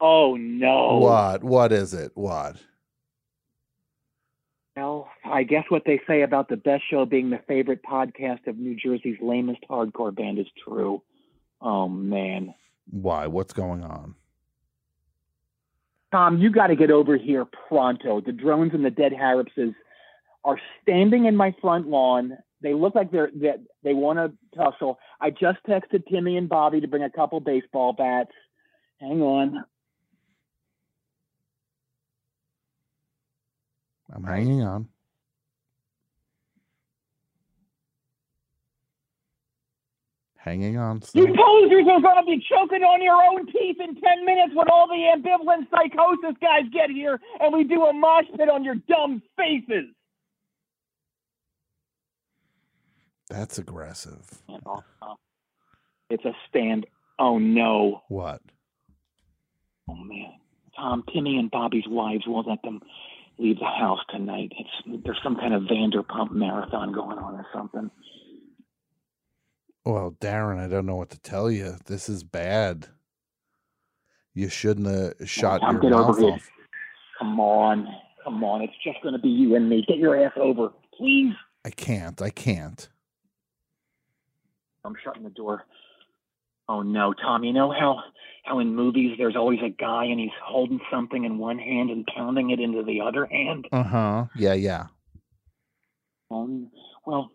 Oh, no. What? What is it? What? Well, I guess what they say about the best show being the favorite podcast of New Jersey's lamest hardcore band is true. Oh, man. Why? What's going on? Tom, you got to get over here pronto. The drones and the dead Harropses are standing in my front lawn. They look like they're that they, they want to tussle. I just texted Timmy and Bobby to bring a couple baseball bats. Hang on. I'm hanging on. Hanging on. Son. You posers are going to be choking on your own teeth in ten minutes when all the ambivalent psychosis guys get here and we do a mosh pit on your dumb faces. That's aggressive. It's a stand. Oh, no. What? Oh, man. Tom, Timmy and Bobby's wives won't let them leave the house tonight. It's, there's some kind of Vanderpump marathon going on or something. Well, Darren, I don't know what to tell you. This is bad. You shouldn't have shot your mouth off. Come on. Come on. It's just going to be you and me. Get your ass over, please. I can't. I can't. I'm shutting the door. Oh, no, Tom. You know how, how in movies there's always a guy and he's holding something in one hand and pounding it into the other hand? Uh-huh. Yeah, yeah. Um, well...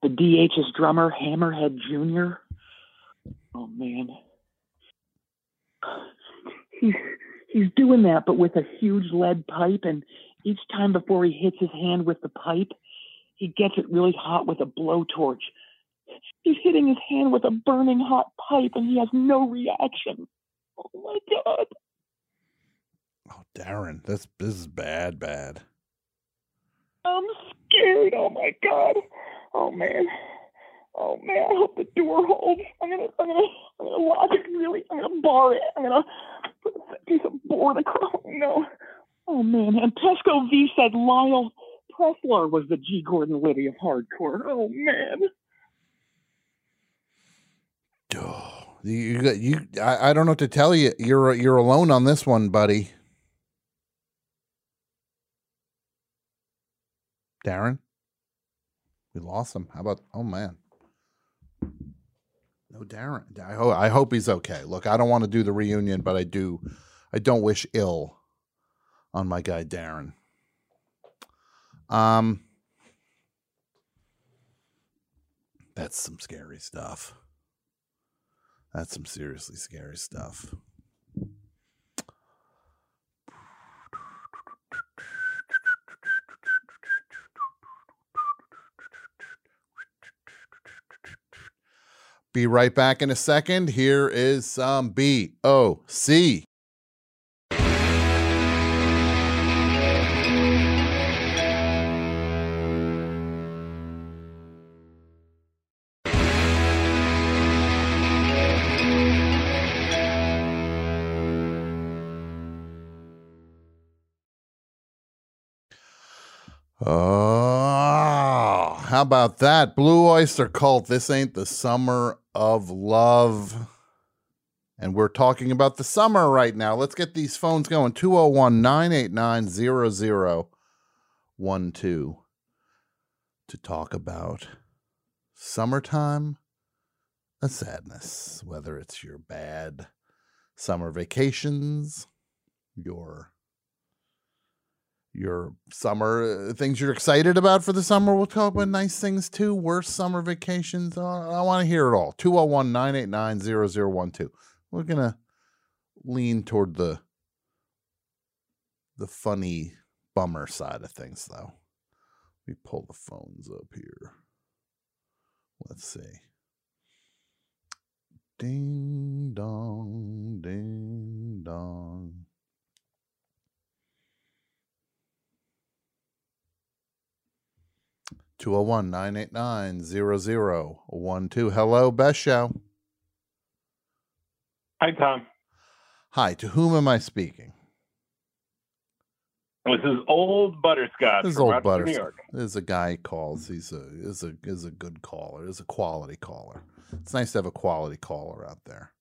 The D H's drummer, Hammerhead Junior Oh, man. He's, he's doing that, but with a huge lead pipe, and each time before he hits his hand with the pipe, he gets it really hot with a blowtorch. He's hitting his hand with a burning hot pipe, and he has no reaction. Oh, my God. Oh, Darren, this, this is bad, bad. I'm scared. Oh, my God. Oh man, oh man! I hope the door holds. I'm gonna, I'm gonna, I'm gonna lock it really. I'm gonna bar it. I'm gonna put a piece of board across. Oh, no, oh man! And Pesco V said Lyle Pressler was the G. Gordon Liddy of hardcore. Oh man! Oh, you, you, I, I don't know what to tell you. You're, you're alone on this one, buddy. Darren. We lost him. How about, oh man. No, Darren. I hope, I hope he's okay. Look, I don't want to do the reunion, but I do. I don't wish ill on my guy, Darren. Um, that's some scary stuff. That's some seriously scary stuff. Be right back in a second. Here is some B O C. Oh, how about that? Blue Oyster Cult. This ain't the summer of love, and we're talking about the summer right now. Let's get these phones going. Two oh one, nine eight nine, zero zero one two to talk about summertime, a sadness, whether it's your bad summer vacations, your your summer things you're excited about for the summer. We'll talk about nice things too. Worst summer vacations. Oh, I want to hear it all. two oh one, nine eight nine, zero zero one two. We're going to lean toward the, the funny bummer side of things though. We pull the phones up here. Let's see. Ding dong, ding dong. two oh one, nine eight nine, zero zero one two. Hello, Best Show. Hi, Tom. Hi, to whom am I speaking? This is old Butterscotch. This is old Butterscotch. There's a guy calls. He's a is a is a good caller. He's a quality caller. It's nice to have a quality caller out there,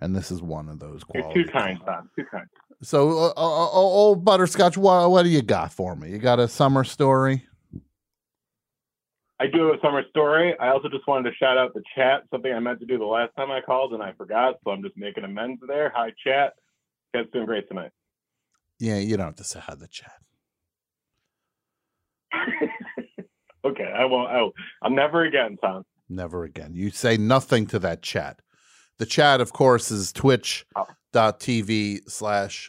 and this is one of those quality. You're too kind, Tom. Too kind. So, uh, uh, old Butterscotch, what, what do you got for me? You got a summer story? I do have a summer story. I also just wanted to shout out the chat. Something I meant to do the last time I called and I forgot, so I'm just making amends there. Hi, chat. You guys doing great tonight. Yeah, you don't have to say hi to the chat. Okay, I won't. I won't. I'm never again, Tom. Never again. You say nothing to that chat. The chat, of course, is twitch dot t v slash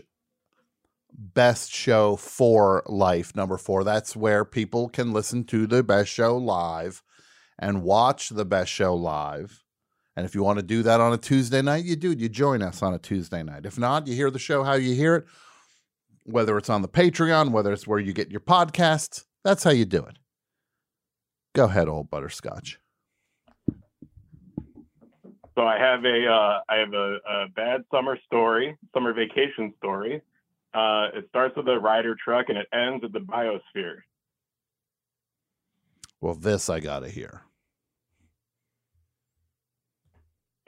best show for life, number four. That's where people can listen to the best show live and watch the best show live. And if you want to do that on a Tuesday night, you do. You join us on a Tuesday night. If not, you hear the show how you hear it, whether it's on the Patreon, whether it's where you get your podcasts. That's how you do it. Go ahead, old Butterscotch. So I have a uh, I have a, a bad summer story, summer vacation story. Uh, it starts with a rider truck and it ends at the Biosphere. Well, this I gotta hear.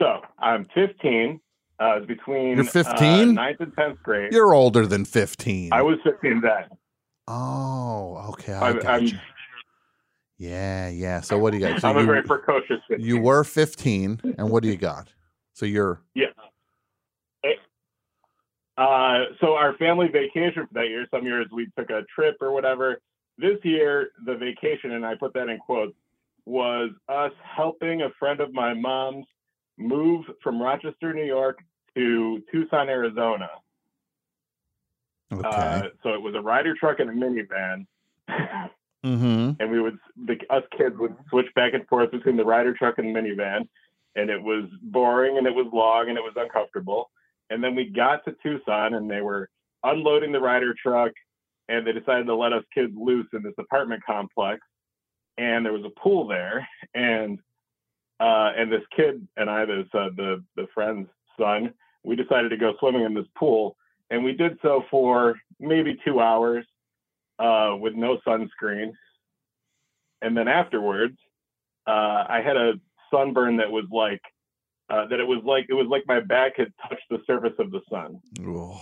So I'm fifteen. Uh, it's between you're fifteen, ninth uh, and tenth grade. You're older than fifteen. I was fifteen then. Oh, okay. I I'm, got you. I'm, Yeah, yeah. So what do you got? So I'm a you, very precocious fifteen. You were fifteen, and what do you got? So you're... Yeah. Uh, so our family vacation for that year, some years we took a trip or whatever. This year, the vacation, and I put that in quotes, was us helping a friend of my mom's move from Rochester, New York to Tucson, Arizona. Okay. Uh, so it was a rider truck and a minivan. Mm-hmm. And we would, the, us kids would switch back and forth between the rider truck and the minivan, and it was boring and it was long and it was uncomfortable. And then we got to Tucson and they were unloading the rider truck and they decided to let us kids loose in this apartment complex. And there was a pool there. And, uh, and this kid and I, this, uh, the, the friend's son, we decided to go swimming in this pool. And we did so for maybe two hours. Uh, with no sunscreen. And then afterwards, uh, I had a sunburn that was like, uh, that it was like, it was like my back had touched the surface of the sun. Ooh.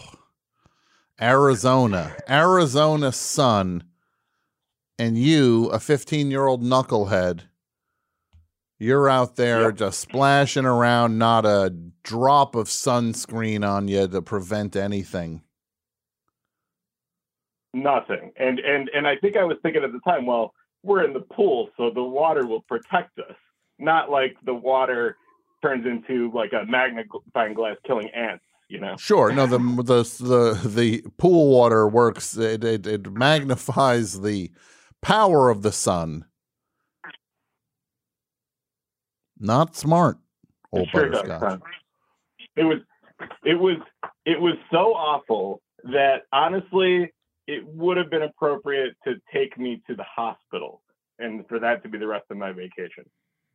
Arizona, Arizona sun. And you, a fifteen year old knucklehead, you're out there yep. just splashing around, not a drop of sunscreen on you to prevent anything. Nothing. And, and and I think I was thinking at the time, well, we're in the pool, so the water will protect us. Not like the water turns into like a magnifying glass killing ants, you know? Sure. No, the the the, the pool water works. It, it, it magnifies the power of the sun. Not smart, old Butterscotch. It was, it was, it was so awful that honestly... it would have been appropriate to take me to the hospital and for that to be the rest of my vacation.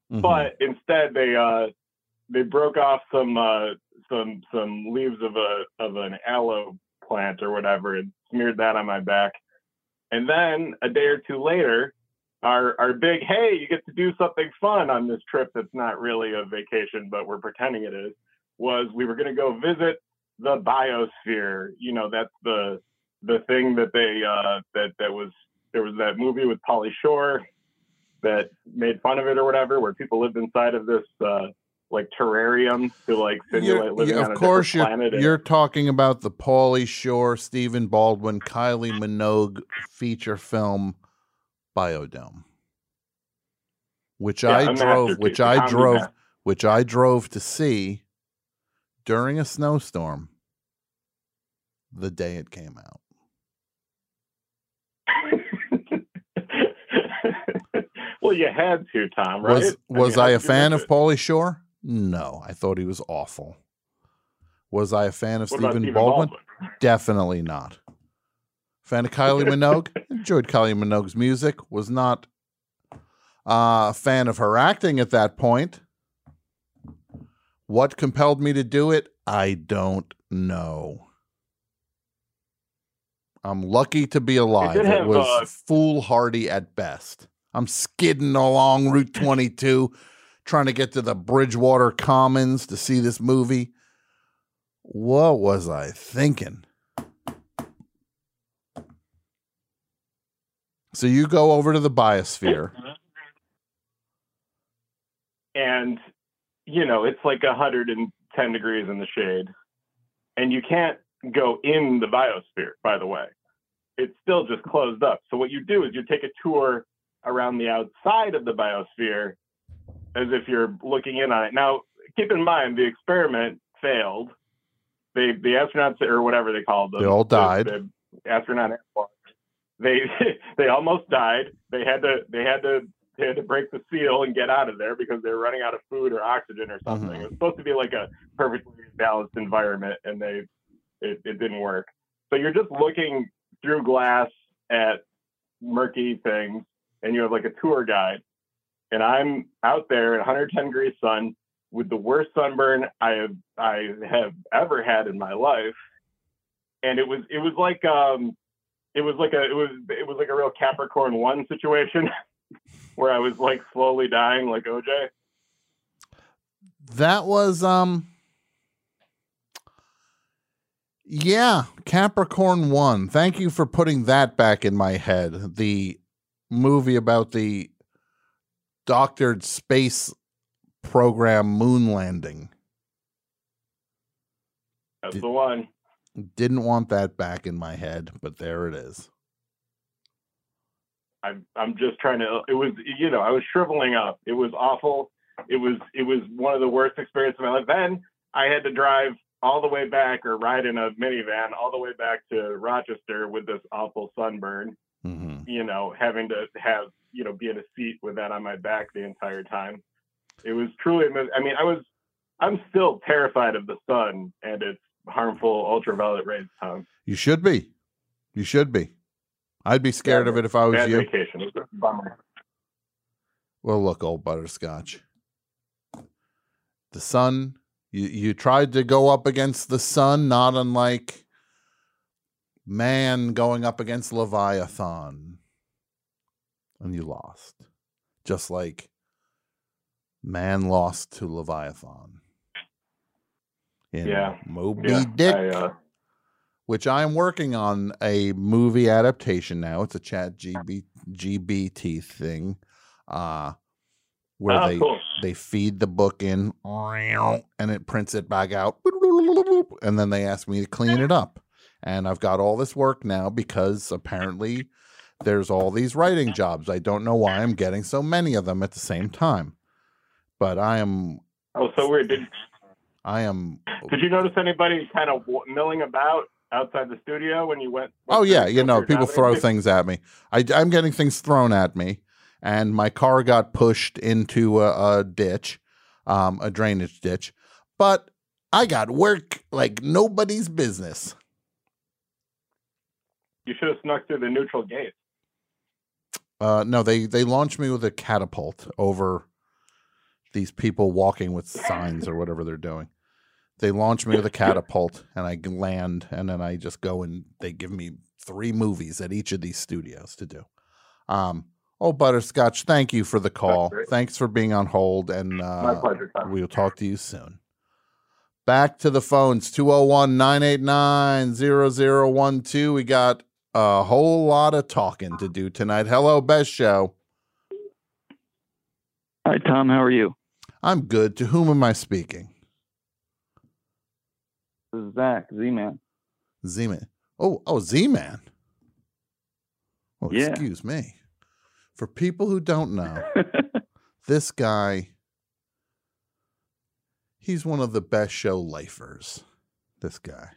Mm-hmm. But instead they, uh, they broke off some, uh, some, some leaves of a, of an aloe plant or whatever and smeared that on my back. And then a day or two later, our, our big, hey, you get to do something fun on this trip. That's not really a vacation, but we're pretending it is, was we were going to go visit the Biosphere. You know, that's the, the thing that they, uh, that, that was, there was that movie with Pauly Shore that made fun of it or whatever, where people lived inside of this, uh, like terrarium to like simulate you're, living yeah, on a course different planet. Of course, you're talking about the Pauly Shore, Stephen Baldwin, Kylie Minogue feature film Biodome, which yeah, I drove, which I drove, which I drove to see during a snowstorm the day it came out. Well, you had to, Tom, right? Was, was I, mean, I a fan of Pauly Shore? No, I thought he was awful. Was I a fan of Stephen Baldwin? Baldwin? Definitely not. Fan of Kylie Minogue? Enjoyed Kylie Minogue's music. Was not uh, a fan of her acting at that point. What compelled me to do it? I don't know. I'm lucky to be alive. It, have, it was uh, foolhardy at best. I'm skidding along Route twenty-two, trying to get to the Bridgewater Commons to see this movie. What was I thinking? So you go over to the Biosphere. And, you know, it's like one hundred ten degrees in the shade. And you can't go in the Biosphere, by the way. It's still just closed up. So what you do is you take a tour around the outside of the Biosphere as if you're looking in on it. Now, keep in mind, the experiment failed. They, the astronauts, or whatever they called them. They all died. The, the astronaut They they almost died. They had to they had to they had to break the seal and get out of there because they were running out of food or oxygen or something. Mm-hmm. It was supposed to be like a perfectly balanced environment, and they it, it didn't work. So you're just looking through glass at murky things, and you have like a tour guide. And I'm out there at one hundred ten degrees sun with the worst sunburn I have I have ever had in my life, and it was it was like um. It was like a it was it was like a real Capricorn One situation where I was like slowly dying like O J. That was um yeah, Capricorn One. Thank you for putting that back in my head. The movie about the doctored space program moon landing. That's Did- the one. Didn't want that back in my head, but there it is. I'm I'm just trying to. It was you know I was shriveling up. It was awful. It was it was one of the worst experiences of my life. Then I had to drive all the way back, or ride in a minivan all the way back to Rochester with this awful sunburn. Mm-hmm. You know, having to have you know be in a seat with that on my back the entire time. It was truly. I mean, I was. I'm still terrified of the sun and its harmful ultraviolet rays, Tom. You should be. You should be. I'd be scared yeah, of it if I was you. Vacation. It was a bummer. Well, look, old butterscotch. The sun, you, you tried to go up against the sun, not unlike man going up against Leviathan. And you lost. Just like man lost to Leviathan. In yeah, Moby yeah, Dick, I, uh... which I'm working on a movie adaptation now. It's a Chat G B T thing, uh, where oh, they cool. they feed the book in and it prints it back out, and then they ask me to clean it up. And I've got all this work now because apparently there's all these writing jobs. I don't know why I'm getting so many of them at the same time, but I am. Oh, so weird. Did... I am. Did you notice anybody kind of milling about outside the studio when you went? Oh yeah, you know, people throw things at me. I, I'm getting things thrown at me, and my car got pushed into a, a ditch, um, a drainage ditch. But I got work like nobody's business. You should have snuck through the neutral gate. Uh, no, they they launched me with a catapult over these people walking with signs or whatever they're doing. They launch me with a catapult and I land, and then I just go and they give me three movies at each of these studios to do. Um, oh, Butterscotch, thank you for the call. Thanks for being on hold, and uh, my pleasure, Tom. We'll talk to you soon. Back to the phones, two oh one, nine eight nine, zero zero one two. We got a whole lot of talking to do tonight. Hello, Best Show. Hi, Tom. How are you? I'm good. To whom am I speaking? This is Zach, Z-Man. Z-Man. Oh, oh, Z-Man. Oh, yeah. Excuse me. For people who don't know, this guy, he's one of the Best Show lifers. This guy.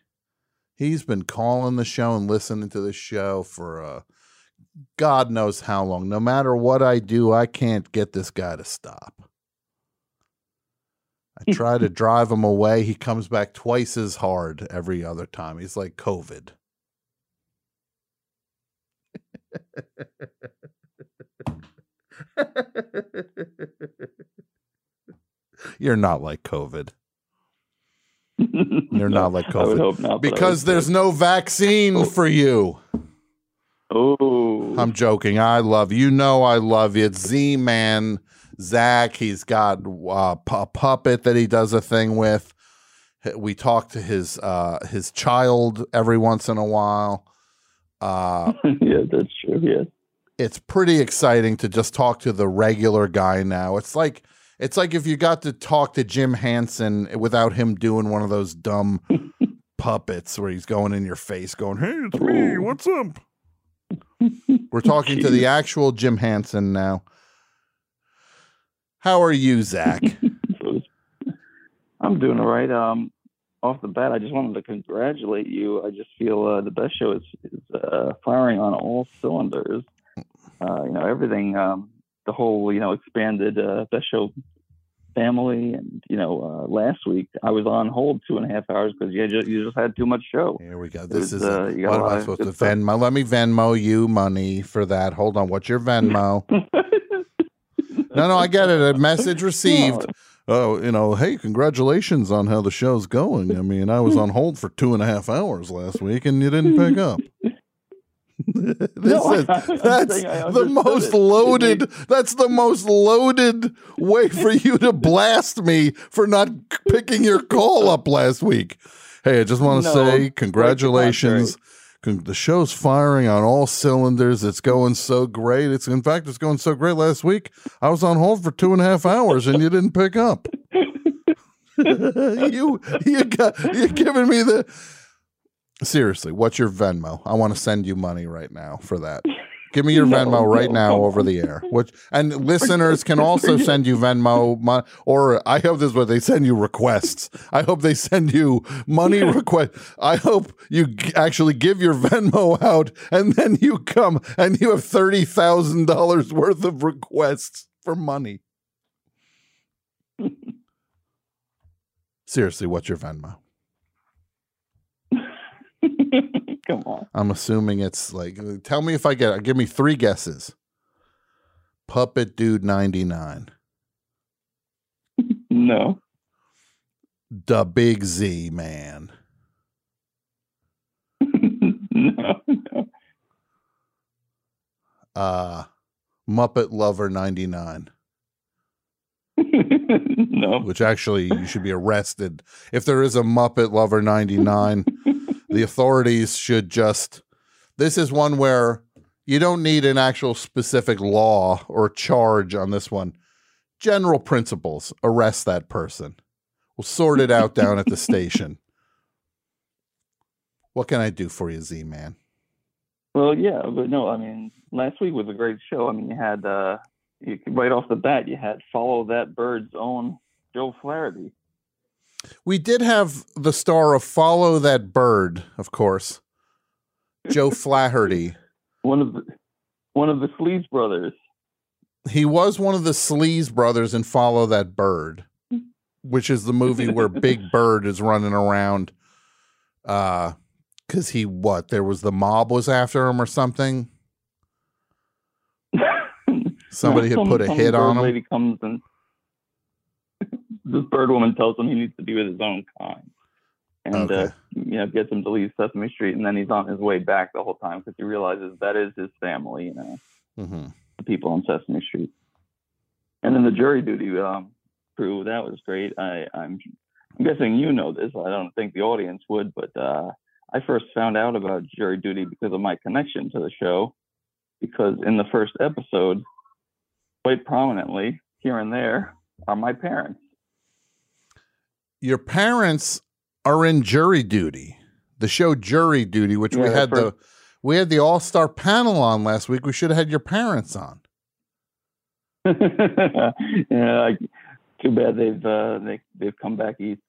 He's been calling the show and listening to the show for a uh, God knows how long. No matter what I do, I can't get this guy to stop. I try to drive him away. He comes back twice as hard every other time. He's like COVID. You're not like COVID. You're no, not like COVID. I would hope not. Because there's no vaccine oh. for you. Oh. I'm joking. I love you. You know I love you. It's Z-Man, Zach. He's got uh, a puppet that he does a thing with. We talk to his uh, his child every once in a while. Uh, yeah, that's true. Yeah. It's pretty exciting to just talk to the regular guy now. It's like it's like if you got to talk to Jim Hansen without him doing one of those dumb puppets where he's going in your face going, hey, it's me. What's up? We're talking to the actual Jim Hansen now. How are you, Zach? I'm doing all right. Um, off the bat, I just wanted to congratulate you. I just feel uh, the best show is, is uh, firing on all cylinders. Uh, you know, everything, um, the whole, you know, expanded uh, best show family. And, you know, uh, last week I was on hold two and a half hours because you just, you just had too much show. Here we go. This was, is uh, a, what am I supposed to Venmo? Stuff. Let me Venmo you money for that. Hold on. What's your Venmo? no, no, I get it. A message received. No. Oh, you know, hey, congratulations on how the show's going. I mean, I was on hold for two and a half hours last week, and you didn't pick up. this no, is, that's the most it. loaded. That's the most loaded way for you to blast me for not picking your call up last week. Hey, I just want to no, say congratulations. The show's firing on all cylinders. It's going so great. It's in fact, it's going so great. Last week, I was on hold for two and a half hours, and you didn't pick up. you you got you're giving me the seriously. What's your Venmo? I want to send you money right now for that. Give me your no, Venmo right no, now over the air. Which and listeners can also send you Venmo, mon- or I hope this is where they send you requests. I hope they send you money requests. I hope you g- actually give your Venmo out, and then you come and you have thirty thousand dollars worth of requests for money. Seriously, what's your Venmo? Come on. I'm assuming it's like, tell me if I get it. Give me three guesses. Puppet Dude ninety-nine. No. The Big Z Man. no, no. Uh, Muppet Lover ninety-nine. No. Which actually, you should be arrested. If there is a Muppet Lover ninety-nine. The authorities should just, this is one where you don't need an actual specific law or charge on this one. General principles, arrest that person. We'll sort it out down at the station. What can I do for you, Z-Man? Well, yeah, but no, I mean, last week was a great show. I mean, you had, uh, you, right off the bat, you had Follow That Bird's own Joe Flaherty. We did have the star of Follow That Bird, of course, Joe Flaherty. One of the, one of the Sleaze brothers. He was one of the Sleaze brothers in Follow That Bird, which is the movie where Big Bird is running around because uh, he, what, there was the mob was after him or something? Somebody had put a hit on him. Lady comes and this bird woman tells him he needs to be with his own kind, and okay. uh, you know, gets him to leave Sesame Street, and then he's on his way back the whole time because he realizes that is his family, you know, mm-hmm. the people on Sesame Street. And then the jury duty um, crew, that was great. I, I'm, I'm guessing you know this. I don't think the audience would, but uh, I first found out about jury duty because of my connection to the show, because in the first episode, quite prominently here and there are my parents. Your parents are in jury duty, the show Jury Duty, which yeah, we had the we had the all-star panel on last week. We should have had your parents on. yeah, too bad they've uh, they they've come back east.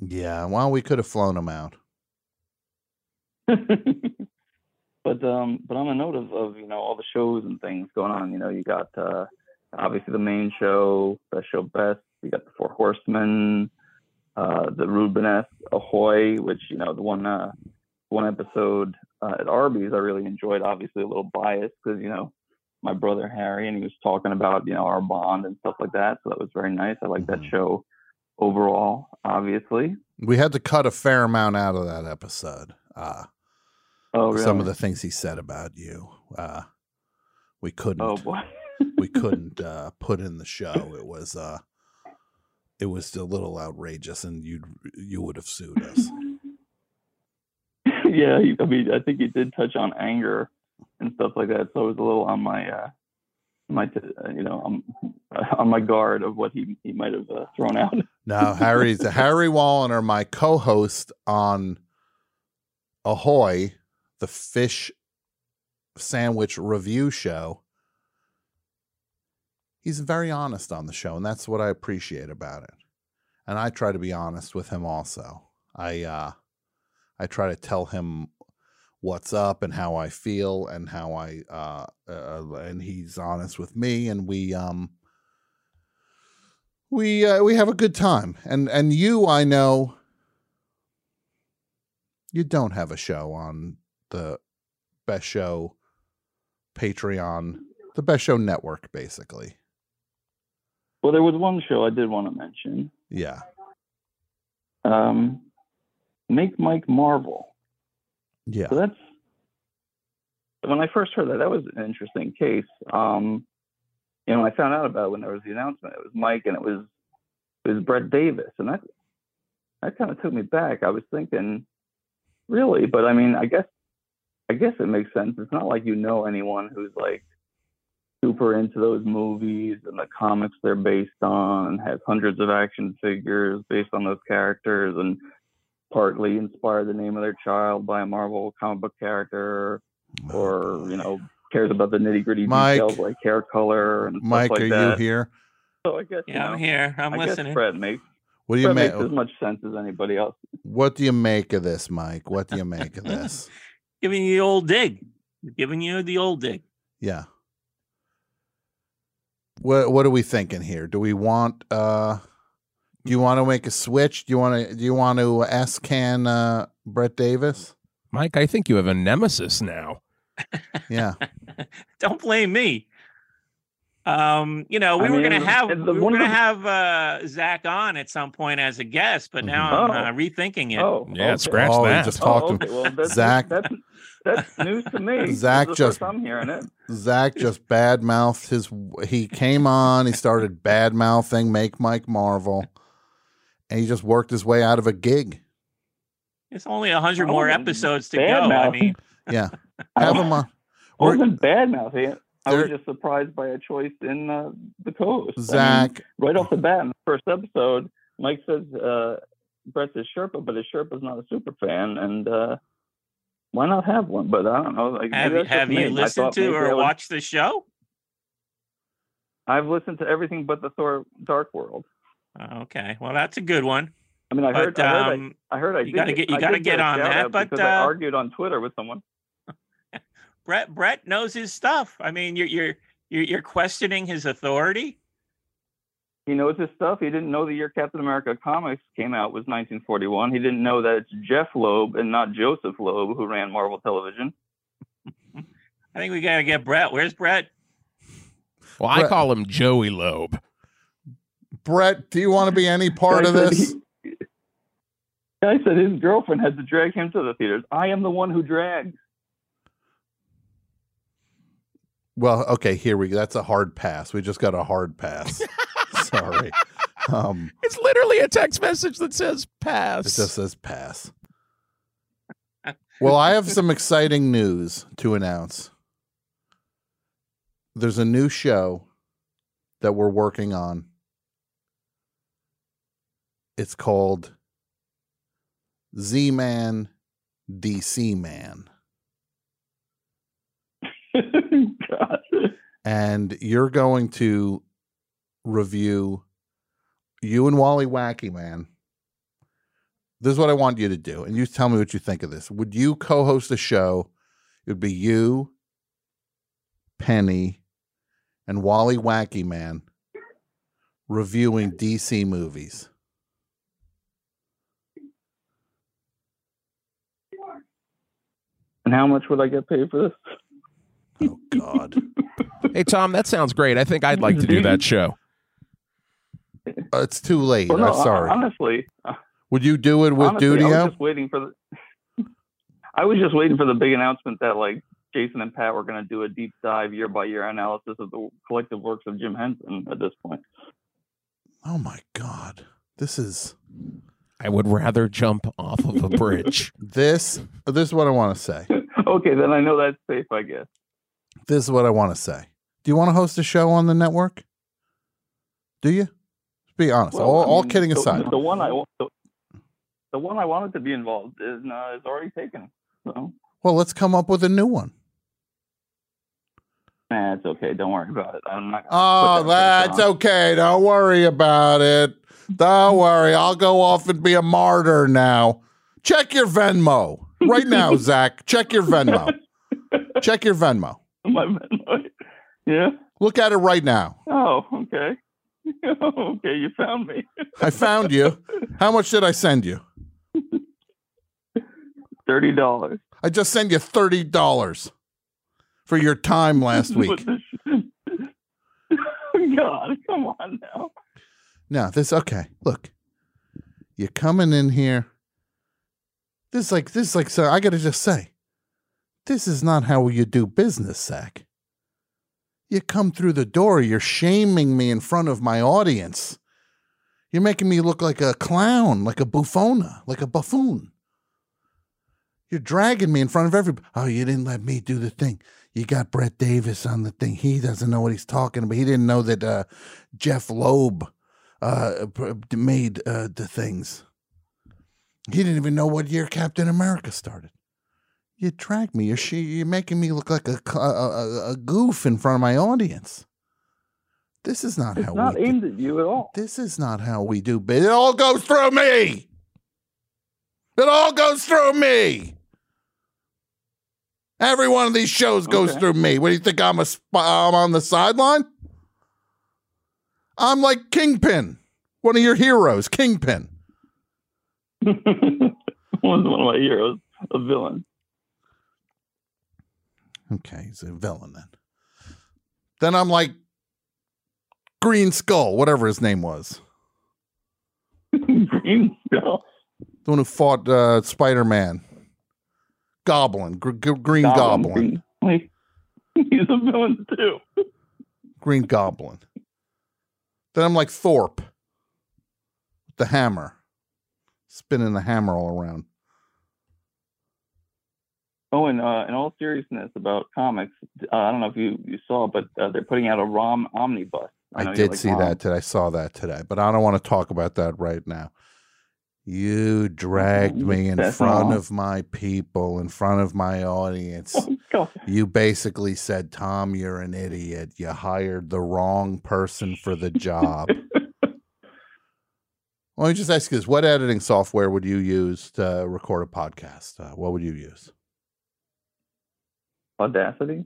Yeah, well, we could have flown them out. but um, but on the note of, of you know all the shows and things going on, you know you got uh, obviously the main show, Best Show Best. You got the Four Horsemen, uh, the Rubenesque, Ahoy, which, you know, the one uh, one episode uh, at Arby's I really enjoyed, obviously a little biased because, you know, my brother Harry, and he was talking about, you know, our bond and stuff like that. So that was very nice. I like mm-hmm. that show overall, obviously. We had to cut a fair amount out of that episode. Uh, oh, really? Some of the things he said about you. Uh, we couldn't. Oh, boy. we couldn't uh, put in the show. It was uh, it was a little outrageous, and you you would have sued us. Yeah, I mean, I think he did touch on anger and stuff like that. So I was a little on my, uh, my, you know, on, on my guard of what he he might have uh, thrown out. Now, Harry's Harry Walliner, my co-host on Ahoy, the fish sandwich review show. He's very honest on the show, and that's what I appreciate about it. And I try to be honest with him also. I uh, I try to tell him what's up and how I feel and how I uh, uh, and he's honest with me, and we um we uh, we have a good time. And and you, I know, you don't have a show on the Best Show Patreon, the Best Show Network, basically. Well, there was one show I did want to mention. Yeah. Um, Make Mike Marvel. Yeah. So that's, when I first heard that, that was an interesting case. Um, you know, I found out about it when there was the announcement. It was Mike, and it was it was Brett Davis, and that that kind of took me back. I was thinking, really, but I mean, I guess I guess it makes sense. It's not like you know anyone who's like super into those movies and the comics they're based on, has hundreds of action figures based on those characters, and partly inspired the name of their child by a Marvel comic book character, or, you know, cares about the nitty gritty details like hair color and Mike, stuff like that. Mike, are you here? So I guess, yeah, you know, I'm here. I'm I listening. Guess Fred makes, what do you Fred make? makes as much sense as anybody else. What do you make of this, Mike? What do you make of this? Giving you the old dig. Giving you the old dig. Yeah. What what are we thinking here? Do we want? Uh, do you want to make a switch? Do you want to? Do you want to S-can uh, Brett Davis? Mike, I think you have a nemesis now. Yeah. Don't blame me. Um, you know, we I mean, were going to have we were going to have uh, Zach on at some point as a guest, but now oh. I'm uh, rethinking it. Oh, yeah, okay. Scratch oh, that. Just talked oh, okay. to well, that's, Zach. That's, that's, That's news to me. Zach just I'm hearing it. Zach just bad mouthed his. He came on. He started bad mouthing Make Mike Marvel, and he just worked his way out of a gig. It's only a hundred more episodes to go. Mouth. I mean, yeah, have him on. I wasn't bad mouthing. I was just surprised by a choice in uh, the co-host. Zach, I mean, right off the bat in the first episode, Mike says uh, Brett's a Sherpa, but his Sherpa's not a super fan, and. Uh, Why not have one? But I don't know. Like, have have you listened to or watched the show? I've listened to everything but the Thor Dark World. Okay, well, that's a good one. I mean, I but, heard. Um, I heard. I, I heard. I you got to get. You got to get on that. But uh, I argued on Twitter with someone. Brett Brett knows his stuff. I mean, you're you're you're you're questioning his authority. He knows his stuff. He didn't know the year Captain America Comics came out was nineteen forty-one. He didn't know that it's Jeff Loeb and not Joseph Loeb who ran Marvel Television. I think we got to get Brett. Where's Brett? Well, Brett. I call him Joey Loeb. Brett, do you want to be any part of this? He, I said his girlfriend had to drag him to the theaters. I am the one who drags. Well, okay, here we go. That's a hard pass. We just got a hard pass. Sorry. Um, it's literally a text message that says pass. It just says pass. Well, I have some exciting news to announce. There's a new show that we're working on. It's called Z-Man, D C Man. God. And you're going to review, you and Wally Wacky Man. This is what I want you to do, and you tell me what you think of this. Would you co-host a show? It would be you, Penny, and Wally Wacky Man reviewing D C movies. And how much would I get paid for this? Oh, God. Hey, Tom, that sounds great. I think I'd like to do that show. Uh, it's too late. Well, no, I'm sorry. Honestly, would you do it with Duty Out? I was just waiting for the. I was just waiting for the big announcement that like Jason and Pat were going to do a deep dive year by year analysis of the collective works of Jim Henson. At this point. Oh my God! This is. I would rather jump off of a bridge. this this is what I want to say. Okay, then I know that's safe, I guess. This is what I want to say. Do you want to host a show on the network? Do you? Be honest. Well, all, I mean, all kidding the, aside. The one I the, the one I wanted to be involved is uh, is already taken. So. Well, let's come up with a new one. Nah, it's okay. Don't worry about it. I'm not. Oh, that that's okay. Don't worry about it. Don't worry. I'll go off and be a martyr now. Check your Venmo right now, Zach. Check your Venmo. Check your Venmo. My Venmo. Yeah. Look at it right now. Oh, okay. Okay, you found me. I found you. How much did I send you? Thirty dollars. I just sent you thirty dollars for your time last week. God, come on now. No, this okay. Look, you're coming in here. This is like this is like so. I gotta just say, this is not how you do business, Zach. You come through the door, you're shaming me in front of my audience. You're making me look like a clown, like a buffona, like a buffoon. You're dragging me in front of everybody. Oh, you didn't let me do the thing. You got Brett Davis on the thing. He doesn't know what he's talking about. He didn't know that uh, Jeff Loeb uh, made uh, the things. He didn't even know what year Captain America started. You drag me. You're, she, you're making me look like a, a, a goof in front of my audience. This is not it's how not we aimed do. At you at all. This is not how we do. But it all goes through me. It all goes through me. Every one of these shows goes okay. through me. What do you think? I'm a sp- I'm on the sideline. I'm like Kingpin, one of your heroes, Kingpin. One's one of my heroes, a villain. Okay, he's a villain then. Then I'm like Green Skull, whatever his name was. Green Skull? The one who fought uh, Spider-Man. Goblin. Gr- Gr- Green Goblin. Goblin. He's a villain too. Green Goblin. Then I'm like Thorpe. With the hammer. Spinning the hammer all around. Oh, and uh, in all seriousness about comics, uh, I don't know if you, you saw, but uh, they're putting out a ROM omnibus. I, I did like, see Mom. that today. I saw that today, but I don't want to talk about that right now. You dragged me in That's front all. of my people, in front of my audience. Oh, you basically said, Tom, you're an idiot. You hired the wrong person for the job. Let me just ask you this. What editing software would you use to record a podcast? Uh, what would you use? Audacity?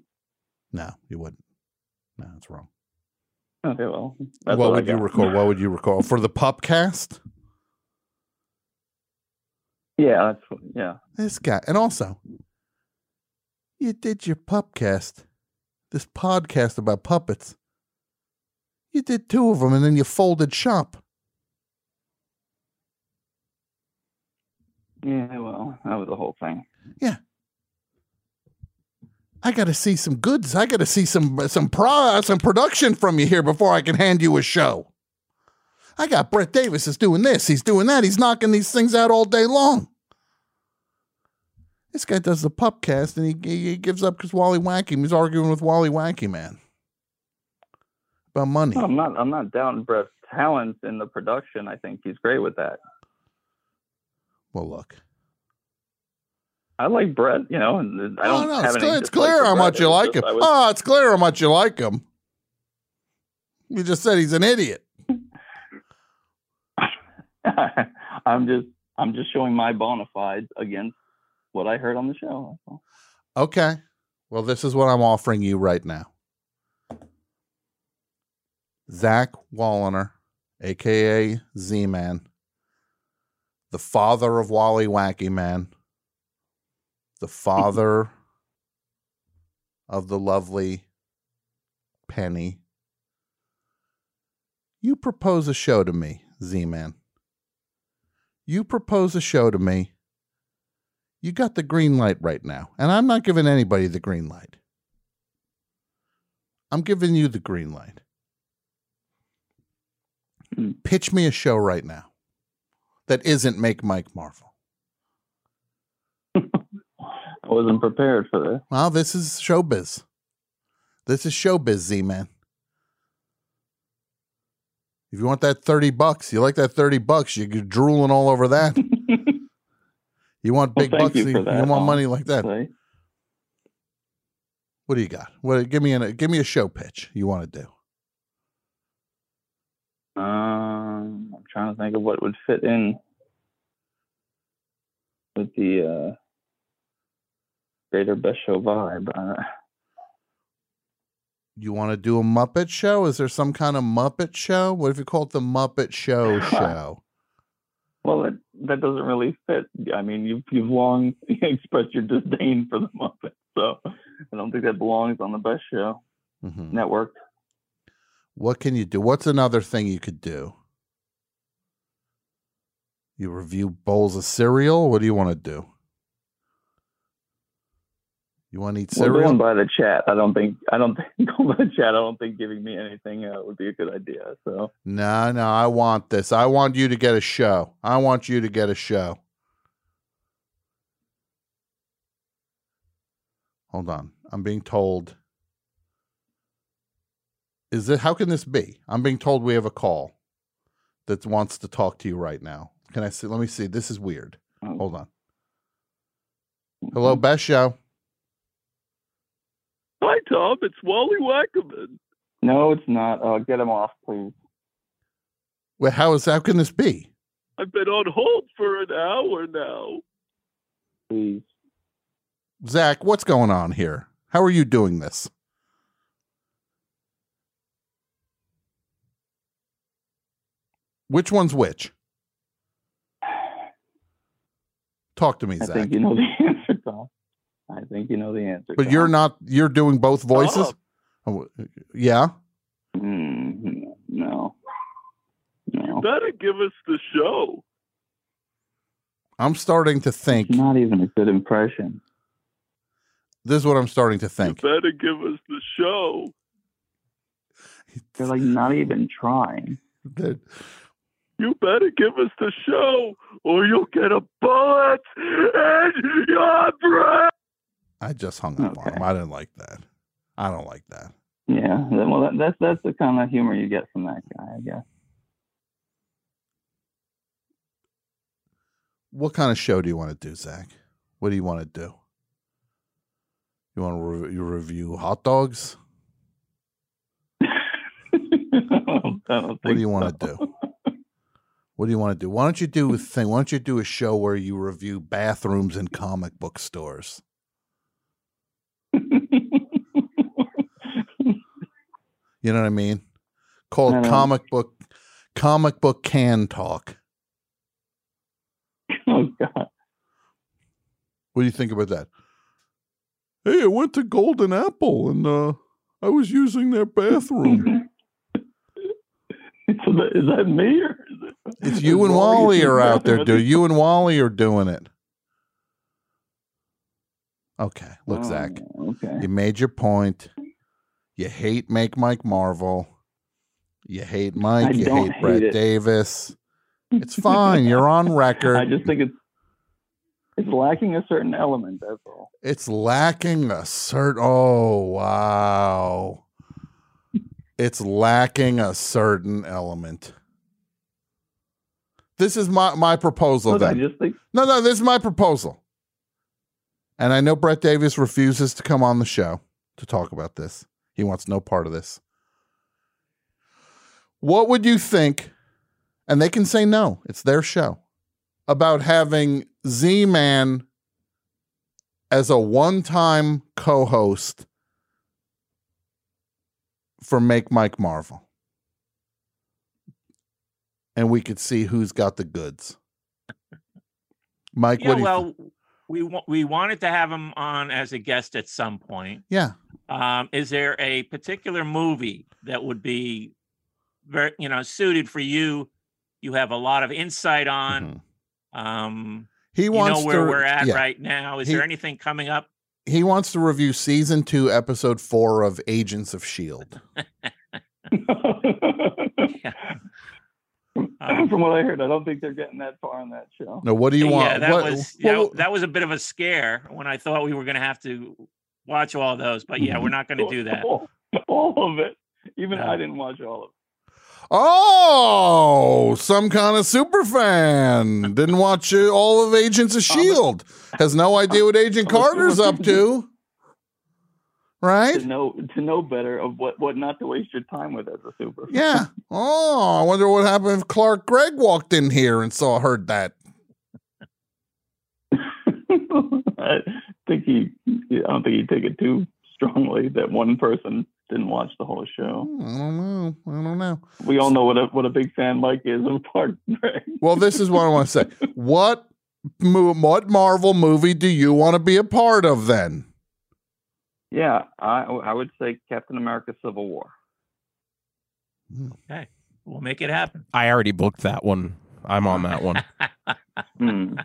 No, you wouldn't. No, that's wrong. Okay, well, that's what, what would you record? What would you record for the podcast? Yeah, that's what, yeah. This guy, and also, you did your pupcast, this podcast about puppets. You did two of them, and then you folded shop. Yeah, well, that was the whole thing. Yeah. I got to see some goods. I got to see some some pro, some production from you here before I can hand you a show. I got Brett Davis is doing this. He's doing that. He's knocking these things out all day long. This guy does the pupcast and he, he gives up because Wally Wacky, he's arguing with Wally Wacky Man about money. I'm not I'm not doubting Brett's talents in the production. I think he's great with that. Well, look. I like Brett, you know, and I don't oh, no, have it's any. Clear, it's clear how much you like just, him. Was... Oh, it's clear how much you like him. You just said he's an idiot. I'm just, I'm just showing my bona fides against what I heard on the show. Okay, well, this is what I'm offering you right now. Zach Walliner, aka Z-Man, the father of Wally Wacky Man. The father of the lovely Penny. You propose a show to me, Z-Man. You propose a show to me. You got the green light right now, and I'm not giving anybody the green light. I'm giving you the green light. Pitch me a show right now that isn't Make Mike Marvel. I wasn't prepared for that. Well, this is showbiz. This is showbiz, Z-Man. If you want that thirty bucks, you like that thirty bucks, you're drooling all over that. You want big well, bucks, you, you, that, you want um, money like that. Right? What do you got? What, give me an, give me a show pitch you want to do. Um, I'm trying to think of what would fit in with the uh, Greater Best Show vibe. Uh, you want to do a Muppet show? Is there some kind of Muppet show? What if you call it the Muppet Show show? Well, that, that doesn't really fit. I mean, you've, you've long expressed your disdain for the Muppets, so I don't think that belongs on the Best Show mm-hmm. network. What can you do? What's another thing you could do? You review bowls of cereal? What do you want to do? You want to eat cereal? Well, going by the chat, I don't think I don't think going by the chat, I don't think giving me anything uh, would be a good idea. So no, no, I want this. I want you to get a show. I want you to get a show. Hold on, I'm being told. Is it, how can this be? I'm being told we have a call that wants to talk to you right now. Can I see? Let me see. This is weird. Hold on. Hello, Best Show. Hi, Tom. It's Wally Wackerman. No, it's not. Uh, get him off, please. Well, how is how can this be? I've been on hold for an hour now. Please. Zach, what's going on here? How are you doing this? Which one's which? Talk to me, I Zach. I think you know the answer, Tom. I think you know the answer. But Tom. You're not, you're doing both voices? Oh. Yeah? Mm, no. No. You better give us the show. I'm starting to think. It's not even a good impression. This is what I'm starting to think. You better give us the show. They're like not even trying. That you better give us the show or you'll get a bullet in your brain. I just hung up okay. on him. I didn't like that. I don't like that. Yeah. Well, that, that's that's the kind of humor you get from that guy, I guess. What kind of show do you want to do, Zach? What do you want to do? You want to re- you review hot dogs? I don't, I don't what do you want so. to do? What do you want to do? Why don't you do a thing? Why don't you do a show where you review bathrooms in comic book stores? You know what I mean? Called I comic know. book, comic book can talk. Oh God! What do you think about that? Hey, I went to Golden Apple and uh, I was using their bathroom. So that, is that me or is it? It's you and Wally, Wally are out there, dude. You and Wally are doing it. Okay, look, oh, Zach. Okay. You made your point. You hate Make Mike Marvel. You hate Mike. I you hate, hate Brett it. Davis. It's fine. You're on record. I just think it's it's lacking a certain element. That's all. It's lacking a certain. Oh wow. It's lacking a certain element. This is my, my proposal no, then. I just think- no, no, this is my proposal. And I know Brett Davis refuses to come on the show to talk about this. He wants no part of this. What would you think, and they can say no, it's their show, about having Z-Man as a one-time co-host for Make Mike Marvel. And we could see who's got the goods. Mike, yeah, what do you well, th- we w- we wanted to have him on as a guest at some point. Yeah. Um, is there a particular movie that would be very, you know, suited for you. You have a lot of insight on. Mm-hmm. Um, he wants you know where to, we're at yeah. right now. Is he, there anything coming up? He wants to review season two, episode four of Agents of S H I E L D. yeah. Um, From what I heard, I don't think they're getting that far on that show. No, what do you want? Yeah, that what, was well, that, that was a bit of a scare when I thought we were going to have to watch all those. But yeah, we're not going to do that. All, all of it. Even no. I didn't watch all of it. Oh, some kind of super fan didn't watch all of Agents of S H I E L D. Has no idea what Agent Carter's up to. Right? To know, to know better of what, what not to waste your time with as a super. Yeah. Oh, I wonder what happened if Clark Gregg walked in here and saw, heard that. I think he, I don't think he'd take it too strongly that one person didn't watch the whole show. I don't know. I don't know. We all know what a, what a big fan Mike is of Clark Gregg. Well, this is what I want to say. What, what Marvel movie do you want to be a part of then? Yeah, I, I would say Captain America: Civil War. Okay, we'll make it happen. I already booked that one. I'm on that one. mm.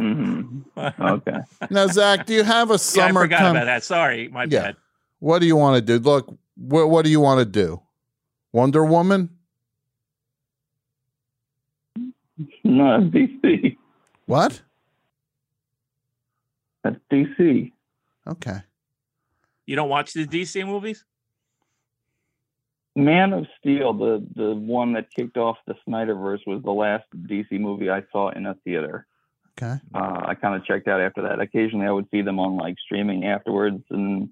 mm-hmm. Okay. Now, Zach, do you have a summer? Yeah, I forgot com- about that. Sorry, my yeah. bad. What do you want to do? Look, wh- what do you want to do? Wonder Woman? No, that's D C. What? That's D C. Okay. You don't watch the D C movies? Man of Steel, the, the one that kicked off the Snyderverse, was the last D C movie I saw in a theater. Okay. Uh, I kind of checked out after that. Occasionally I would see them on like streaming afterwards, and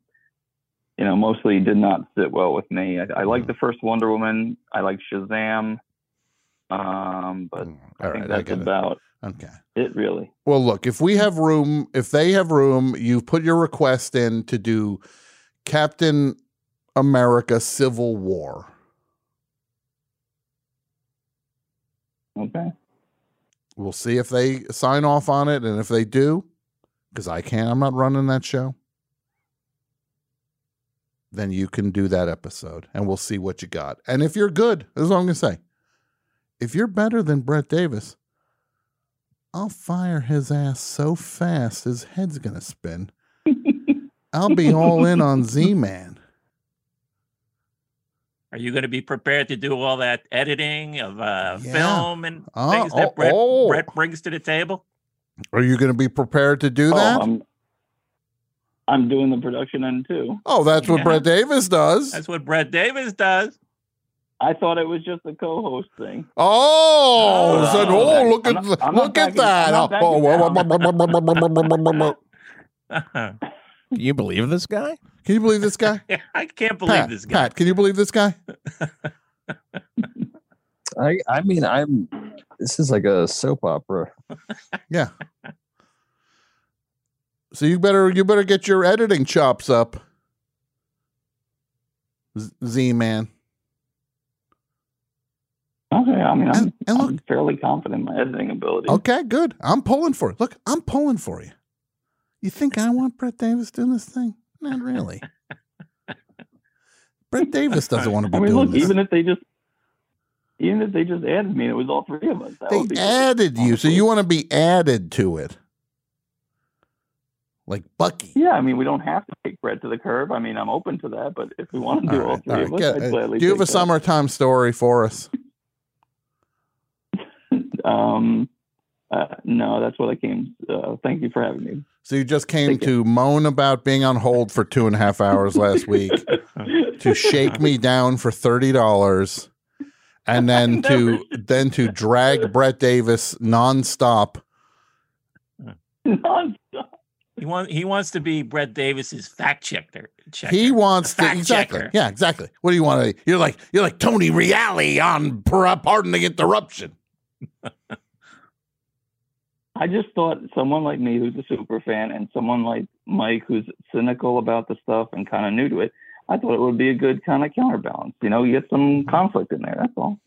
you know, mostly did not sit well with me. I, I like the first Wonder Woman. I like Shazam. Um, but mm, I think right, that's I about it. Okay. It really. Well, look, if we have room, if they have room, you put your request in to do Captain America: Civil War. Okay. We'll see if they sign off on it, and if they do, because I can't, I'm not running that show. Then you can do that episode, and we'll see what you got. And if you're good, that's what I'm gonna say. If you're better than Brett Davis, I'll fire his ass so fast his head's going to spin. I'll be all in on Z-Man. Are you going to be prepared to do all that editing of uh, yeah. film and oh, things that oh, Brett, oh. Brett brings to the table? Are you going to be prepared to do oh, that? I'm, I'm doing the production end, too. Oh, that's yeah. what Brett Davis does. That's what Brett Davis does. I thought it was just a co-host thing. Oh, oh, so, oh look at not, look at that! Can you believe this guy? Can you believe this guy? I can't believe Pat, this guy. Pat, can you believe this guy? I I mean I'm. This is like a soap opera. Yeah. So you better you better get your editing chops up, Z-Man. Okay, I mean, I'm, and, and look, I'm fairly confident in my editing ability. Okay, good. I'm pulling for it. Look, I'm pulling for you. You think I want Brett Davis doing this thing? Not really. Brett Davis doesn't want to be I mean, doing look, this. Even if they just, even if they just added me, it was all three of us. That they added you, so you want to be added to it, like Bucky. Yeah, I mean, we don't have to take Brett to the curb. I mean, I'm open to that, but if we want to do all, all right, three all of right, us, get, I'd gladly. Do you have a that. summertime story for us? Um, uh, no, that's what I came. Uh, thank you for having me. So you just came thank to you. moan about being on hold for two and a half hours last week, to shake me down for thirty dollars, and then to then to drag Brett Davis nonstop. Nonstop. He wants he wants to be Brett Davis's fact checker. checker. He wants to exactly. Checker. Yeah, exactly. What do you want to? You're like you're like Tony Reale on Pardon the Interruption. I just thought someone like me who's a super fan and someone like Mike who's cynical about the stuff and kind of new to it, I thought it would be a good kind of counterbalance. You know, you get some conflict in there, that's all.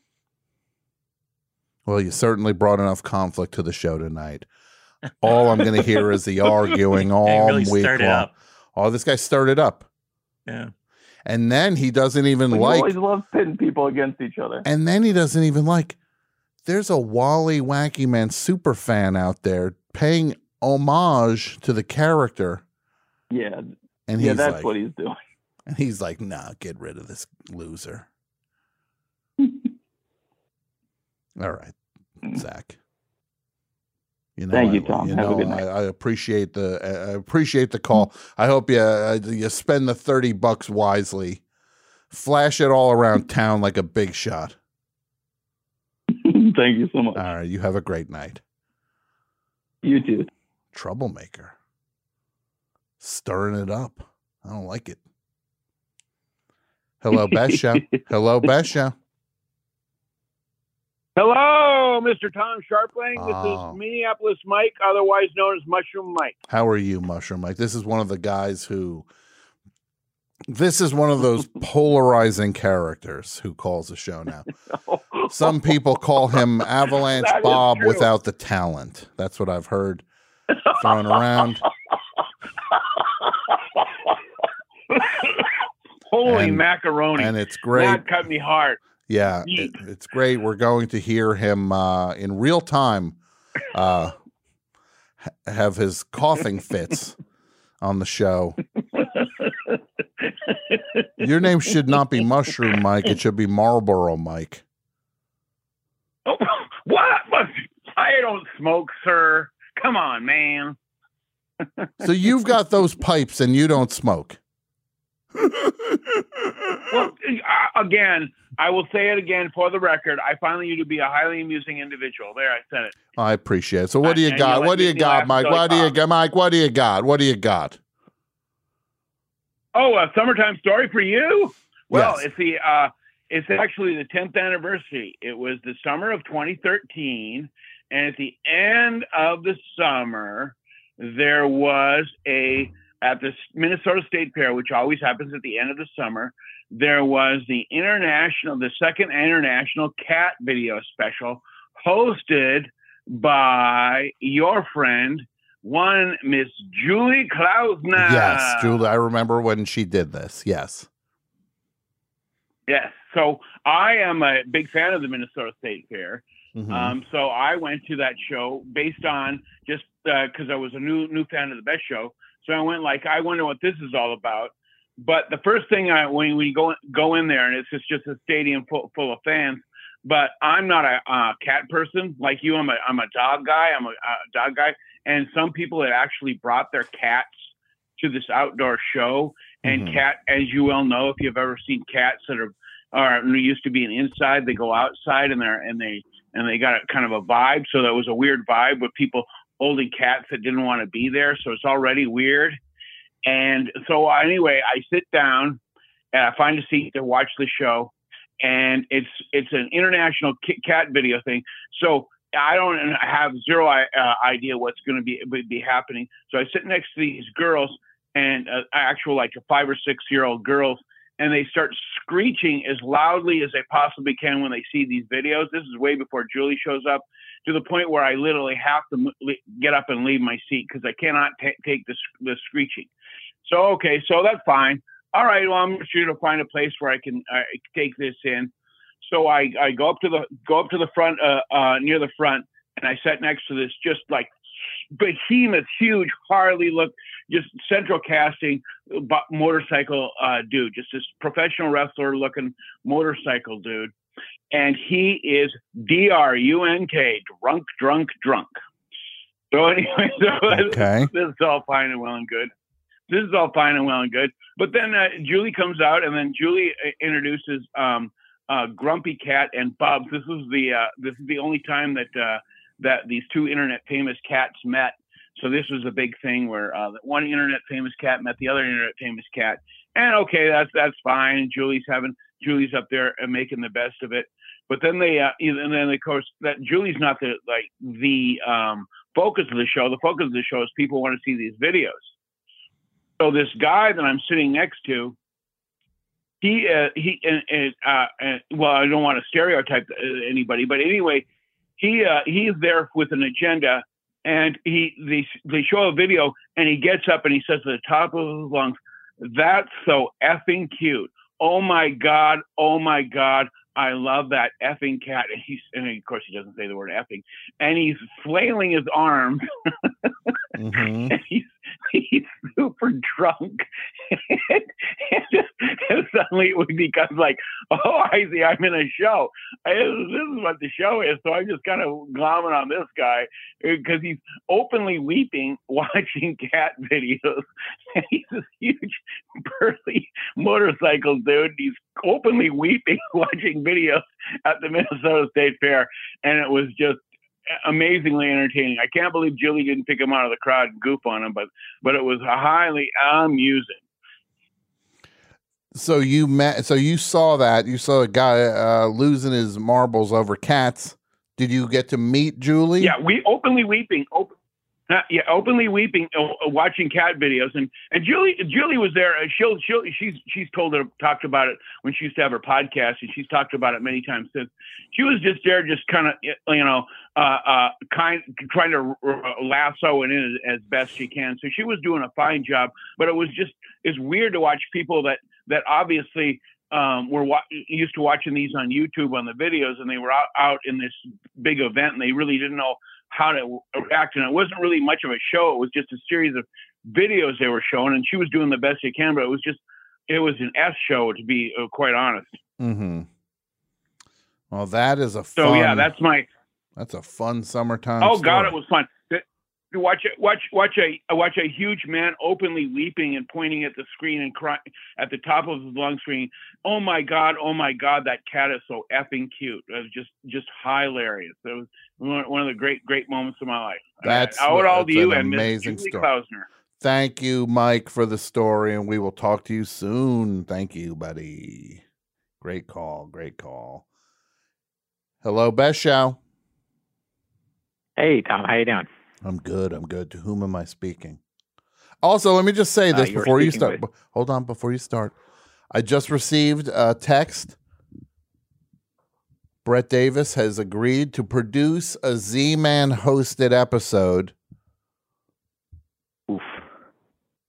Well, you certainly brought enough conflict to the show tonight. All I'm going to hear is the arguing all really week long. Up. Oh, this guy stirred it up. Yeah. And then he doesn't even we like. Always love pitting people against each other. And then he doesn't even like. There's a Wally Wacky Man super fan out there paying homage to the character. Yeah, and yeah, that's like, what he's doing. And he's like, "Nah, get rid of this loser." All right, Zach. You know, Thank you, Tom. I, you Have know, a good night. I, I appreciate the I appreciate the call. Mm-hmm. I hope you uh, you spend the thirty bucks wisely. Flash it all around town like a big shot. Thank you so much. All right, you have a great night. You too. Troublemaker. Stirring it up. I don't like it. Hello, Besha. Hello, Besha. Hello, Mister Tom Sharpling. Oh. This is Minneapolis Mike, otherwise known as Mushroom Mike. How are you, Mushroom Mike? This is one of the guys who... This is one of those polarizing characters who calls the show now. No. Some people call him Avalanche Bob without the talent. That's what I've heard thrown around. Holy and, macaroni. And it's great. That cut me hard. Yeah, it, it's great. We're going to hear him uh, in real time uh, ha- have his coughing fits on the show. Your name should not be Mushroom Mike. It should be Marlboro Mike. Oh, what? I don't smoke, sir. Come on, man. So you've got those pipes and you don't smoke. Well, again, I will say it again for the record. I find you to be a highly amusing individual. There, I said it. I appreciate it. So what do you got? What do you got, Mike? What do you got, Mike? What do you got? What do you got? Oh, a summertime story for you? Well, yes. it's the uh, it's actually the tenth anniversary. It was the summer of twenty thirteen, and at the end of the summer, there was a at the Minnesota State Fair, which always happens at the end of the summer. There was the international, the second international cat video special, hosted by your friend. One Miss Julie Klausner. Yes, Julie. I remember when she did this. Yes. Yes. So I am a big fan of the Minnesota State Fair. Mm-hmm. Um, so I went to that show based on just because uh, I was a new new fan of the Best Show. So I went like, I wonder what this is all about. But the first thing I when we go go in there, and it's just, just a stadium full, full of fans. But I'm not a uh, cat person like you. I'm a I'm a dog guy. I'm a uh, dog guy. And some people had actually brought their cats to this outdoor show. And mm-hmm. cat, as you well know, if you've ever seen cats that are are used to being inside, they go outside and they're and they and they got a kind of a vibe. So that was a weird vibe with people holding cats that didn't want to be there. So it's already weird. And so anyway, I sit down and I find a seat to watch the show. And it's it's an international cat video thing. So I don't have zero uh, idea what's going to be be happening. So I sit next to these girls and uh, actual like a five or six year old girls, and they start screeching as loudly as they possibly can when they see these videos. This is way before Julie shows up, to the point where I literally have to m- get up and leave my seat because I cannot t- take the, the screeching. So, okay, so that's fine. All right, well, I'm sure to find a place where I can uh, take this in. So I, I go up to the go up to the front uh, uh, near the front, and I sat next to this just like behemoth, huge Harley look, just central casting motorcycle uh, dude, just this professional wrestler looking motorcycle dude, and he is D R U N K, drunk, drunk, drunk. So anyway, so okay. this is all fine and well and good. This is all fine and well and good. But then uh, Julie comes out, and then Julie introduces. Um, Uh, Grumpy Cat and Bubs. This is the uh, this is the only time that uh, that these two internet famous cats met. So this was a big thing where uh, one internet famous cat met the other internet famous cat. And okay, that's that's fine. Julie's having Julie's up there and making the best of it. But then they uh, and then of course that Julie's not the like the um, focus of the show. The focus of the show is people want to see these videos. So this guy that I'm sitting next to. He, uh, he, and, and, uh, and, well, I don't want to stereotype anybody, but anyway, he, uh, he's there with an agenda, and he, they, they show a video, and he gets up and he says at the top of his lungs, That's so effing cute. Oh my God. Oh my God. I love that effing cat. And he's, and of course he doesn't say the word effing, and he's flailing his arms. Mm-hmm. And he's, he's super drunk. and, and, and suddenly it becomes like, oh, I see, I'm in a show. I, this is what the show is. So I'm just kind of glomming on this guy because he's openly weeping, watching cat videos. And he's this huge, burly motorcycle dude. He's openly weeping, watching videos at the Minnesota State Fair. And it was just amazingly entertaining. I can't believe Julie didn't pick him out of the crowd and goof on him, but but it was highly amusing. So you met, so you saw that you saw a guy uh, losing his marbles over cats. Did you get to meet Julie? Yeah, we openly weeping, op- uh, yeah, openly weeping, uh, watching cat videos, and and Julie Julie was there. Uh, she'll she'll she's she's told her talked about it when she used to have her podcast, and she's talked about it many times since. She was just there, just kind of you know. Uh, uh, kind trying to uh, lasso it in as, as best she can. So she was doing a fine job, but it was just, it's weird to watch people that, that obviously um, were wa- used to watching these on YouTube on the videos, and they were out, out in this big event, and they really didn't know how to react. And it wasn't really much of a show. It was just a series of videos they were showing, and she was doing the best she can, but it was just, it was an S show, to be uh, quite honest. Mm-hmm. Well, that is a fun... So yeah, that's my... That's a fun summertime. Oh story. God, it was fun. Watch it. Watch watch a watch a huge man openly weeping and pointing at the screen and crying at the top of his lung screen. Oh my God! Oh my God! That cat is so effing cute. It was just just hilarious. It was one of the great great moments of my life. That's I owe it all to you and Miss Julie Klausner. Thank you, Mike, for the story, and we will talk to you soon. Thank you, buddy. Great call. Great call. Hello, Best Show. Hey, Tom, how you doing? I'm good. I'm good. To whom am I speaking? Also, let me just say this uh, before you start. With... Hold on. Before you start, I just received a text. Brett Davis has agreed to produce a Z-Man hosted episode. Oof.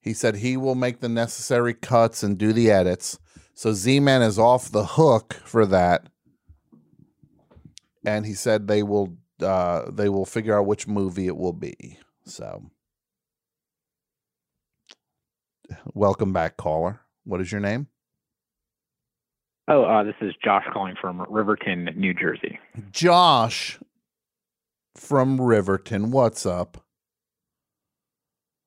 He said he will make the necessary cuts and do the edits. So Z-Man is off the hook for that. And he said they will... Uh, they will figure out which movie it will be. So, welcome back, caller. What is your name? Oh, uh, this is Josh calling from Riverton, New Jersey. Josh from Riverton, what's up?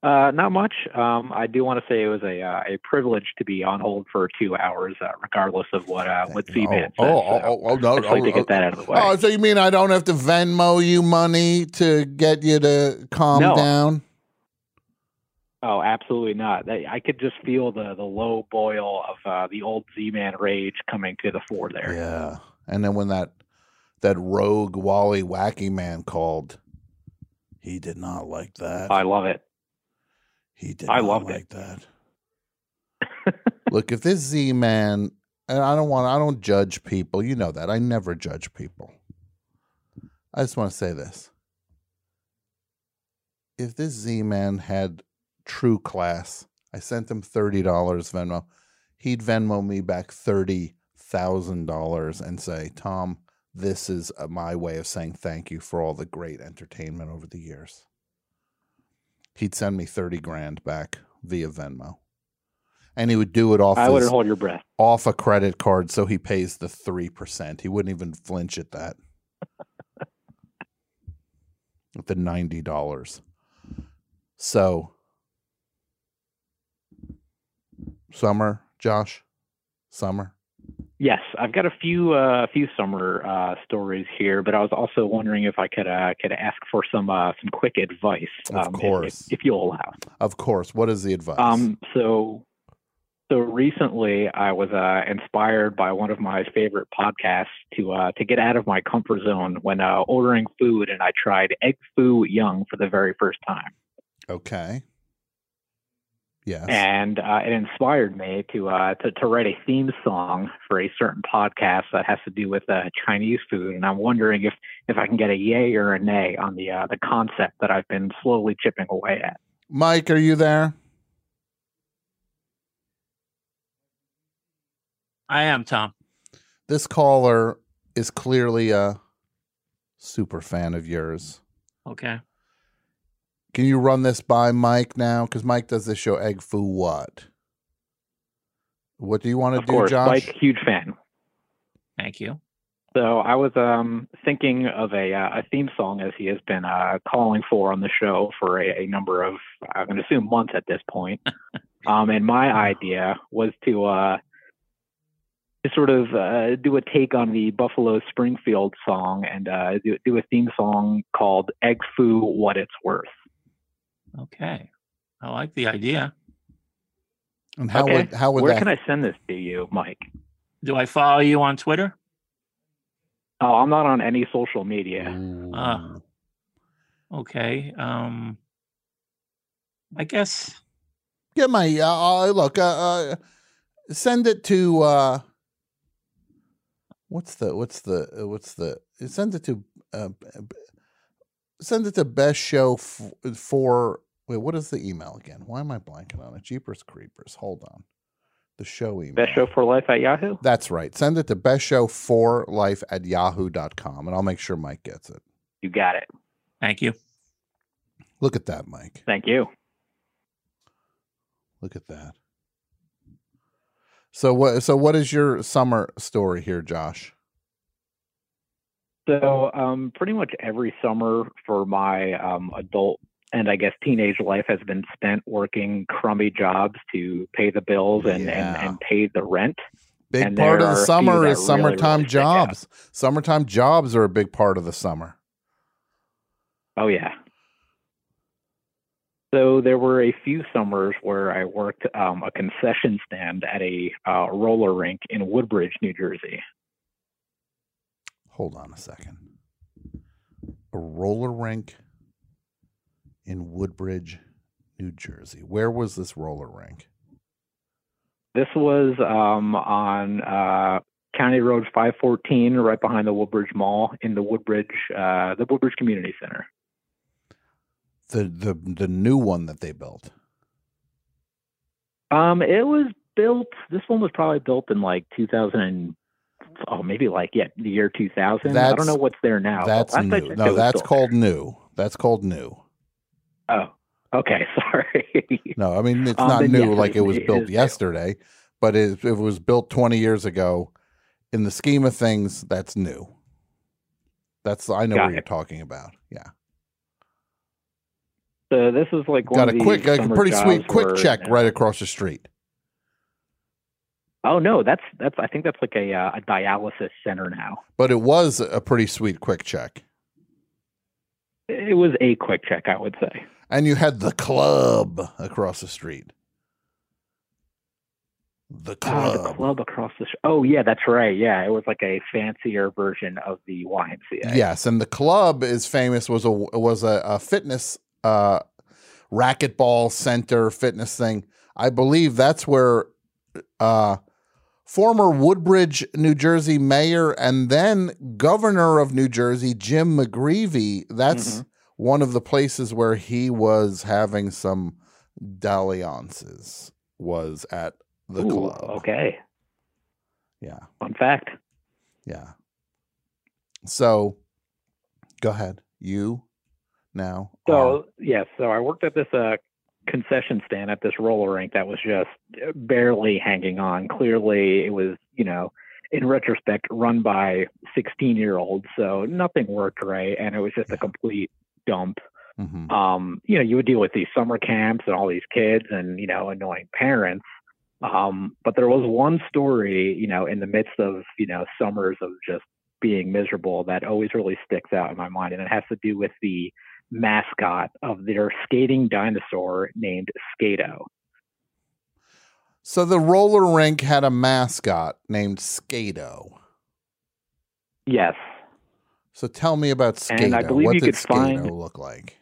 Uh, not much. Um, I do want to say it was a uh, a privilege to be on hold for two hours, uh, regardless of what uh, what C-Man oh, said. Oh, so oh, oh, no, I'd like oh, to get that out of the way. Oh, so you mean I don't have to Venmo you money to get you to calm no. down? Oh, absolutely not. I could just feel the, the low boil of uh, the old Z-Man rage coming to the fore there. Yeah, and then when that that rogue Wally Wacky Man called, he did not like that. I love it. He did I not like it. that. Look, if this Z-Man, and I don't want, I don't judge people. You know that. I never judge people. I just want to say this. If this Z-Man had true class, I sent him thirty dollars Venmo. He'd Venmo me back thirty thousand dollars and say, Tom, this is my way of saying thank you for all the great entertainment over the years. He'd send me thirty grand back via Venmo, and he would do it off. I wouldn't hold your breath. Off a credit card, so he pays the three percent. He wouldn't even flinch at that. With the ninety dollars. So, summer, Josh, summer. Yes, I've got a few uh, few summer uh, stories here, but I was also wondering if I could uh, could ask for some uh, some quick advice. Um, of course, if, if you'll allow. Of course. What is the advice? Um, so, so recently I was uh, inspired by one of my favorite podcasts to uh, to get out of my comfort zone when uh, ordering food, and I tried egg foo young for the very first time. Okay. Yes. And uh, it inspired me to, uh, to to write a theme song for a certain podcast that has to do with uh, Chinese food. And I'm wondering if, if I can get a yay or a nay on the uh, the concept that I've been slowly chipping away at. Mike, are you there? I am, Tom. This caller is clearly a super fan of yours. Okay. Can you run this by Mike now? Because Mike does this show, Egg Foo What? What do you want to do, course, Josh? Of course, Mike, huge fan. Thank you. So I was um, thinking of a, uh, a theme song, as he has been uh, calling for on the show for a, a number of, I'm going to assume, months at this point. um, and my idea was to uh, to sort of uh, do a take on the Buffalo Springfield song and uh, do, do a theme song called Egg Foo What It's Worth. Okay. I like the idea. And how okay. would, how would Where that... can I send this to you, Mike? Do I follow you on Twitter? Oh, I'm not on any social media. Uh, okay. Um, I guess. Get my uh, look. Uh, uh, send it to. Uh, what's the? What's the? Uh, what's the? Send it to. Uh, send it to best show f- for. Wait, what is the email again? Why am I blanking on it? Jeepers Creepers. Hold on. The show email. Best show for life at Yahoo. That's right. Send it to bestshow4life at yahoo dot com, and I'll make sure Mike gets it. You got it. Thank you. Look at that, Mike. Thank you. Look at that. So what? So what is your summer story here, Josh? So um, pretty much every summer for my um, adult. And I guess teenage life has been spent working crummy jobs to pay the bills and, yeah. and, and pay the rent. Big and part of the summer is summertime really, really jobs. Summertime jobs are a big part of the summer. Oh, yeah. So there were a few summers where I worked um, a concession stand at a uh, roller rink in Woodbridge, New Jersey. Hold on a second. A roller rink? In Woodbridge, New Jersey. Where was this roller rink? This was um, on uh, County Road five fourteen, right behind the Woodbridge Mall in the Woodbridge, uh, the Woodbridge Community Center. The the the new one that they built. Um, it was built. This one was probably built in like two thousand. Oh, maybe like yeah, the year two thousand. That's, I don't know what's there now. That's new. I no, that's called there. new. That's called new. Oh, okay. Sorry. No, I mean, it's um, not new yeah, like it was it built yesterday, new. But it, it was built twenty years ago. In the scheme of things, that's new. That's I know Got what it. You're talking about. Yeah. So this is like one Got of a quick, like a pretty sweet quick check right across the street. Oh, no, that's that's I think that's like a, uh, a dialysis center now. But it was a pretty sweet quick check. It was a quick check, I would say. And you had the club across the street. The club. Oh, the club across the street. Oh, yeah, that's right. Yeah, it was like a fancier version of the Y M C A. Yes, and the club is famous, was a was a, a fitness, uh, racquetball center fitness thing. I believe that's where uh, former Woodbridge, New Jersey mayor and then governor of New Jersey, Jim McGreevey, that's... Mm-hmm. One of the places where he was having some dalliances was at the Ooh, club. Okay. Yeah. Fun fact. Yeah. So go ahead. You now. So, are... yes. Yeah, so I worked at this uh, concession stand at this roller rink that was just barely hanging on. Clearly, it was, you know, in retrospect, run by sixteen year olds. So nothing worked right. And it was just yeah. a complete. dump. Mm-hmm. Um, you know, you would deal with these summer camps and all these kids and, you know, annoying parents. Um, but there was one story, you know, in the midst of, you know, summers of just being miserable that always really sticks out in my mind. And it has to do with the mascot of their skating dinosaur named Skato. So the roller rink had a mascot named Skato. Yes. So tell me about Skato. And I believe what you did could Skato find... look like?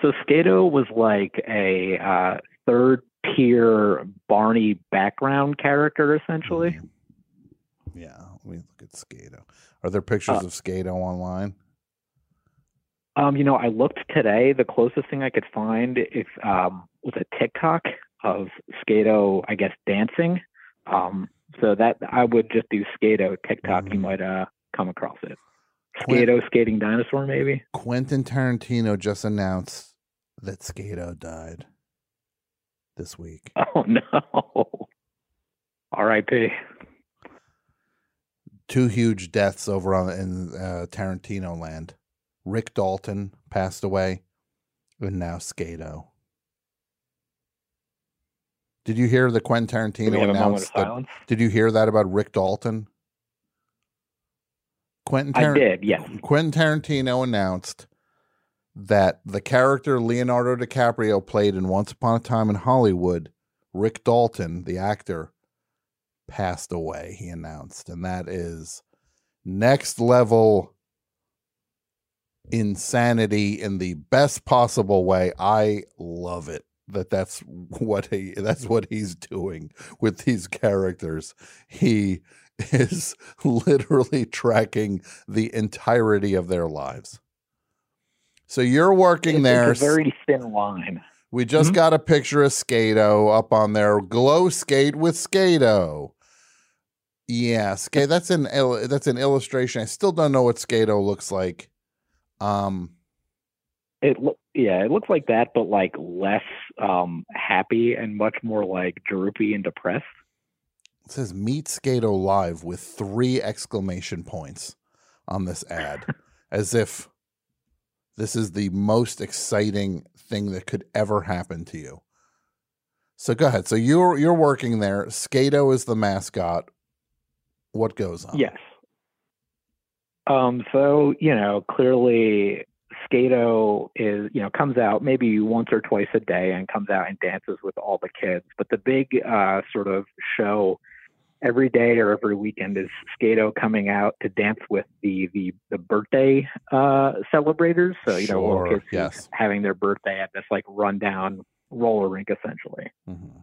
So Skato was like a uh, third-tier Barney background character, essentially. Mm-hmm. Yeah, let me look at Skato. Are there pictures uh, of Skato online? Um, you know, I looked today. The closest thing I could find is, um, was a TikTok of Skato, I guess, dancing. Um, so that I would just do Skato TikTok. Mm-hmm. You might uh, come across it. Skato, skating dinosaur, maybe. Quentin Tarantino just announced that Skato died this week. Oh, no. R I P Two huge deaths over on, in uh, Tarantino land. Rick Dalton passed away, and now Skato. Did you hear the Quentin Tarantino announced that? Did you hear that about Rick Dalton? Quentin Tar- I did, yes. Quentin Tarantino announced that the character Leonardo DiCaprio played in Once Upon a Time in Hollywood, Rick Dalton, the actor, passed away, he announced. And that is next level insanity in the best possible way. I love it. That that's what he that's what he's doing with these characters. He is literally tracking the entirety of their lives. So you're working it's, there. It's a very thin line. We just mm-hmm. got a picture of Skato up on there. Glow skate with Skato. Yeah, Skato. That's an that's an illustration. I still don't know what Skato looks like. Um, it lo- yeah, it looks like that, but like less um happy and much more like droopy and depressed. It says "Meet Skato live" with three exclamation points on this ad, as if this is the most exciting thing that could ever happen to you. So go ahead. So you're you're working there. Skato is the mascot. What goes on? Yes. Um, so, you know, clearly Skato is, you know, comes out maybe once or twice a day and comes out and dances with all the kids. But the big uh, sort of show every day or every weekend is Skato coming out to dance with the the, the birthday uh, celebrators. So, you sure, know, little kids yes. having their birthday at this like rundown roller rink, essentially. Mm-hmm.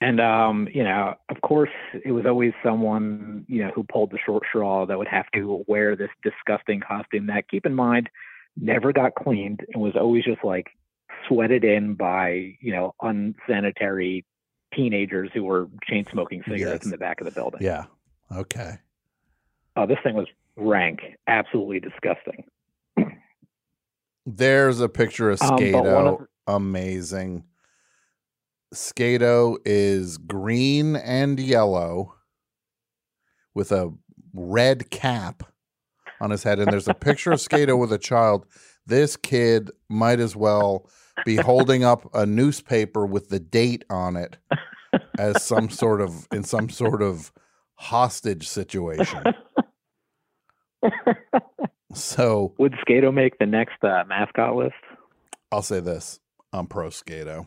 And, um, you know, of course, it was always someone, you know, who pulled the short straw that would have to wear this disgusting costume that, keep in mind, never got cleaned and was always just like sweated in by, you know, unsanitary teenagers who were chain smoking cigarettes yes. in the back of the building. Yeah. Okay. Uh, this thing was rank. Absolutely disgusting. There's a picture of Skato. Um, the- Amazing. Skato is green and yellow with a red cap on his head. And there's a picture of Skato with a child. This kid might as well be holding up a newspaper with the date on it as some sort of, in some sort of hostage situation. So would Skato make the next uh, mascot list? I'll say this. I'm pro Skato.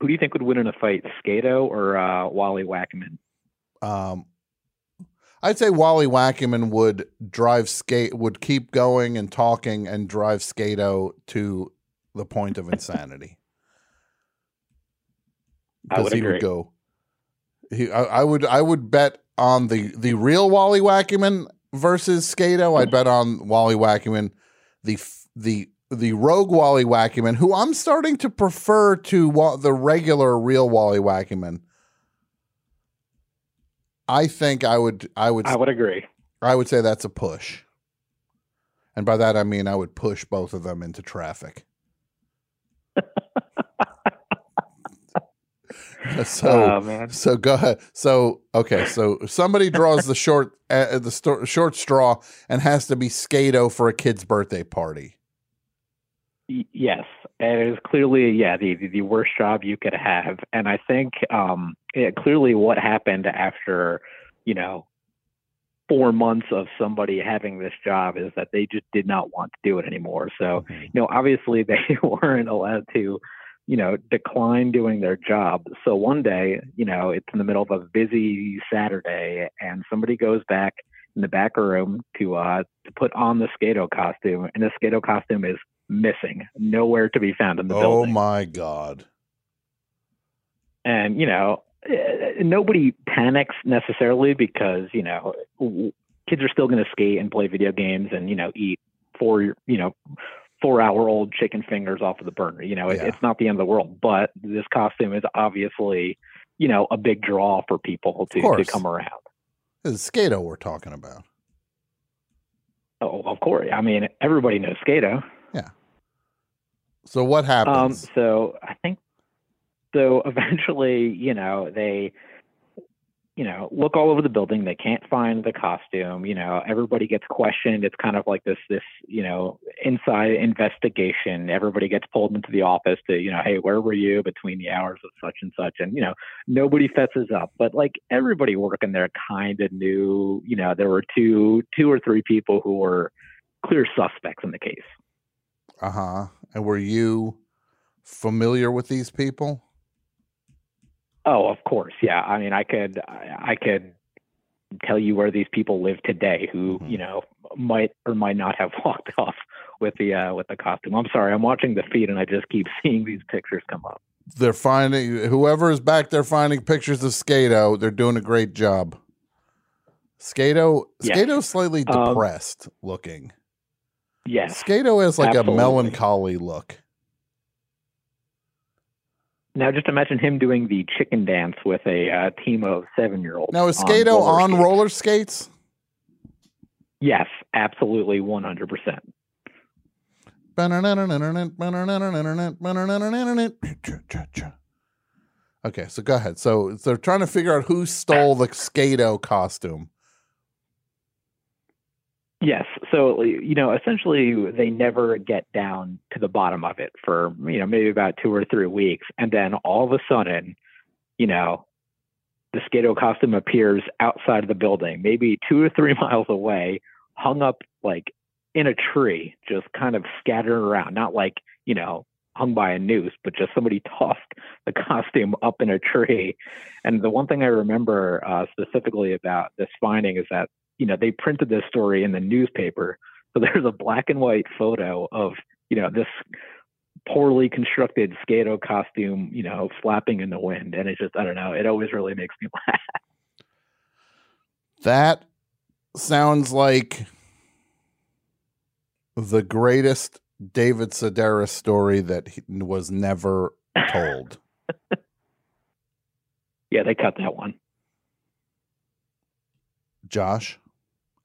Who do you think would win in a fight, Skato or uh, Wally Wackerman? Um, I'd say Wally Wackerman would drive skate, would keep going and talking, and drive Skato to the point of insanity. Because he agree. would go. He, I, I would, I would bet on the the real Wally Wackerman versus Skato. I'd bet on Wally Wackerman. The the. The rogue Wally Wackerman, who I'm starting to prefer to wa- the regular real Wally Wackerman. I think I would, I would, I would agree. I would say that's a push. And by that, I mean, I would push both of them into traffic. so, oh, man. so go ahead. So, okay. So somebody draws the short, uh, the st- short straw and has to be Skato for a kid's birthday party. Yes, and it is clearly, yeah, the, the worst job you could have. And I think um, yeah, clearly what happened after, you know, four months of somebody having this job is that they just did not want to do it anymore. So, you know, obviously they weren't allowed to, you know, decline doing their job. So one day, you know, it's in the middle of a busy Saturday and somebody goes back in the back room to uh, to put on the Skato costume, and the Skato costume is missing, nowhere to be found in the oh building. Oh my God. And, you know, nobody panics necessarily because, you know, kids are still going to skate and play video games and, you know, eat four, you know, four-hour-old chicken fingers off of the burner. You know, it, yeah. it's not the end of the world, but this costume is obviously, you know, a big draw for people to, to come around. It's Skato we're talking about. Oh, of course. I mean, everybody knows Skato. Yeah. So what happens? Um, so I think, so eventually, you know, they... you know, look all over the building. They can't find the costume. You know, everybody gets questioned. It's kind of like this, this, you know, inside investigation. Everybody gets pulled into the office to, you know, hey, where were you between the hours of such and such? And, you know, nobody fesses up, but like everybody working there kind of knew, you know, there were two, two or three people who were clear suspects in the case. Uh-huh. And were you familiar with these people? Oh, of course. Yeah. I mean, I could, I could tell you where these people live today who, mm-hmm. you know, might or might not have walked off with the, uh, with the costume. I'm sorry. I'm watching the feed and I just keep seeing these pictures come up. They're finding, whoever is back there finding pictures of Skato, they're doing a great job. Skato, yes. Skato's slightly depressed um, looking. Yes. Skato has like absolutely. a melancholy look. Now, just imagine him doing the chicken dance with a uh, team of seven-year-olds. Now, is Skato on, roller, on skates. roller skates? Yes, absolutely, one hundred percent. Okay, so go ahead. So, so they're trying to figure out who stole the Skato costume. Yes. So, you know, essentially they never get down to the bottom of it for, you know, maybe about two or three weeks. And then all of a sudden, you know, the Skato costume appears outside of the building, maybe two or three miles away, hung up like in a tree, just kind of scattered around, not like, you know, hung by a noose, but just somebody tossed the costume up in a tree. And the one thing I remember uh, specifically about this finding is that, you know, they printed this story in the newspaper. So there's a black and white photo of, you know, this poorly constructed Skato costume, you know, flapping in the wind. And it's just, I don't know, it always really makes me laugh. That sounds like the greatest David Sedaris story that he was never told. Yeah, they cut that one. Josh,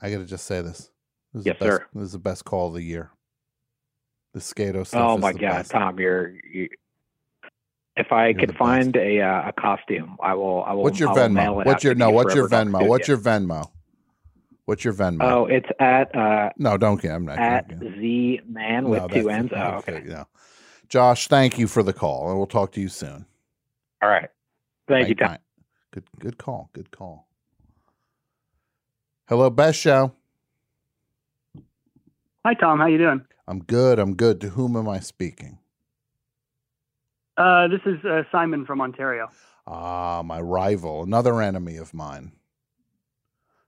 I got to just say this. this is yes, the best, sir. This is the best call of the year. The Skato stuff. Oh, my is the God, best. Tom, you're. You, if I you're could find a uh, a costume, I will. I will. What's your will Venmo? What's your no? What's your Venmo? Good, what's yeah. your Venmo? What's your Venmo? Oh, it's at. Uh, no, don't get. I'm not at Z Man with no, two M's. Oh, okay. okay. No. Josh, thank you for the call, and we'll talk to you soon. All right. Thank night, you, Tom. Night. Good. Good call. Good call. Hello, Best Show. Hi, Tom. How you doing? I'm good. I'm good. To whom am I speaking? Uh, this is uh, Simon from Ontario. Ah, my rival. Another enemy of mine.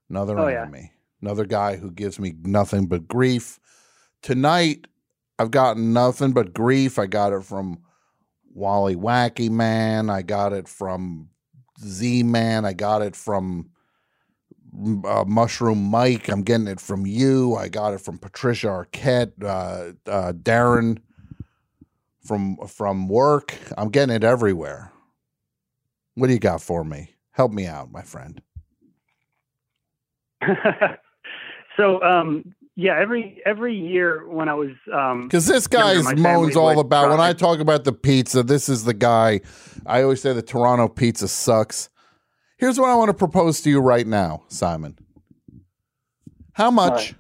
Another oh, enemy. Yeah. Another guy who gives me nothing but grief. Tonight, I've gotten nothing but grief. I got it from Wally Wacky Man. I got it from Z-Man. I got it from... Uh, Mushroom Mike, I'm getting it from you. I got it from Patricia Arquette, uh, uh, Darren from from work. I'm getting it everywhere. What do you got for me? Help me out, my friend. so, um, yeah, every every year when I was um, because this guy moans all about when I talk about the pizza. This is the guy. I always say the Toronto pizza sucks. Here's what I want to propose to you right now, Simon. How much, right.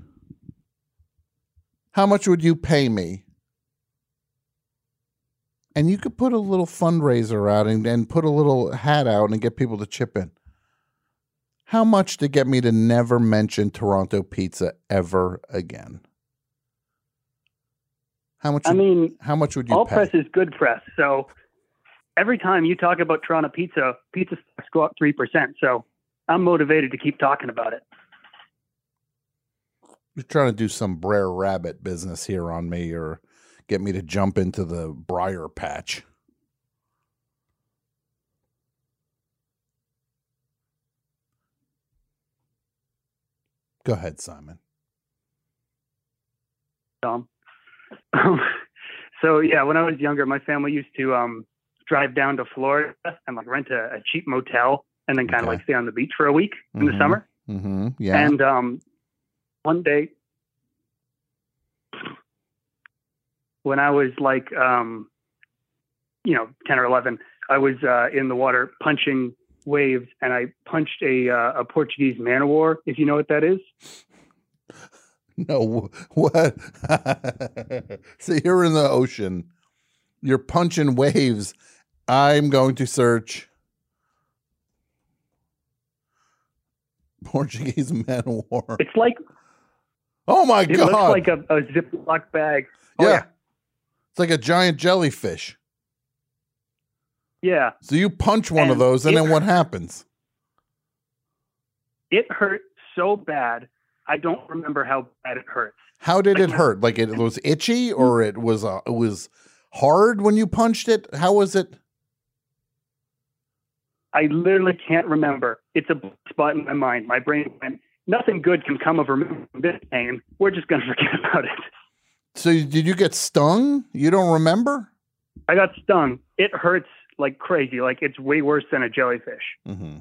how much would you pay me? And you could put a little fundraiser out and, and put a little hat out and get people to chip in. How much to get me to never mention Toronto pizza ever again? How much? I would, mean, how much would you all pay? Press is good press, so... Every time you talk about Toronto pizza, pizza stocks go up three percent. So I'm motivated to keep talking about it. You're trying to do some Brer Rabbit business here on me or get me to jump into the briar patch. Go ahead, Simon. Tom. Um, so yeah, when I was younger, my family used to um, drive down to Florida and like rent a, a cheap motel and then kind of okay. like stay on the beach for a week mm-hmm. in the summer. Mm-hmm. Yeah. And um, one day when I was like, um, you know, ten or eleven, I was uh, in the water punching waves, and I punched a uh, a Portuguese man-o-war, if you know what that is. No, what? So you're in the ocean. You're punching waves. I'm going to search Portuguese man-o-war. It's like... Oh, my it God. It looks like a, a Ziploc bag. Oh, yeah. yeah. It's like a giant jellyfish. Yeah. So you punch one and of those, and then hurt. What happens? It hurt so bad. I don't remember how bad it hurt. How did like, it hurt? Like it was itchy, or it was uh, it was hard when you punched it? How was it? I literally can't remember. It's a spot in my mind. My brain went, nothing good can come of removing this pain. We're just going to forget about it. So did you get stung? You don't remember? I got stung. It hurts like crazy. Like it's way worse than a jellyfish. Mm-hmm.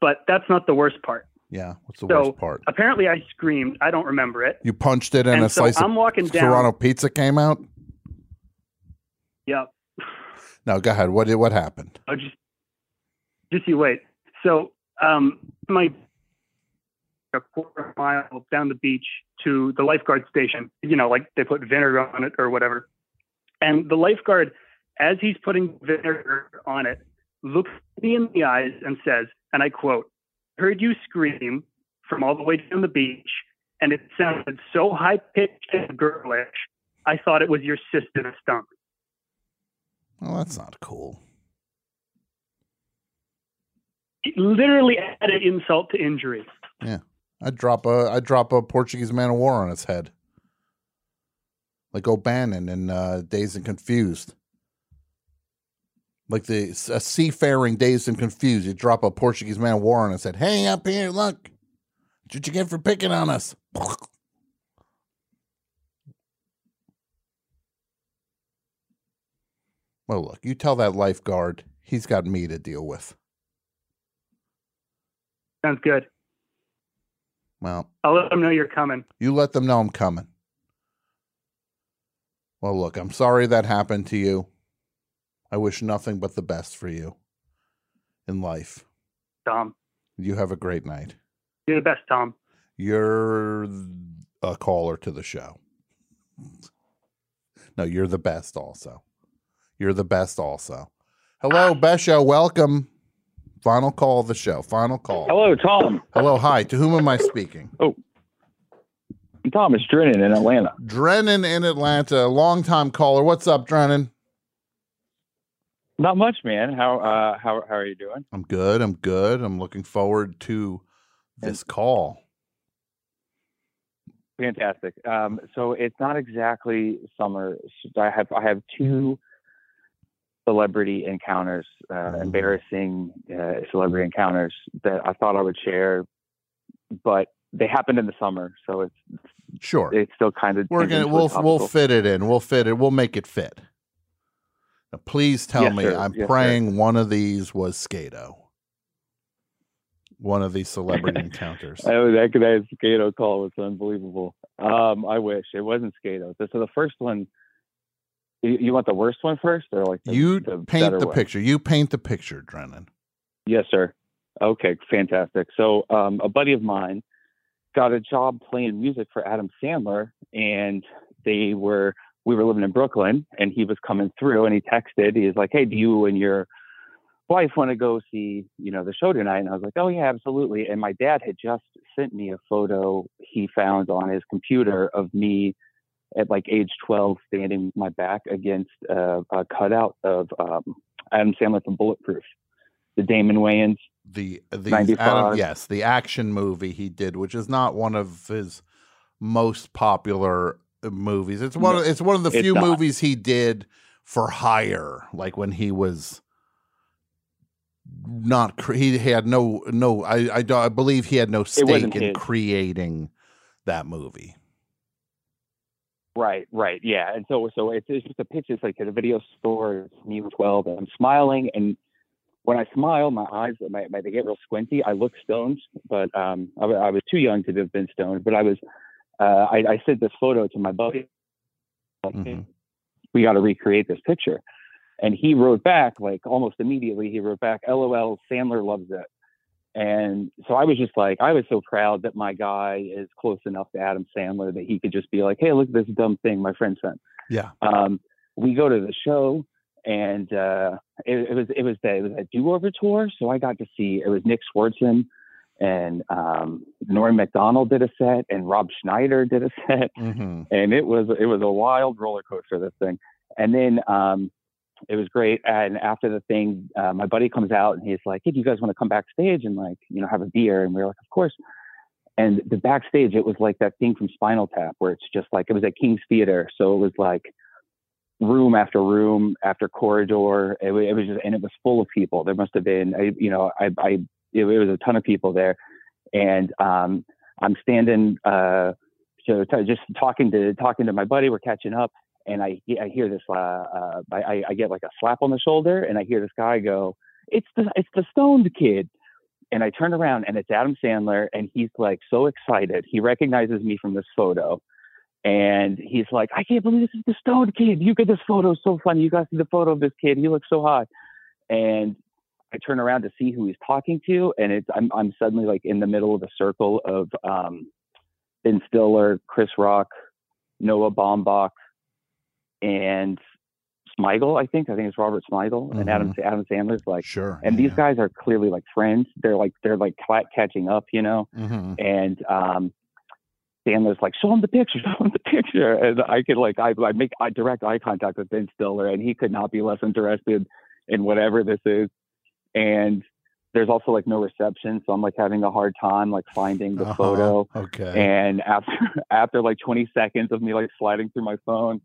But that's not the worst part. Yeah, what's the so, worst part? Apparently I screamed. I don't remember it. You punched it and, and a so slice I'm walking of down. Toronto pizza came out? Yep. No, go ahead. What what happened? Oh, just, just you wait. So um, my a quarter mile down the beach to the lifeguard station, you know, like they put vinegar on it or whatever. And the lifeguard, as he's putting vinegar on it, looks me in the eyes and says, and I quote, "Heard you scream from all the way down the beach, and it sounded so high-pitched and girlish, I thought it was your sister's stomach." Well, that's not cool. It literally added insult to injury. Yeah. I'd drop a, I'd drop a Portuguese man-o-war on its head. Like O'Bannon in uh, Dazed and Confused. Like the a seafaring Dazed and Confused, you drop a Portuguese man-o-war on and said, "Hey, up here, look. That's what you get for picking on us." Well, look, you tell that lifeguard he's got me to deal with. Sounds good. Well, I'll let them know you're coming. You let them know I'm coming. Well, look, I'm sorry that happened to you. I wish nothing but the best for you in life. Tom. You have a great night. You're the best, Tom. You're a caller to the show. No, you're the best also. You're the best also. Hello, ah. Besho. Welcome. Final call of the show. Final call. Hello, Tom. Hello. Hi. To whom am I speaking? Oh. I'm Tom. It's Drennan in Atlanta. Drennan in Atlanta. Long-time caller. What's up, Drennan? Not much, man. How uh, how how are you doing? I'm good. I'm good. I'm looking forward to this call. Fantastic. Um, so it's not exactly summer. I have I have two celebrity encounters, uh, mm-hmm. embarrassing uh, celebrity encounters that I thought I would share, but they happened in the summer, so it's sure it's still kind of we're gonna we'll we'll fit it in. We'll fit it. We'll make it fit. Please tell yes, me sir. I'm yes, praying sir. One of these was Skato. One of these celebrity encounters. Oh, that that Skato call was unbelievable. Um, I wish it wasn't Skato. So the first one, you, you want the worst one first, or like the, you the paint the one? Picture? You paint the picture, Drennan. Yes, sir. Okay, fantastic. So um, a buddy of mine got a job playing music for Adam Sandler, and they were. We were living in Brooklyn, and he was coming through, and he texted. He was like, "Hey, do you and your wife want to go see, you know, the show tonight?" And I was like, "Oh yeah, absolutely." And my dad had just sent me a photo he found on his computer of me at like age twelve, standing with my back against uh, a cutout of um, Adam Sandler from Bulletproof, the Damon Wayans, the the Adam, yes, the action movie he did, which is not one of his most popular movies. It's one of, it's one of the few movies he did for hire, like when he was not cre- he had no no I, I I believe he had no stake in creating that movie. Right, right, yeah. And so so it's, it's just a pitch. It's like at a video store, it's New twelve, and I'm smiling. And when I smile, my eyes, my, my they get real squinty. I look stoned, but um, I, I was too young to have been stoned. But I was, uh, I, I sent this photo to my buddy. Like, mm-hmm. We got to recreate this picture. And he wrote back, like almost immediately, he wrote back, L O L, Sandler loves it. And so I was just like, I was so proud that my guy is close enough to Adam Sandler that he could just be like, hey, look at this dumb thing my friend sent. Yeah. Um, we go to the show, and uh, it, it was it was, the, it was a do-over tour. So I got to see, it was Nick Swardson, and um, Norm Macdonald did a set, and Rob Schneider did a set. Mm-hmm. And it was it was a wild roller coaster, this thing. And then um, it was great. And after the thing, uh, my buddy comes out and he's like, hey, do you guys want to come backstage and like, you know, have a beer? And we were like, of course. And the backstage, it was like that thing from Spinal Tap where it's just like, it was at King's Theater. So it was like room after room after corridor. It, it was just, and it was full of people. There must've been, I, you know, I, I, it, it was a ton of people there. And um, I'm standing, uh, so t- just talking to, talking to my buddy, we're catching up. And I, I hear this, uh, uh, I, I get like a slap on the shoulder, and I hear this guy go, it's the, it's the stoned kid. And I turn around, and it's Adam Sandler, and he's like so excited. He recognizes me from this photo, and he's like, I can't believe this is the stoned kid. You get this photo, so funny. You guys see the photo of this kid. He looks so hot. And I turn around to see who he's talking to, and it's I'm, I'm suddenly like in the middle of a circle of um, Ben Stiller, Chris Rock, Noah Baumbach, and Smigel, I think, I think it's Robert Smigel, mm-hmm. and Adam Adam Sandler's like, sure, and yeah. These guys are clearly like friends. They're like they're like catching up, you know. Mm-hmm. And um, Sandler's like, show him the picture, show him the picture, and I could like I I make I direct eye contact with Ben Stiller, and he could not be less interested in whatever this is. And there's also like no reception, so I'm like having a hard time like finding the uh-huh. photo. Okay. And after after like twenty seconds of me like sliding through my phone.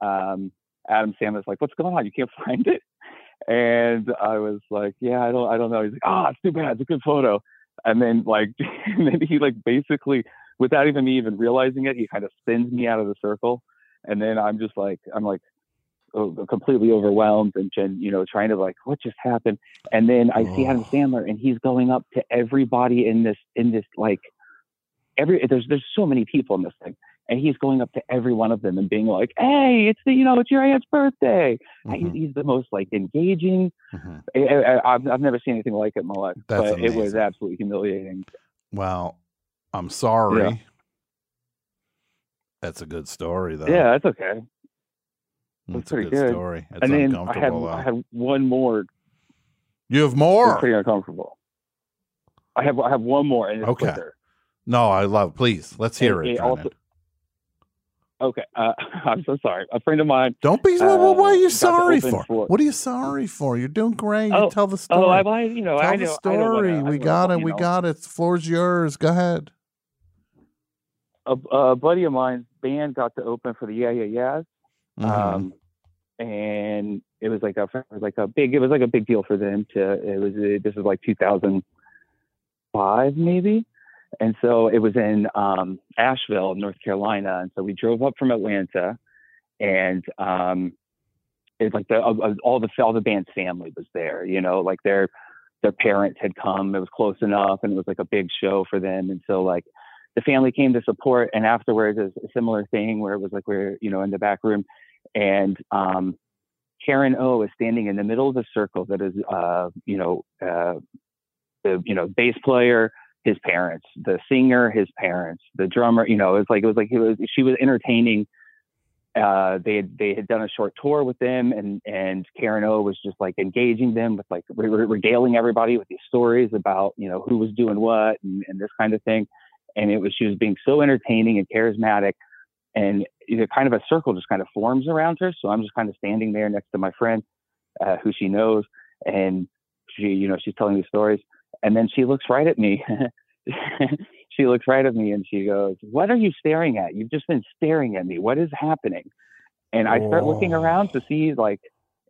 Um, Adam Sandler's like, what's going on? You can't find it? And I was like, yeah, I don't, I don't know. He's like, ah, oh, it's too bad. It's a good photo. And then like, and then he like basically, without even me even realizing it, he kind of spins me out of the circle. And then I'm just like, I'm like oh, completely overwhelmed and, and, you know, trying to like, what just happened? And then I oh. see Adam Sandler, and he's going up to everybody in this, in this, like every, there's, there's so many people in this thing. And he's going up to every one of them and being like, hey, it's the, you know, it's your aunt's birthday. Mm-hmm. He's the most like engaging. Mm-hmm. I, I, I've, I've never seen anything like it in my life. That's but amazing. It was absolutely humiliating. Well, I'm sorry. Yeah. That's a good story though. Yeah, that's okay. That's, that's pretty a good, good story. It's and then I had, I had one more. You have more? It's pretty uncomfortable. I have, I have one more. And it's okay. Quicker. No, I love, please. Let's hear and it. it Okay, uh, I'm so sorry. A friend of mine. Don't be. Uh, what, what are you sorry for? for? What are you sorry for? You're doing great. Oh, you tell the story. Oh, I, you know, tell I know, the story. I wanna, we got it. We know. got it. The floor's yours. Go ahead. A, a buddy of mine's band got to open for the Yeah Yeah Yeahs, mm-hmm. um, and it was like a it was like a big it was like a big deal for them to. It was a, this was like two thousand five maybe. And so it was in um, Asheville, North Carolina. And so we drove up from Atlanta, and um, it's like the, uh, all the all the band's family was there, you know, like their their parents had come. It was close enough, and it was like a big show for them. And so like the family came to support. And afterwards, there's a similar thing where it was like we're, you know, in the back room, and um, Karen O is standing in the middle of the circle that is, uh, you know, uh, the you know bass player. His parents, the singer, his parents, the drummer, you know, it's like, it was like, he was, she was entertaining. Uh, they had, they had done a short tour with them, and, and Karen O was just like engaging them with like re- regaling everybody with these stories about, you know, who was doing what and, and this kind of thing. And it was, she was being so entertaining and charismatic, and kind of a circle just kind of forms around her. So I'm just kind of standing there next to my friend, uh, who she knows. And she, you know, she's telling these stories. And then she looks right at me. She looks right at me, and she goes, what are you staring at? You've just been staring at me. What is happening? And I start oh. looking around to see, like,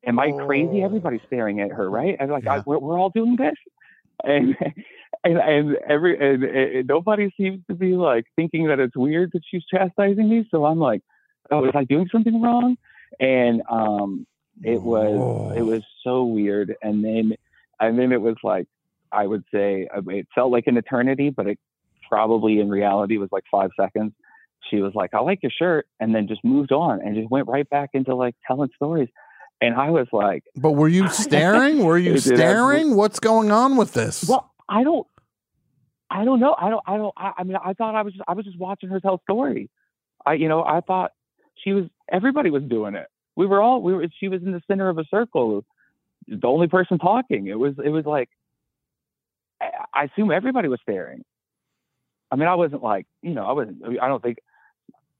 am I oh. crazy? Everybody's staring at her, right? I'm like, yeah. I, we're, we're all doing this. And and, and every and, and nobody seems to be, like, thinking that it's weird that she's chastising me. So I'm like, oh, was I doing something wrong? And um, it was Whoa. it was so weird. And then and then it was like, I would say it felt like an eternity, but it probably in reality was like five seconds. She was like, I like your shirt, and then just moved on and just went right back into like telling stories. And I was like, but were you staring? Were you staring? What's going on with this? Well, I don't, I don't know. I don't, I don't, I, I mean, I thought I was, just, I was just watching her tell stories. I, you know, I thought she was, everybody was doing it. We were all, we were, she was in the center of a circle, the only person talking. It was, it was like, I, I assume everybody was staring. I mean, I wasn't like, you know, I wasn't, I don't think,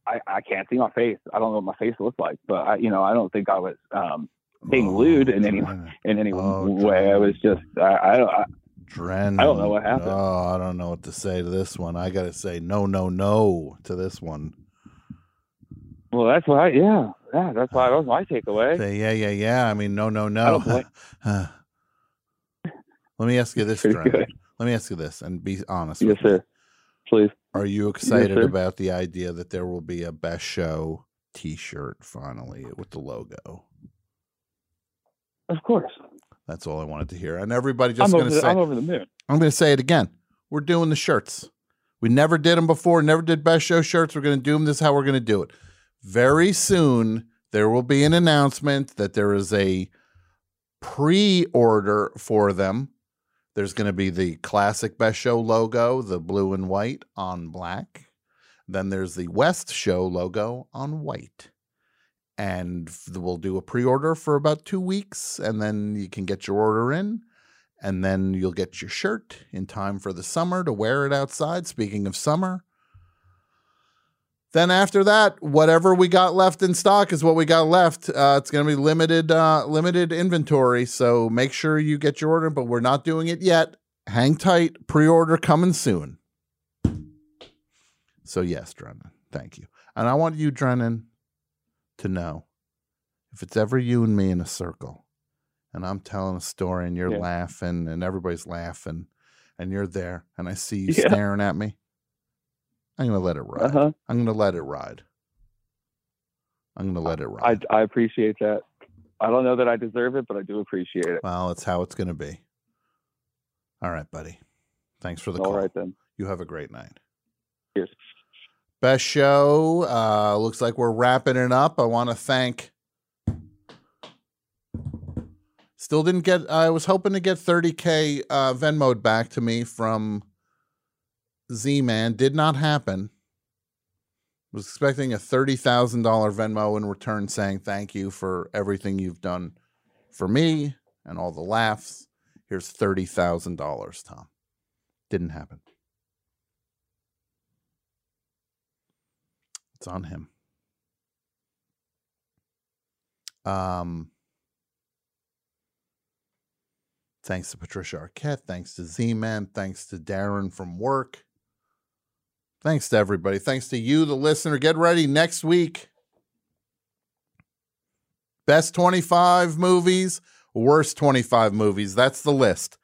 I, I can't see my face. I don't know what my face looked like, but I, you know, I don't think I was um, being oh, lewd in any in any oh, way. Dren. I was just, I, I don't, I, Dren, I don't know what happened. Oh, I don't know what to say to this one. I got to say no, no, no to this one. Well, that's why, yeah, yeah, that's why that was my takeaway. Say, yeah, yeah, yeah. I mean, no, no, no. Let me ask you this, Dren. Good. Let me ask you this, and be honest. Yes, with sir. Me. Please. Are you excited yes, about the idea that there will be a Best Show t-shirt finally with the logo? Of course. That's all I wanted to hear. And everybody just going to say, I'm over the moon. I'm going to say it again. We're doing the shirts. We never did them before. Never did Best Show shirts. We're going to do them. This is how we're going to do it. Very soon, there will be an announcement that there is a pre-order for them. There's going to be the classic Best Show logo, the blue and white on black. Then there's the West Show logo on white. And we'll do a pre-order for about two weeks, and then you can get your order in. And then you'll get your shirt in time for the summer to wear it outside. Speaking of summer. Then after that, whatever we got left in stock is what we got left. Uh, it's going to be limited uh, limited inventory, so make sure you get your order, but we're not doing it yet. Hang tight. Pre-order coming soon. So yes, Drennan, thank you. And I want you, Drennan, to know if it's ever you and me in a circle and I'm telling a story and you're yeah. laughing and everybody's laughing and you're there and I see you yeah. staring at me, I'm going to let it ride. Uh-huh. I'm going to let it ride. I'm going to let it ride. I, I appreciate that. I don't know that I deserve it, but I do appreciate it. Well, it's how it's going to be. All right, buddy. Thanks for the All call. All right, then. You have a great night. Cheers. Best Show. Uh, looks like we're wrapping it up. I want to thank... Still didn't get... I was hoping to get thirty K uh, Venmo back to me from... Z-Man. Did not happen. Was expecting a thirty thousand dollars Venmo in return saying thank you for everything you've done for me and all the laughs. Here's thirty thousand dollars, Tom. Didn't happen. It's on him. Um, thanks to Patricia Arquette. Thanks to Z-Man. Thanks to Darren from work. Thanks to everybody. Thanks to you, the listener. Get ready next week. Best twenty-five movies, worst twenty-five movies. That's the list.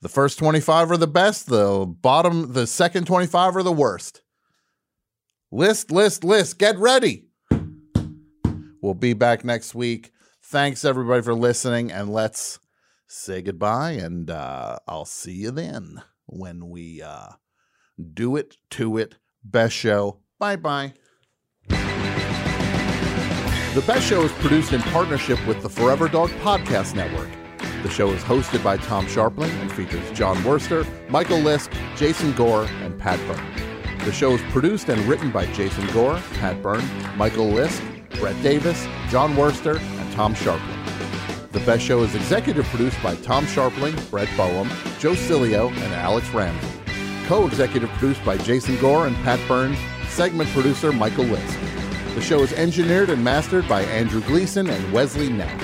The first twenty-five are the best. The bottom, the second twenty-five are the worst. List, list, list. Get ready. We'll be back next week. Thanks, everybody, for listening. And let's say goodbye. And uh, I'll see you then when we... Uh, do it to it. Best Show. Bye-bye. The Best Show is produced in partnership with the Forever Dog Podcast Network. The show is hosted by Tom Sharpling and features John Worster, Michael Lisk, Jason Gore, and Pat Byrne. The show is produced and written by Jason Gore, Pat Byrne, Michael Lisk, Brett Davis, John Worster, and Tom Sharpling. The Best Show is executive produced by Tom Sharpling, Brett Boehm, Joe Cilio, and Alex Ramsey. Co-executive produced by Jason Gore and Pat Byrne, segment producer Michael Lisk. The show is engineered and mastered by Andrew Gleason and Wesley Knapp.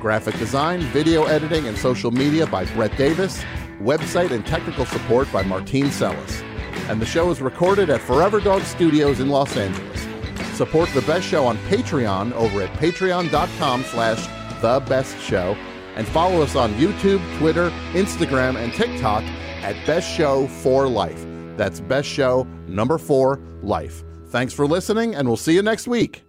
Graphic design, video editing, and social media by Brett Davis. Website and technical support by Martine Sellis. And the show is recorded at Forever Dog Studios in Los Angeles. Support The Best Show on Patreon over at patreon.com slash thebestshow. And follow us on YouTube, Twitter, Instagram, and TikTok at Best Show for Life. That's Best Show number four, Life. Thanks for listening, and we'll see you next week.